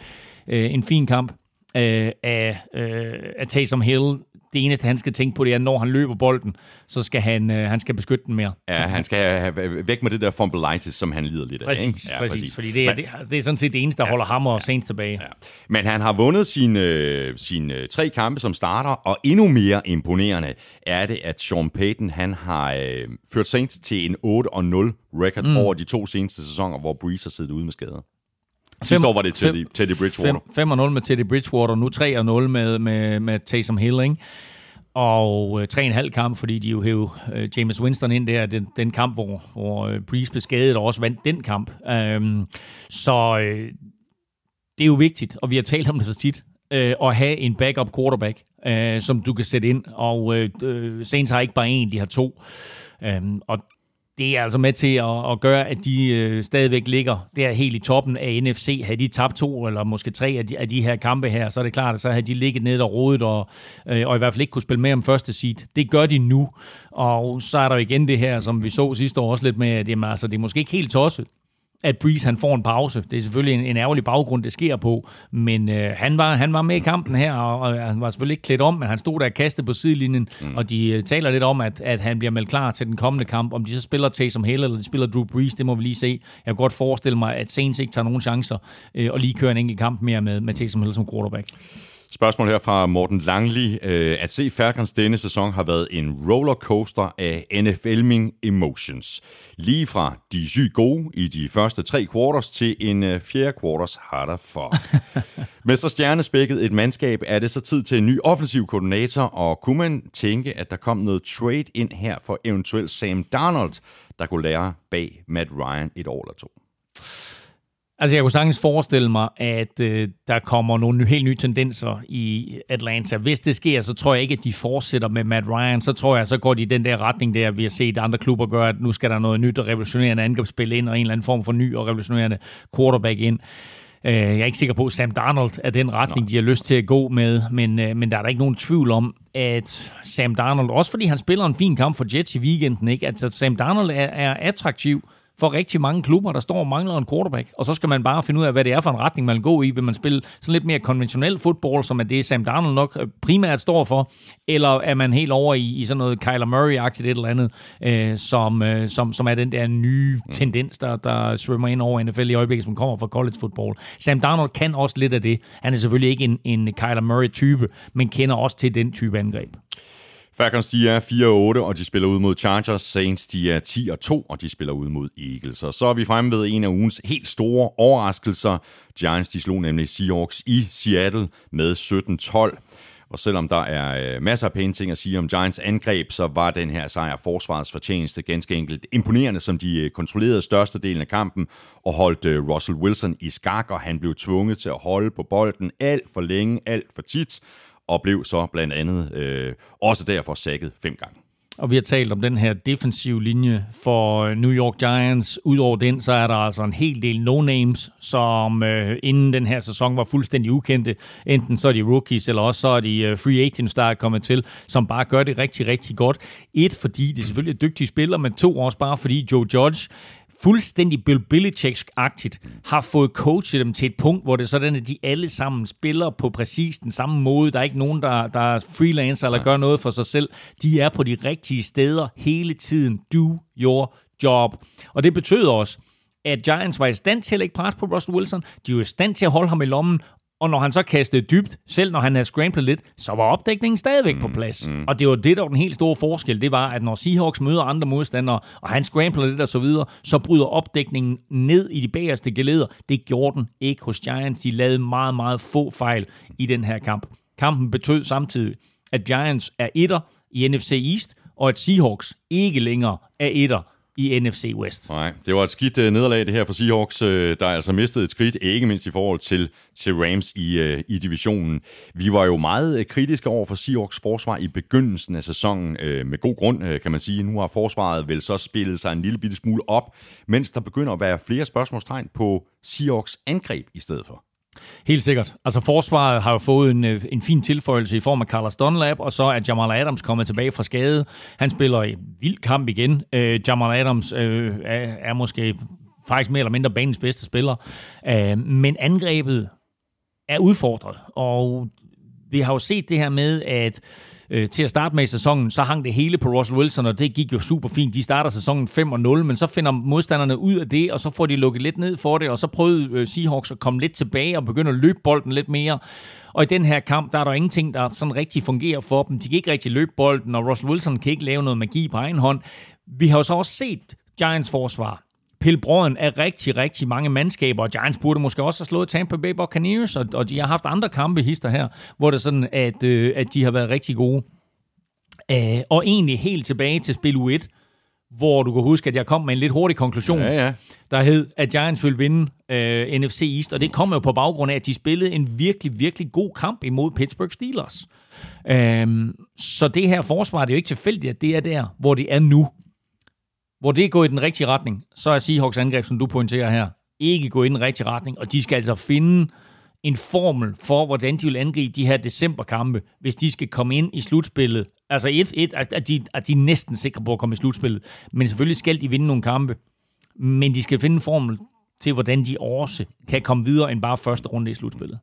øh, en fin kamp øh, af, øh, af Taysom Hill. Det eneste, han skal tænke på, det er, når han løber bolden, så skal han, øh, han skal beskytte den mere. Ja, han skal have væk med det der fumbleitis, som han lider lidt af. Præcis, ja, præcis, præcis. Fordi det er, det, altså, det er sådan set det eneste, der ja, holder ham og ja, Saints tilbage. Ja. Men han har vundet sine, sine tre kampe som starter, og endnu mere imponerende er det, at Sean Payton, han har øh, ført Saints til en otte og nul record mm. over de to seneste sæsoner, hvor Breeze har siddet ude med skader. Sidste år var det Teddy, Teddy Bridgewater. fem nul med Teddy Bridgewater, nu tre nul med, med, med Taysom Hill, ikke? Og øh, tre og en halv kamp, fordi de jo hævde øh, Jameis Winston ind der, den, den kamp, hvor, hvor øh, Breeze blev skadet og også vandt den kamp. Øhm, så øh, det er jo vigtigt, og vi har talt om det så tit, øh, at have en backup quarterback, øh, som du kan sætte ind. Og øh, Saints har ikke bare en, de har to. Øhm, og det er altså med til at, at gøre, at de øh, stadigvæk ligger der helt i toppen af N F C. Havde de tabt to eller måske tre af de, af de her kampe her, så er det klart, at så havde de ligget ned og rodet og, øh, og i hvert fald ikke kunne spille med om første seed. Det gør de nu, og så er der igen det her, som vi så sidste år også lidt med, at jamen, altså, det er måske ikke helt tosset, at Breeze han får en pause. Det er selvfølgelig en, en ærgerlig baggrund, det sker på, men øh, han, var, han var med i kampen her, og, og han var selvfølgelig ikke klædt om, men han stod der og kastede på sidelinjen, mm. og de øh, taler lidt om, at, at han bliver meldt klar til den kommende kamp. Om de så spiller Taysom Hill, eller de spiller Drew Breeze, det må vi lige se. Jeg kan godt forestille mig, at Saints ikke tager nogen chancer, øh, og lige kører en enkelt kamp mere med, med Taysom Hill som quarterback. Spørgsmål her fra Morten Langli. At se Falcons denne sæson har været en rollercoaster af N F L-ming emotions. Lige fra de syge gode i de første tre quarters til en fjerde quarters harder for. Med så stjernespækket et mandskab er det så tid til en ny offensiv koordinator, og kunne man tænke, at der kom noget trade ind her for eventuelt Sam Darnold, der kunne lære bag Matt Ryan et år eller to? Altså, jeg kunne sagtens forestille mig, at øh, der kommer nogle helt nye tendenser i Atlanta. Hvis det sker, så tror jeg ikke, at de fortsætter med Matt Ryan. Så tror jeg, så går de i den der retning der, vi har set andre klubber gøre, at nu skal der noget nyt og revolutionerende angrebsspil ind, og en eller anden form for ny og revolutionerende quarterback ind. Jeg er ikke sikker på, at Sam Darnold er den retning, Nå. de har lyst til at gå med, men, men der er der ikke nogen tvivl om, at Sam Darnold, også fordi han spiller en fin kamp for Jets i weekenden, ikke? Altså Sam Darnold er, er attraktiv for rigtig mange klubber, der står og mangler en quarterback. Og så skal man bare finde ud af, hvad det er for en retning, man vil gå i. Vil man spille sådan lidt mere konventionel fodbold, som er det, Sam Darnold nok primært står for, eller er man helt over i, i sådan noget Kyler Murray-agtigt et eller andet, øh, som, øh, som, som er den der nye tendens, der, der svømmer ind over N F L i øjeblikket, som kommer fra college-fodbold. Sam Darnold kan også lidt af det. Han er selvfølgelig ikke en, en Kyler Murray-type, men kender også til den type angreb. Falcons, de er fire og otte, og de spiller ud mod Chargers. Saints, de er ti og to, og de spiller ud mod Eagles. Og så er vi fremme ved en af ugens helt store overraskelser. Giants, de slog nemlig Seahawks i Seattle med sytten tolv. Og selvom der er masser af pæne ting at sige om Giants angreb, så var den her sejr forsvarets fortjeneste ganske enkelt imponerende, som de kontrollerede størstedelen af kampen og holdt Russell Wilson i skak, og han blev tvunget til at holde på bolden alt for længe, alt for tit, og blev så blandt andet øh, også derfor sækket fem gange. Og vi har talt om den her defensive linje for New York Giants. Udover den, så er der altså en hel del no-names, som øh, inden den her sæson var fuldstændig ukendte. Enten så er de rookies, eller også så er de øh, free agents, der er kommet til, som bare gør det rigtig, rigtig godt. Et, fordi de selvfølgelig er dygtige spillere, men to, også bare fordi Joe Judge fuldstændig Bill Belichick-agtigt har fået coachet dem til et punkt, hvor det er sådan, at de alle sammen spiller på præcis den samme måde. Der er ikke nogen, der, der freelancer eller gør noget for sig selv. De er på de rigtige steder hele tiden. Do your job. Og det betød også, at Giants var i stand til at lægge pres på Russell Wilson. De var i stand til at holde ham i lommen. Og når han så kastede dybt, selv når han havde scramblet lidt, så var opdækningen stadigvæk mm, på plads. Mm. Og det var det, der var den helt store forskel. Det var, at når Seahawks møder andre modstandere, og han scrambler lidt og så videre, så bryder opdækningen ned i de bagerste geleder. Det gjorde den ikke hos Giants. De lavede meget, meget få fejl i den her kamp. Kampen betød samtidig, at Giants er etter i N F C East, og at Seahawks ikke længere er etter i N F C West. Nej, det var et skidt nederlag det her for Seahawks, der altså mistede et skridt, ikke mindst i forhold til, til Rams i, i divisionen. Vi var jo meget kritiske over for Seahawks forsvar i begyndelsen af sæsonen, med god grund, kan man sige. Nu har forsvaret vel så spillet sig en lille bitte smule op, mens der begynder at være flere spørgsmålstegn på Seahawks angreb i stedet for. Helt sikkert. Altså forsvaret har jo fået en, en fin tilføjelse i form af Carlos Dunlap, og så er Jamal Adams kommet tilbage fra skade. Han spiller i vild kamp igen. Øh, Jamal Adams øh, er, er måske faktisk mere eller mindre banens bedste spiller. Øh, men angrebet er udfordret, og vi har jo set det her med, at øh, til at starte med i sæsonen, så hang det hele på Russell Wilson, og det gik jo super fint. De starter sæsonen fem og nul, men så finder modstanderne ud af det, og så får de lukket lidt ned for det, og så prøvede øh, Seahawks at komme lidt tilbage og begynde at løbe bolden lidt mere. Og i den her kamp, der er der ingenting, der sådan rigtig fungerer for dem. De kan ikke rigtig løbe bolden, og Russell Wilson kan ikke lave noget magi på egen hånd. Vi har jo så også set Giants forsvar pille brøden af rigtig, rigtig mange mandskaber, og Giants burde måske også have slået Tampa Bay Buccaneers, og, og de har haft andre kampe hister her, hvor det er sådan, at, øh, at de har været rigtig gode. Æh, og egentlig helt tilbage til spil U et, hvor du kan huske, at jeg kom med en lidt hurtig konklusion, ja, ja. der hed, at Giants ville vinde øh, N F C East, og det kom jo på baggrund af, at de spillede en virkelig, virkelig god kamp imod Pittsburgh Steelers. Æh, så det her forsvar, det er jo ikke tilfældigt, at det er der, hvor det er nu. Hvor det er gået i den rigtige retning, så er Seahawks angreb, som du pointerer her, ikke gået i den rigtige retning, og de skal altså finde en formel for, hvordan de vil angribe de her decemberkampe, hvis de skal komme ind i slutspillet. Altså et et, at de, at de er næsten sikre på at komme i slutspillet, men selvfølgelig skal de vinde nogle kampe, men de skal finde en formel til, hvordan de også kan komme videre end bare første runde i slutspillet.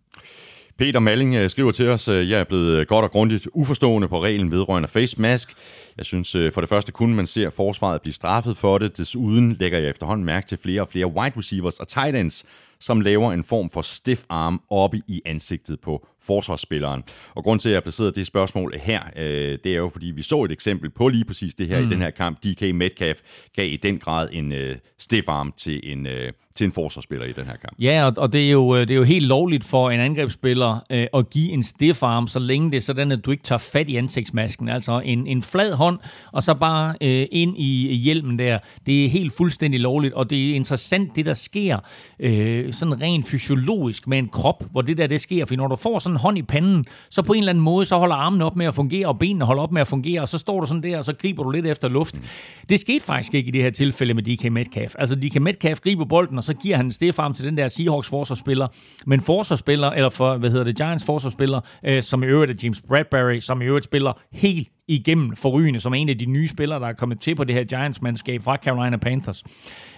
Peter Malling skriver til os, jeg er blevet godt og grundigt uforstående på reglen vedrørende face mask. Jeg synes for det første kun, man ser forsvaret blive straffet for det. Desuden lægger jeg efterhånden mærke til flere og flere wide receivers og tight ends, som laver en form for stiff arm oppe i ansigtet på forsvarsspilleren. Og grund til, at jeg placerede det spørgsmål her, øh, det er jo, fordi vi så et eksempel på lige præcis det her mm. i den her kamp. D K Metcalf gav i den grad en øh, stiff arm til en, øh, til en forsvarsspiller i den her kamp. Ja, og det er jo, det er jo helt lovligt for en angrebsspiller øh, at give en stiff arm, så længe det er sådan, at du ikke tager fat i ansigtsmasken. Altså en, en flad hånd, og så bare øh, ind i hjelmen der. Det er helt fuldstændig lovligt, og det er interessant, det der sker. Øh, sådan rent fysiologisk med en krop, hvor det der, det sker. For når du får sådan en hånd i panden, så på en eller anden måde, så holder armene op med at fungere, og benene holder op med at fungere, og så står du sådan der, og så griber du lidt efter luft. Det skete faktisk ikke i det her tilfælde med D K Metcalf. Altså D K Metcalf griber bolden, og så giver han en stedfarm til den der Seahawks forsvarsspiller, men forsvarsspiller, eller for, hvad hedder det, Giants forsvarsspiller, øh, som i øvrigt er James Bradbury, som i øvrigt spiller helt igennem forrygende, som er en af de nye spillere, der er kommet til på det her Giants-mandskab fra Carolina Panthers.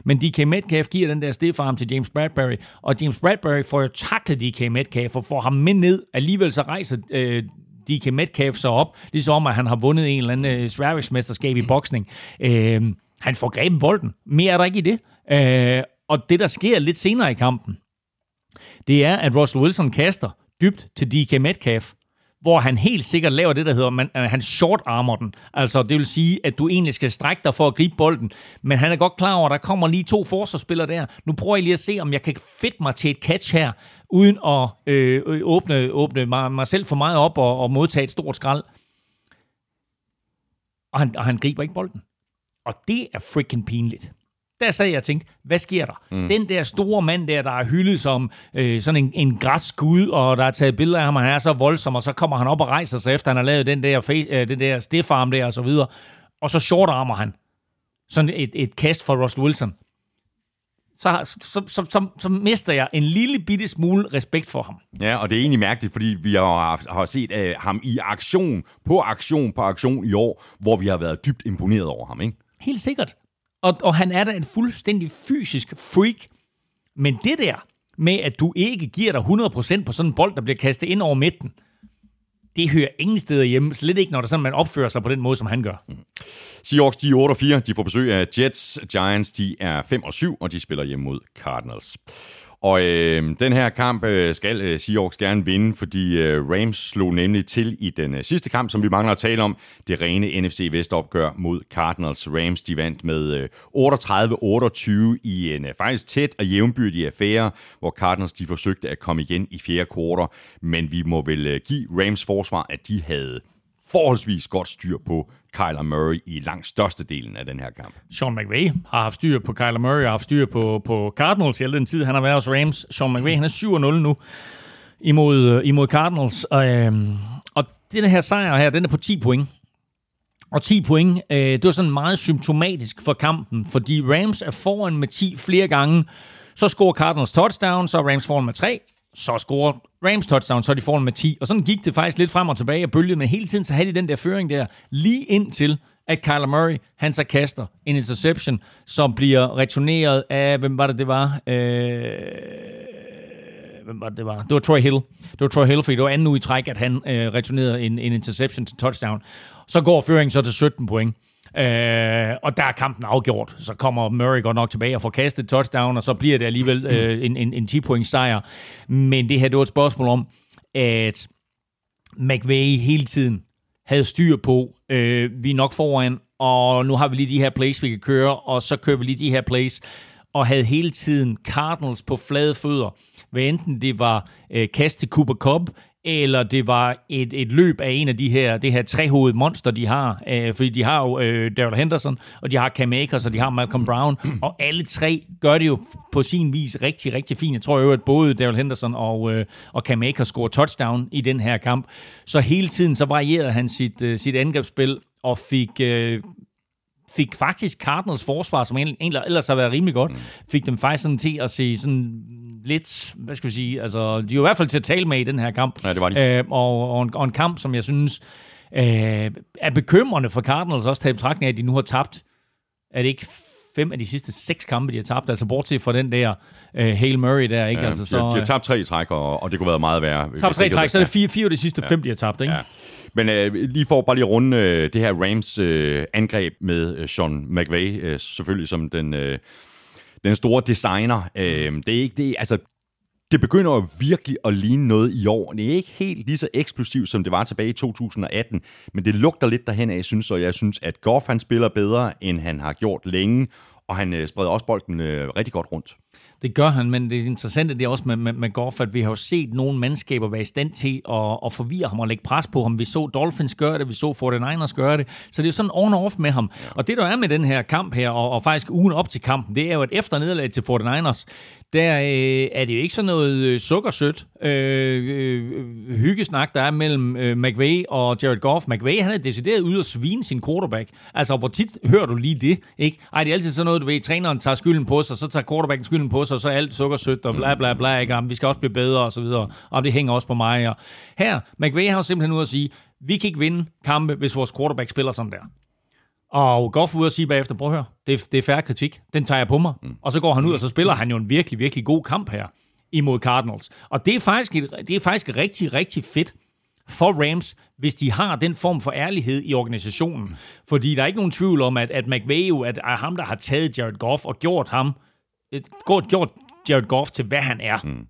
Men D K Metcalf giver den der stedfarm til James Bradbury, og James Bradbury får jo taklet D K Metcalf og får ham med ned. Alligevel så rejser øh, D K Metcalf så op, ligesom at han har vundet en eller anden øh, sværvægtsmesterskab i boksning. Øh, han får grebet bolden. Mere er der ikke i det. Øh, og det, der sker lidt senere i kampen, det er, at Russell Wilson kaster dybt til D K Metcalf, hvor han helt sikkert laver det, der hedder, man, han short-armer den. Altså, det vil sige, at du egentlig skal strække dig for at gribe bolden. Men han er godt klar over, at der kommer lige to forsvarsspillere der. Nu prøver jeg lige at se, om jeg kan fedte mig til et catch her, uden at øh, åbne, åbne mig, mig selv for meget op og, og modtage et stort skrald. Og han, og han griber ikke bolden. Og det er freaking pinligt. Der sad jeg og tænkte, hvad sker der? Mm. Den der store mand der, der er hyldet som øh, sådan en, en græsgud, og der er taget billeder af ham, han er så voldsom, og så kommer han op og rejser sig efter, han har lavet den der, face, øh, den der stiffarm der, og så videre. Og så shortarmer han. Sådan et, et kast fra Russell Wilson. Så, så, så, så, så mister jeg en lille bitte smule respekt for ham. Ja, og det er egentlig mærkeligt, fordi vi har, har set øh, ham i aktion, på aktion, på aktion i år, hvor vi har været dybt imponeret over ham, ikke? Helt sikkert. Og, og han er da en fuldstændig fysisk freak. Men det der med, at du ikke giver dig hundrede procent på sådan en bold, der bliver kastet ind over midten, det hører ingen steder hjemme. Slet ikke, når det er sådan, man opfører sig på den måde, som han gør. Mm. Seahawks, de er otte og fire. De får besøg af Jets. Giants, de er fem og syv, og de spiller hjemme mod Cardinals. Og øh, den her kamp øh, skal øh, Seahawks gerne vinde, fordi øh, Rams slog nemlig til i den øh, sidste kamp, som vi mangler at tale om. Det rene N F C Vest-opgør mod Cardinals. Rams, de vandt med øh, otteogtredive otteogtyve i en øh, faktisk tæt og jævnbyrdig affære, hvor Cardinals, de forsøgte at komme igen i fjerde kvartal, men vi må vel øh, give Rams forsvar, at de havde forholdsvis godt styr på Kyler Murray i langt størstedelen af den her kamp. Sean McVay har haft styr på Kyler Murray og har haft styr på, på Cardinals i al den tid, han har været hos Rams. Sean McVay, han er syv og nul nu imod, imod Cardinals. Og, øhm, og den her sejr her, den er på ti point. Og ti point, øh, det var sådan meget symptomatisk for kampen, fordi Rams er foran med ti flere gange. Så scorer Cardinals touchdown, så Rams foran med tre. Så scorer Rams touchdown, så er de foran med ti. Og sådan gik det faktisk lidt frem og tilbage og bølgede, men hele tiden så havde de den der føring der, lige indtil, at Kyler Murray, han så kaster en interception, som bliver returneret af, hvem var det, det var? Øh, hvem var det, det var? Det var Troy Hill. Det var Troy Hill, fordi det var anden uge i træk, at han øh, returnerede en, en interception til touchdown. Så går føringen så til sytten point. Øh, og der er kampen afgjort. Så kommer Murray godt nok tilbage og får kastet touchdown, og så bliver det alligevel øh, en, en, en ti-point sejr. Men det her, det var et spørgsmål om, at McVay hele tiden havde styr på, øh, vi er nok foran, og nu har vi lige de her plays, vi kan køre, og så kører vi lige de her plays, og havde hele tiden Cardinals på flade fødder, hvad enten det var øh, kast til Cooper Kupp, eller det var et, et løb af en af de her, det her trehovedet monster, de har. Øh, fordi de har jo øh, Darrell Henderson, og de har Cam Akers, og de har Malcolm Brown, og alle tre gør det jo på sin vis rigtig, rigtig fint. Jeg tror jo, at både Darrell Henderson og, øh, og Cam Akers scorer touchdown i den her kamp. Så hele tiden så varierede han sit, øh, sit angrebsspil, og fik, øh, fik faktisk Cardinals forsvar, som egentlig ellers har været rimelig godt, fik dem faktisk sådan til at se sådan lidt, hvad skal vi sige, altså de er i hvert fald til at tale med i den her kamp. Ja, det var de. Æ, og, og, en, og en kamp, som jeg synes øh, er bekymrende for Cardinals, også taget i betragtning af, at de nu har tabt, er det ikke fem af de sidste seks kampe, de har tabt, altså bortset fra den der øh, Hail Murray der, ikke? Ja, altså, så, de, de har tabt tre i træk, og, og det kunne være meget værre. Tabt tre i træk, så er det fire, fire af de sidste ja. fem, de har tabt, ikke? Ja. Men øh, lige for bare lige runde øh, det her Rams øh, angreb med øh, Sean McVay, øh, selvfølgelig som den... Øh, Den store designer, øh, det er ikke det, altså, det begynder jo virkelig at ligne noget i år. Det er ikke helt lige så eksplosivt, som det var tilbage i to tusind atten, men det lugter lidt derhen af, synes, og jeg synes, at Goff, han spiller bedre, end han har gjort længe, og han øh, spreder også bolden øh, rigtig godt rundt. Det gør han, men det er interessant, at det er også med, med, med Goff, at vi har jo set nogle mandskaber være i stand til at, at forvirre ham og lægge pres på ham. Vi så Dolphins gøre det, vi så forty-niners gøre det, så det er jo sådan on-off med ham. Ja. Og det, der er med den her kamp her, og, og faktisk ugen op til kampen, det er jo, at efter nederlaget til forty-niners, der øh, er det jo ikke sådan noget øh, sukkersødt øh, øh, hyggesnak, der er mellem øh, McVay og Jared Goff. McVay, han er decideret ude at svine sin quarterback. Altså, hvor tit hører du lige det, ikke? Ej, det er altid sådan noget, du ved, træneren tager skylden på sig, så tager quarterbacken skylden på sig, og så er alt sukkersødt, og bla bla bla, ikke? Jamen, vi skal også blive bedre, og så videre. Og det hænger også på mig. Og her, McVay har jo simpelthen ude at sige, vi kan ikke vinde kampe, hvis vores quarterback spiller sådan der. Og Goff ud og sige bagefter, prøv at høre, det er, det er fair kritik, den tager jeg på mig. Mm. Og så går han ud, og så spiller han jo en virkelig, virkelig god kamp her imod Cardinals. Og det er faktisk, det er faktisk rigtig, rigtig fedt for Rams, hvis de har den form for ærlighed i organisationen. Fordi der er ikke nogen tvivl om, at, at McVay jo at er ham, der har taget Jared Goff og gjort ham, gjort Jared Goff til, hvad han er. Mm.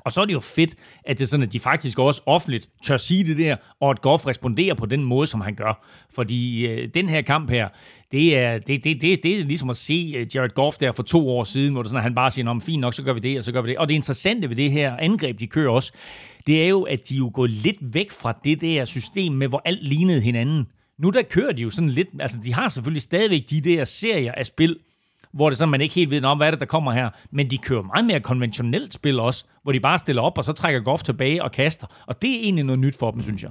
Og så er det jo fedt, at det er sådan, at de faktisk også offentligt tør sige det der, og at Goff responderer på den måde, som han gør. Fordi øh, den her kamp her, det er, det, det, det, det er ligesom at se Jared Goff der for to år siden, hvor det sådan, at han bare siger, nå, fint nok, så gør vi det, og så gør vi det. Og det interessante ved det her angreb, de kører også, det er jo, at de jo går lidt væk fra det der system med, hvor alt lignede hinanden. Nu der kører de jo sådan lidt, altså de har selvfølgelig stadigvæk de der serier af spil, hvor det sådan, man ikke helt ved, om hvad er det, der kommer her. Men de kører meget mere konventionelt spil også, hvor de bare stiller op, og så trækker Goff tilbage og kaster. Og det er egentlig noget nyt for dem, synes jeg.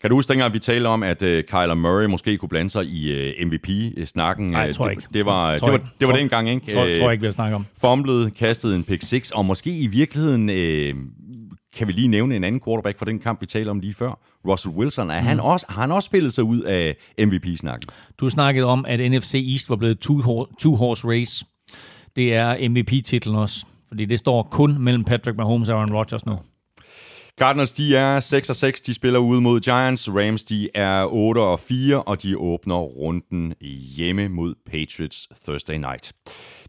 Kan du huske dengang, vi talte om, at uh, Kyler Murray måske kunne blande sig i uh, M V P-snakken? Nej, jeg tror ikke. Det, det var, tror, det var, det var den gang, ikke? Tror, uh, tror jeg ikke, vi har snakket om. Fumbled, kastede en pick seks, og måske i virkeligheden... Uh, kan vi lige nævne en anden quarterback fra den kamp, vi talte om lige før? Russell Wilson, er mm. han også, har han også spillet sig ud af M V P-snakken? Du snakkede om, at N F C East var blevet two-horse race. Det er M V P-titlen også, fordi det står kun mellem Patrick Mahomes og Aaron Rodgers nu. Cardinals, de er seks og seks, de spiller ude mod Giants. Rams, de er otte og fire, og de åbner runden hjemme mod Patriots Thursday night.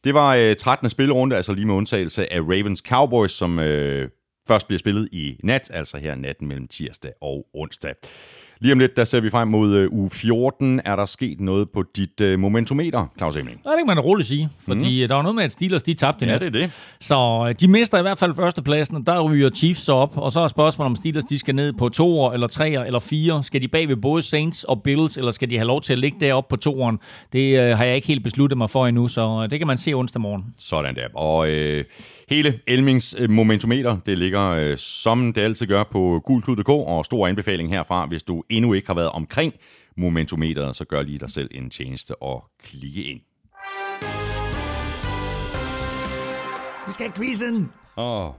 Det var øh, trettende spillerunde, altså lige med undtagelse af Ravens Cowboys, som... Øh, Først bliver spillet i nat, altså her natten mellem tirsdag og onsdag. Lige om lidt, der ser vi frem mod uge fjorten. Er der sket noget på dit momentometer, Claus Emling? Ja, det kan man roligt sige, fordi mm. der var noget med, at Steelers de tabte i nat. Ja, det er det. Så de mister i hvert fald førstepladsen, og der ryger Chiefs op. Og så er spørgsmålet, om Steelers de skal ned på toer, eller treer, eller fire. Skal de bag ved både Saints og Bills, eller skal de have lov til at ligge deroppe på toeren? Det øh, har jeg ikke helt besluttet mig for endnu, så det kan man se onsdag morgen. Sådan der. Og øh, hele Elmings momentometer, det ligger øh, som det altid gør på gulklud punktum d k, og stor anbefaling herfra, hvis du endnu ikke har været omkring momentometeret, så gør lige dig selv en tjeneste og klikke ind. Vi skal have quizzen! Oh.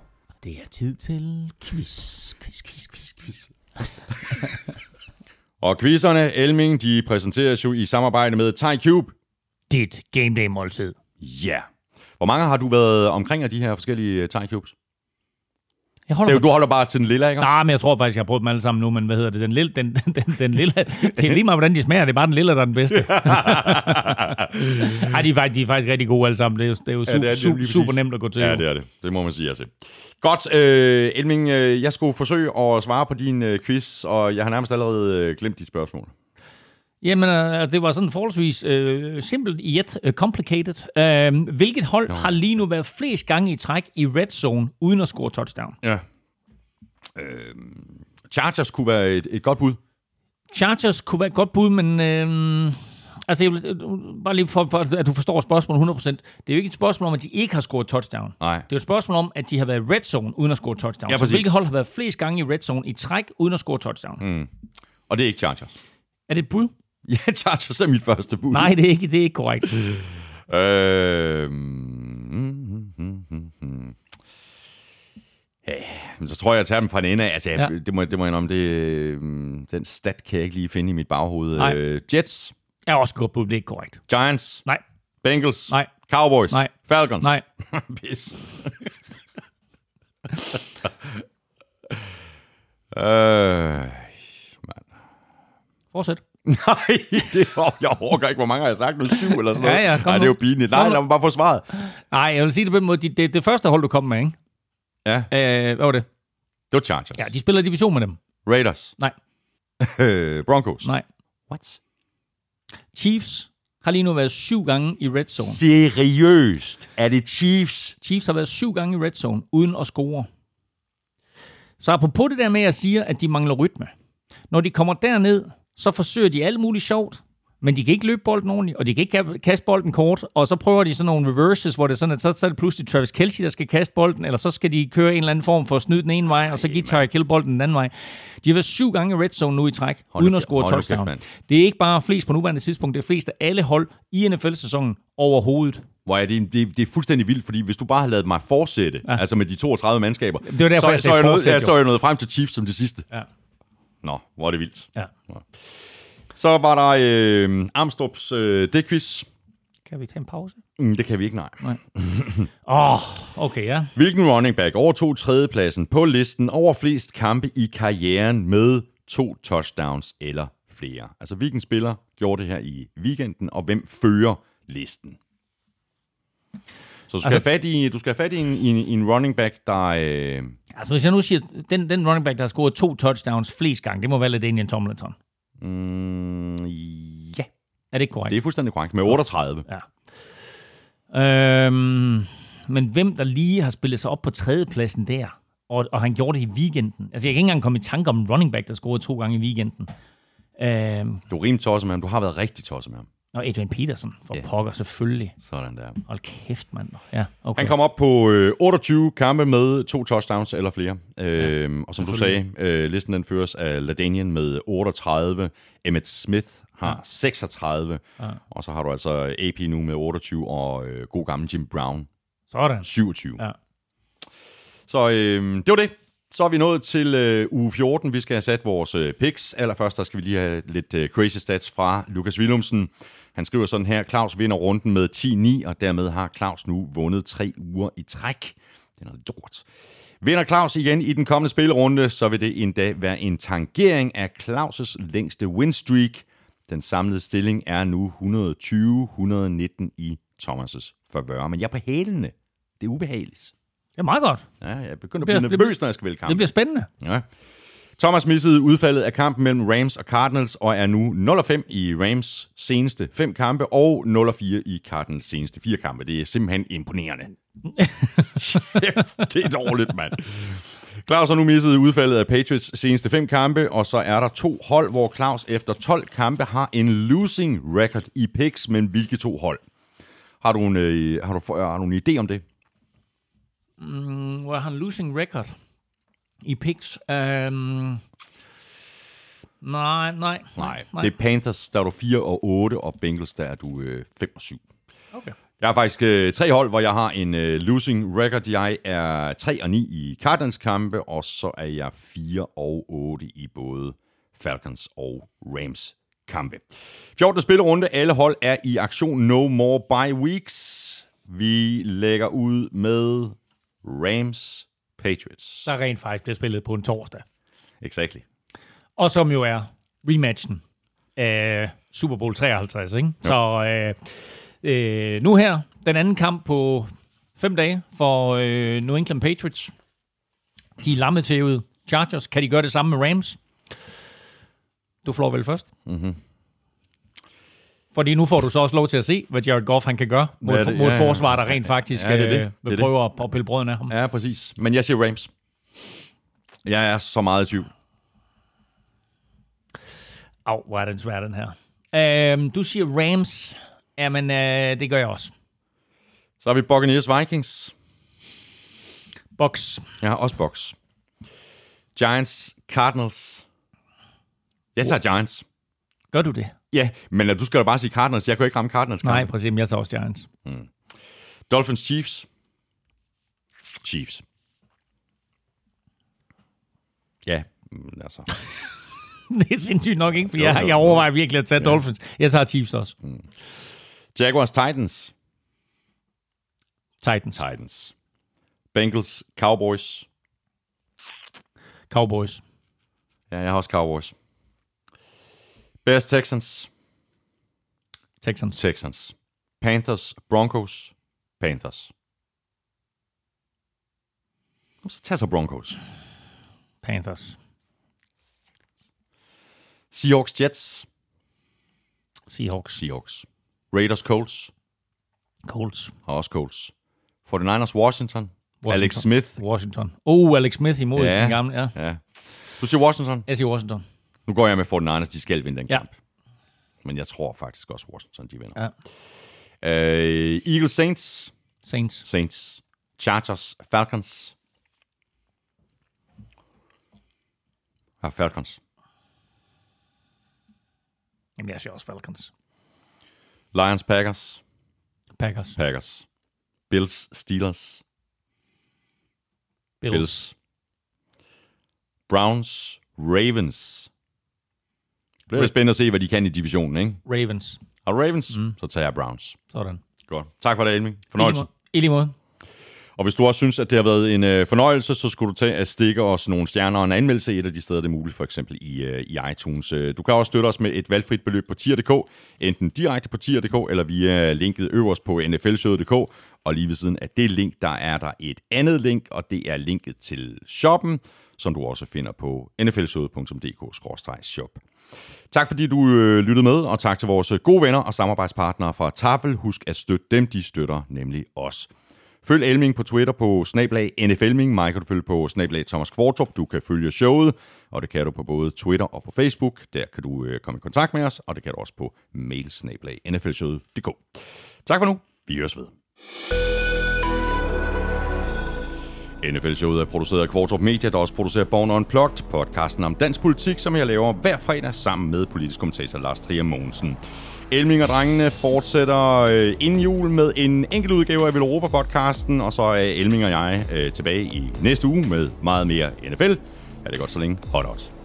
Det er tid til quiz, quiz, quiz, quiz, quiz. Og quizzerne, Elming, de præsenteres jo i samarbejde med TyCube. Dit game day måltid. Ja. Yeah. Hvor mange har du været omkring af de her forskellige TyCubes? Holder det, du holder bare til den lille, ikke? Nej, men jeg tror faktisk, jeg har prøvet dem alle sammen nu, men hvad hedder det? Den lille, den, den, den, den lille. Det er lige meget, hvordan de smager. Det er bare den lille, der er den bedste. Ej, de er, faktisk, de er faktisk rigtig gode alle sammen. Det er jo, det er jo ja, su- det er det, su- super nemt at gå til. Ja, det er det. Det må man sige, altså. Godt, øh, Elming, øh, jeg skulle forsøge at svare på din øh, quiz, og jeg har nærmest allerede øh, glemt dit spørgsmål. Jamen, øh, det var sådan forholdsvis øh, simpelt, yet uh, complicated. Øh, hvilket hold no. har lige nu været flest gange i træk i red zone, uden at score touchdown? Ja. Øh, Chargers kunne være et, et godt bud. Chargers kunne være et godt bud, men... Øh, altså, jeg vil, bare lige for, for, at du forstår spørgsmålet hundrede procent. Det er jo ikke et spørgsmål om, at de ikke har scoret touchdown. Nej. Det er jo et spørgsmål om, at de har været i red zone, uden at score touchdown. Ja, så hvilket hold har været flest gange i red zone i træk, uden at score touchdown? Mm. Og det er ikke Chargers. Er det et bud? Ja, Chargers er mit første bud. Nej, det er ikke, det er ikke korrekt. øh, mm, mm, mm, mm. Ja, men så tror jeg, jeg tager dem fra den ende af. Altså, ja. det, må, det må jeg indrømme. Det, den stat kan jeg ikke lige finde i mit baghoved. Nej. Jets. Jeg er også godt bud, det er ikke korrekt. Giants. Nej. Bengals. Nej. Cowboys. Nej. Falcons. Nej. Pis. øh... Fortsæt. Nej, det var, jeg overgår ikke, hvor mange har jeg sagt. Nu syv eller sådan noget. Ja, ja, nej, det er jo pinligt. Nej, lad mig bare få svaret. Nej, jeg vil sige det på den måde. Det, det, det første hold, du kom med, ikke? Ja. Øh, hvad var det? Det var Chargers. Ja, de spiller division med dem. Raiders. Nej. Broncos. Nej. What? Chiefs har lige nu været syv gange i red zone. Seriøst? Er det Chiefs? Chiefs har været syv gange i red zone, uden at score. Så apropos det der med, at jeg siger, at de mangler rytme. Når de kommer derned, så forsøger de alt muligt sjovt, men de kan ikke løbe bolden ordentligt, og de kan ikke kaste bolden kort, og så prøver de sådan nogle reverses, hvor det er sådan, at så, så er det pludselig Travis Kelce, der skal kaste bolden, eller så skal de køre en eller anden form for at snyde den ene vej, og så give Tyreek Hill bolden den anden vej. De har været syv gange i red zone nu i træk, hold uden at score touchdown. Det er ikke bare flest på nuværende tidspunkt, det er flest af alle hold i N F L-sæsonen overhovedet. Wow, det, er, det, det er fuldstændig vildt, fordi hvis du bare havde ladet mig fortsætte, ja. altså med de toogtredive mandskaber, det var derfor, så, jeg så, jeg fortsæt, noget, ja, så er jeg nået frem til Chiefs som det sidste. Ja. Nå, hvor er det vildt. Ja. Så var der øh, Armstrongs øh, dækquiz. Kan vi tage en pause? Mm, det kan vi ikke, nej. Åh, oh, okay, ja. Hvilken running back overtog tredjepladsen på listen over flest kampe i karrieren med to touchdowns eller flere? Altså, hvilken spiller gjorde det her i weekenden, og hvem fører listen? Så du skal, altså, have, fat i, du skal have fat i en, en, en running back, der... Øh... Altså, hvis jeg nu siger, den, den running back, der har scoret to touchdowns flest gange, det må være Ladoinian Tomlinson. Mm, ja. Er det ikke korrekt? Det er fuldstændig korrekt. Med otteogtredive. Ja. Øhm, men hvem der lige har spillet sig op på tredjepladsen der, og, og han gjorde det i weekenden. Altså, jeg kan ikke engang komme i tanke om en running back, der scorede to gange i weekenden. Øhm, du er rimelig tosset med ham. Du har været rigtig tosset med ham. Og Adrian Peterson for yeah. pokker, selvfølgelig. Sådan der. Hold kæft, mand. Ja, okay. Han kom op på øh, otteogtyve kampe med to touchdowns eller flere. Øh, ja, og som du sagde, øh, listen den føres af Ladoinian med otteogtredive. Emmitt Smith har ja. seksogtredive. Ja. Og så har du altså A P nu med otteogtyve og øh, god gammel Jim Brown. Sådan. syvogtyve. Ja. Så øh, det var det. Så er vi nået til øh, uge fjorten. Vi skal have sat vores øh, picks. Allerførst der skal vi lige have lidt øh, crazy stats fra Lukas Willumsen. Han skriver sådan her: Claus vinder runden med ti ni, og dermed har Claus nu vundet tre uger i træk. Det er noget dort. Vinder Claus igen i den kommende spillerunde, så vil det en dag være en tangering af Claus' længste winstreak. Den samlede stilling er nu et hundrede og tyve til et hundrede og nitten i Thomas' favør. Men jeg er på hælene. Det er ubehageligt. Det er meget godt. Ja, jeg begynder bliver, at blive nervøs, når jeg skal vælge kampen. Det bliver spændende. Ja. Thomas missede udfaldet af kampen mellem Rams og Cardinals, og er nu nul og fem i Rams seneste fem kampe, og nul og fire i Cardinals seneste fire kampe. Det er simpelthen imponerende. Det er dårligt, mand. Claus har nu misset udfaldet af Patriots seneste fem kampe, og så er der to hold, hvor Claus efter tolv kampe har en losing record i picks, men hvilke to hold? Har du en, øh, har du, har du en idé om det? Mm, hvor jeg har en losing record i picks. Um, nej, nej, nej. Nej, det er Panthers, der er du fire og otte, og Bengals, der er du øh, fem og syv. Okay. Jeg har faktisk øh, tre hold, hvor jeg har en øh, losing record. Jeg er tre og ni i Cardinals-kampe, og så er jeg fire og otte i både Falcons og Rams-kampe. fjortende spillerunde. Alle hold er i aktion. No more bye weeks. Vi lægger ud med Rams Patriots. Der rent faktisk bliver spillet på en torsdag. Exactly. Og som jo er rematchen af Super Bowl treoghalvtreds, ikke? Ja. Så øh, øh, nu her, den anden kamp på fem dage for øh, New England Patriots. De er lammetævede Chargers. Kan de gøre det samme med Rams? Du flår vel først? Mhm. Fordi nu får du så også lov til at se, hvad Jared Goff han kan gøre mod, ja, det, mod ja, ja. forsvar, der rent faktisk ja, det det. Øh, vil det prøve det. At pille brødene af ham. Ja, præcis. Men jeg siger Rams. Jeg er så meget i tvivl. Au, hvor er den svær, den her. Øhm, du siger Rams. Jamen, øh, det gør jeg også. Så har vi Buccaneers Vikings. Bucks. Ja, også Bucks. Giants Cardinals. Jeg tager wow. Giants. Gør du det? Ja, men du skal da bare sige Cardinals. Jeg kan jo ikke ramme Cardinals. Nej, præcis. Jeg tager også Giants. Mm. Dolphins Chiefs. Chiefs. Ja, altså. Det er sindssygt nok, ikke? For jeg, jeg overvejer virkelig at tage ja. Dolphins. Jeg tager Chiefs også. Mm. Jaguars Titans. Titans. Titans. Bengals Cowboys. Cowboys. Ja, jeg har også Cowboys. Bears, Texans. Texans. Texans. Panthers, Broncos. Panthers. Så tager så Broncos. Panthers. Seahawks, Jets. Seahawks. Seahawks. Raiders Colts. Colts. Og også Colts. forty-niners Washington. Washington. Alex Smith. Washington. Oh, Alex Smith imod ja. sin gamle. Ja. ja. Du siger Washington? Jeg siger Washington. Nu går jeg med forty-niners, de skal vinde den kamp. Ja. Men jeg tror faktisk også, Washington de vinder. Ja. Øh, Eagles Saints. Saints. Saints. Chargers Falcons. Ja, Falcons. Jamen, jeg siger også Falcons. Lions Packers. Packers. Packers. Bills Steelers. Bills. Bills. Browns Ravens. Det bliver spændende at se, hvad de kan i divisionen, ikke? Ravens. Og Ravens, mm. så tager jeg Browns. Sådan. Godt. Tak for det, Elming. Fornøjelse. I lige måde. Og hvis du også synes, at det har været en øh, fornøjelse, så skulle du tage at stikke os nogle stjerner og en anmeldelse et af de steder, det er muligt, for eksempel i, øh, i iTunes. Du kan også støtte os med et valgfrit beløb på tier punktum d k, enten direkte på tier punktum d k, eller via linket øverst på n f l showet punktum d k. Og lige ved siden af det link, der er der et andet link, og det er linket til shoppen, som du også finder på n f l showet punktum d k skråstreg shop. Tak fordi du øh, lyttede med, og tak til vores gode venner og samarbejdspartnere fra Tafel. Husk at støtte dem, de støtter nemlig os. Følg Elming på Twitter på snablag N F Elming. Mig kan du følge på snablag Thomas Kvartrup. Du kan følge showet, og det kan du på både Twitter og på Facebook. Der kan du øh, komme i kontakt med os, og det kan du også på mail snablag n f l showet punktum d k. Tak for nu. Vi høres ved. N F L-showet er produceret af Kvartrup Media, der også producerer Born Unplugged, podcasten om dansk politik, som jeg laver hver fredag sammen med politisk kommentator Lars Trier Mogensen. Elming og drengene fortsætter øh, inden jul med en enkelt udgave af Villeuropa-podcasten, og så er Elming og jeg øh, tilbage i næste uge med meget mere N F L. Ja, det er godt så længe. Hot odds.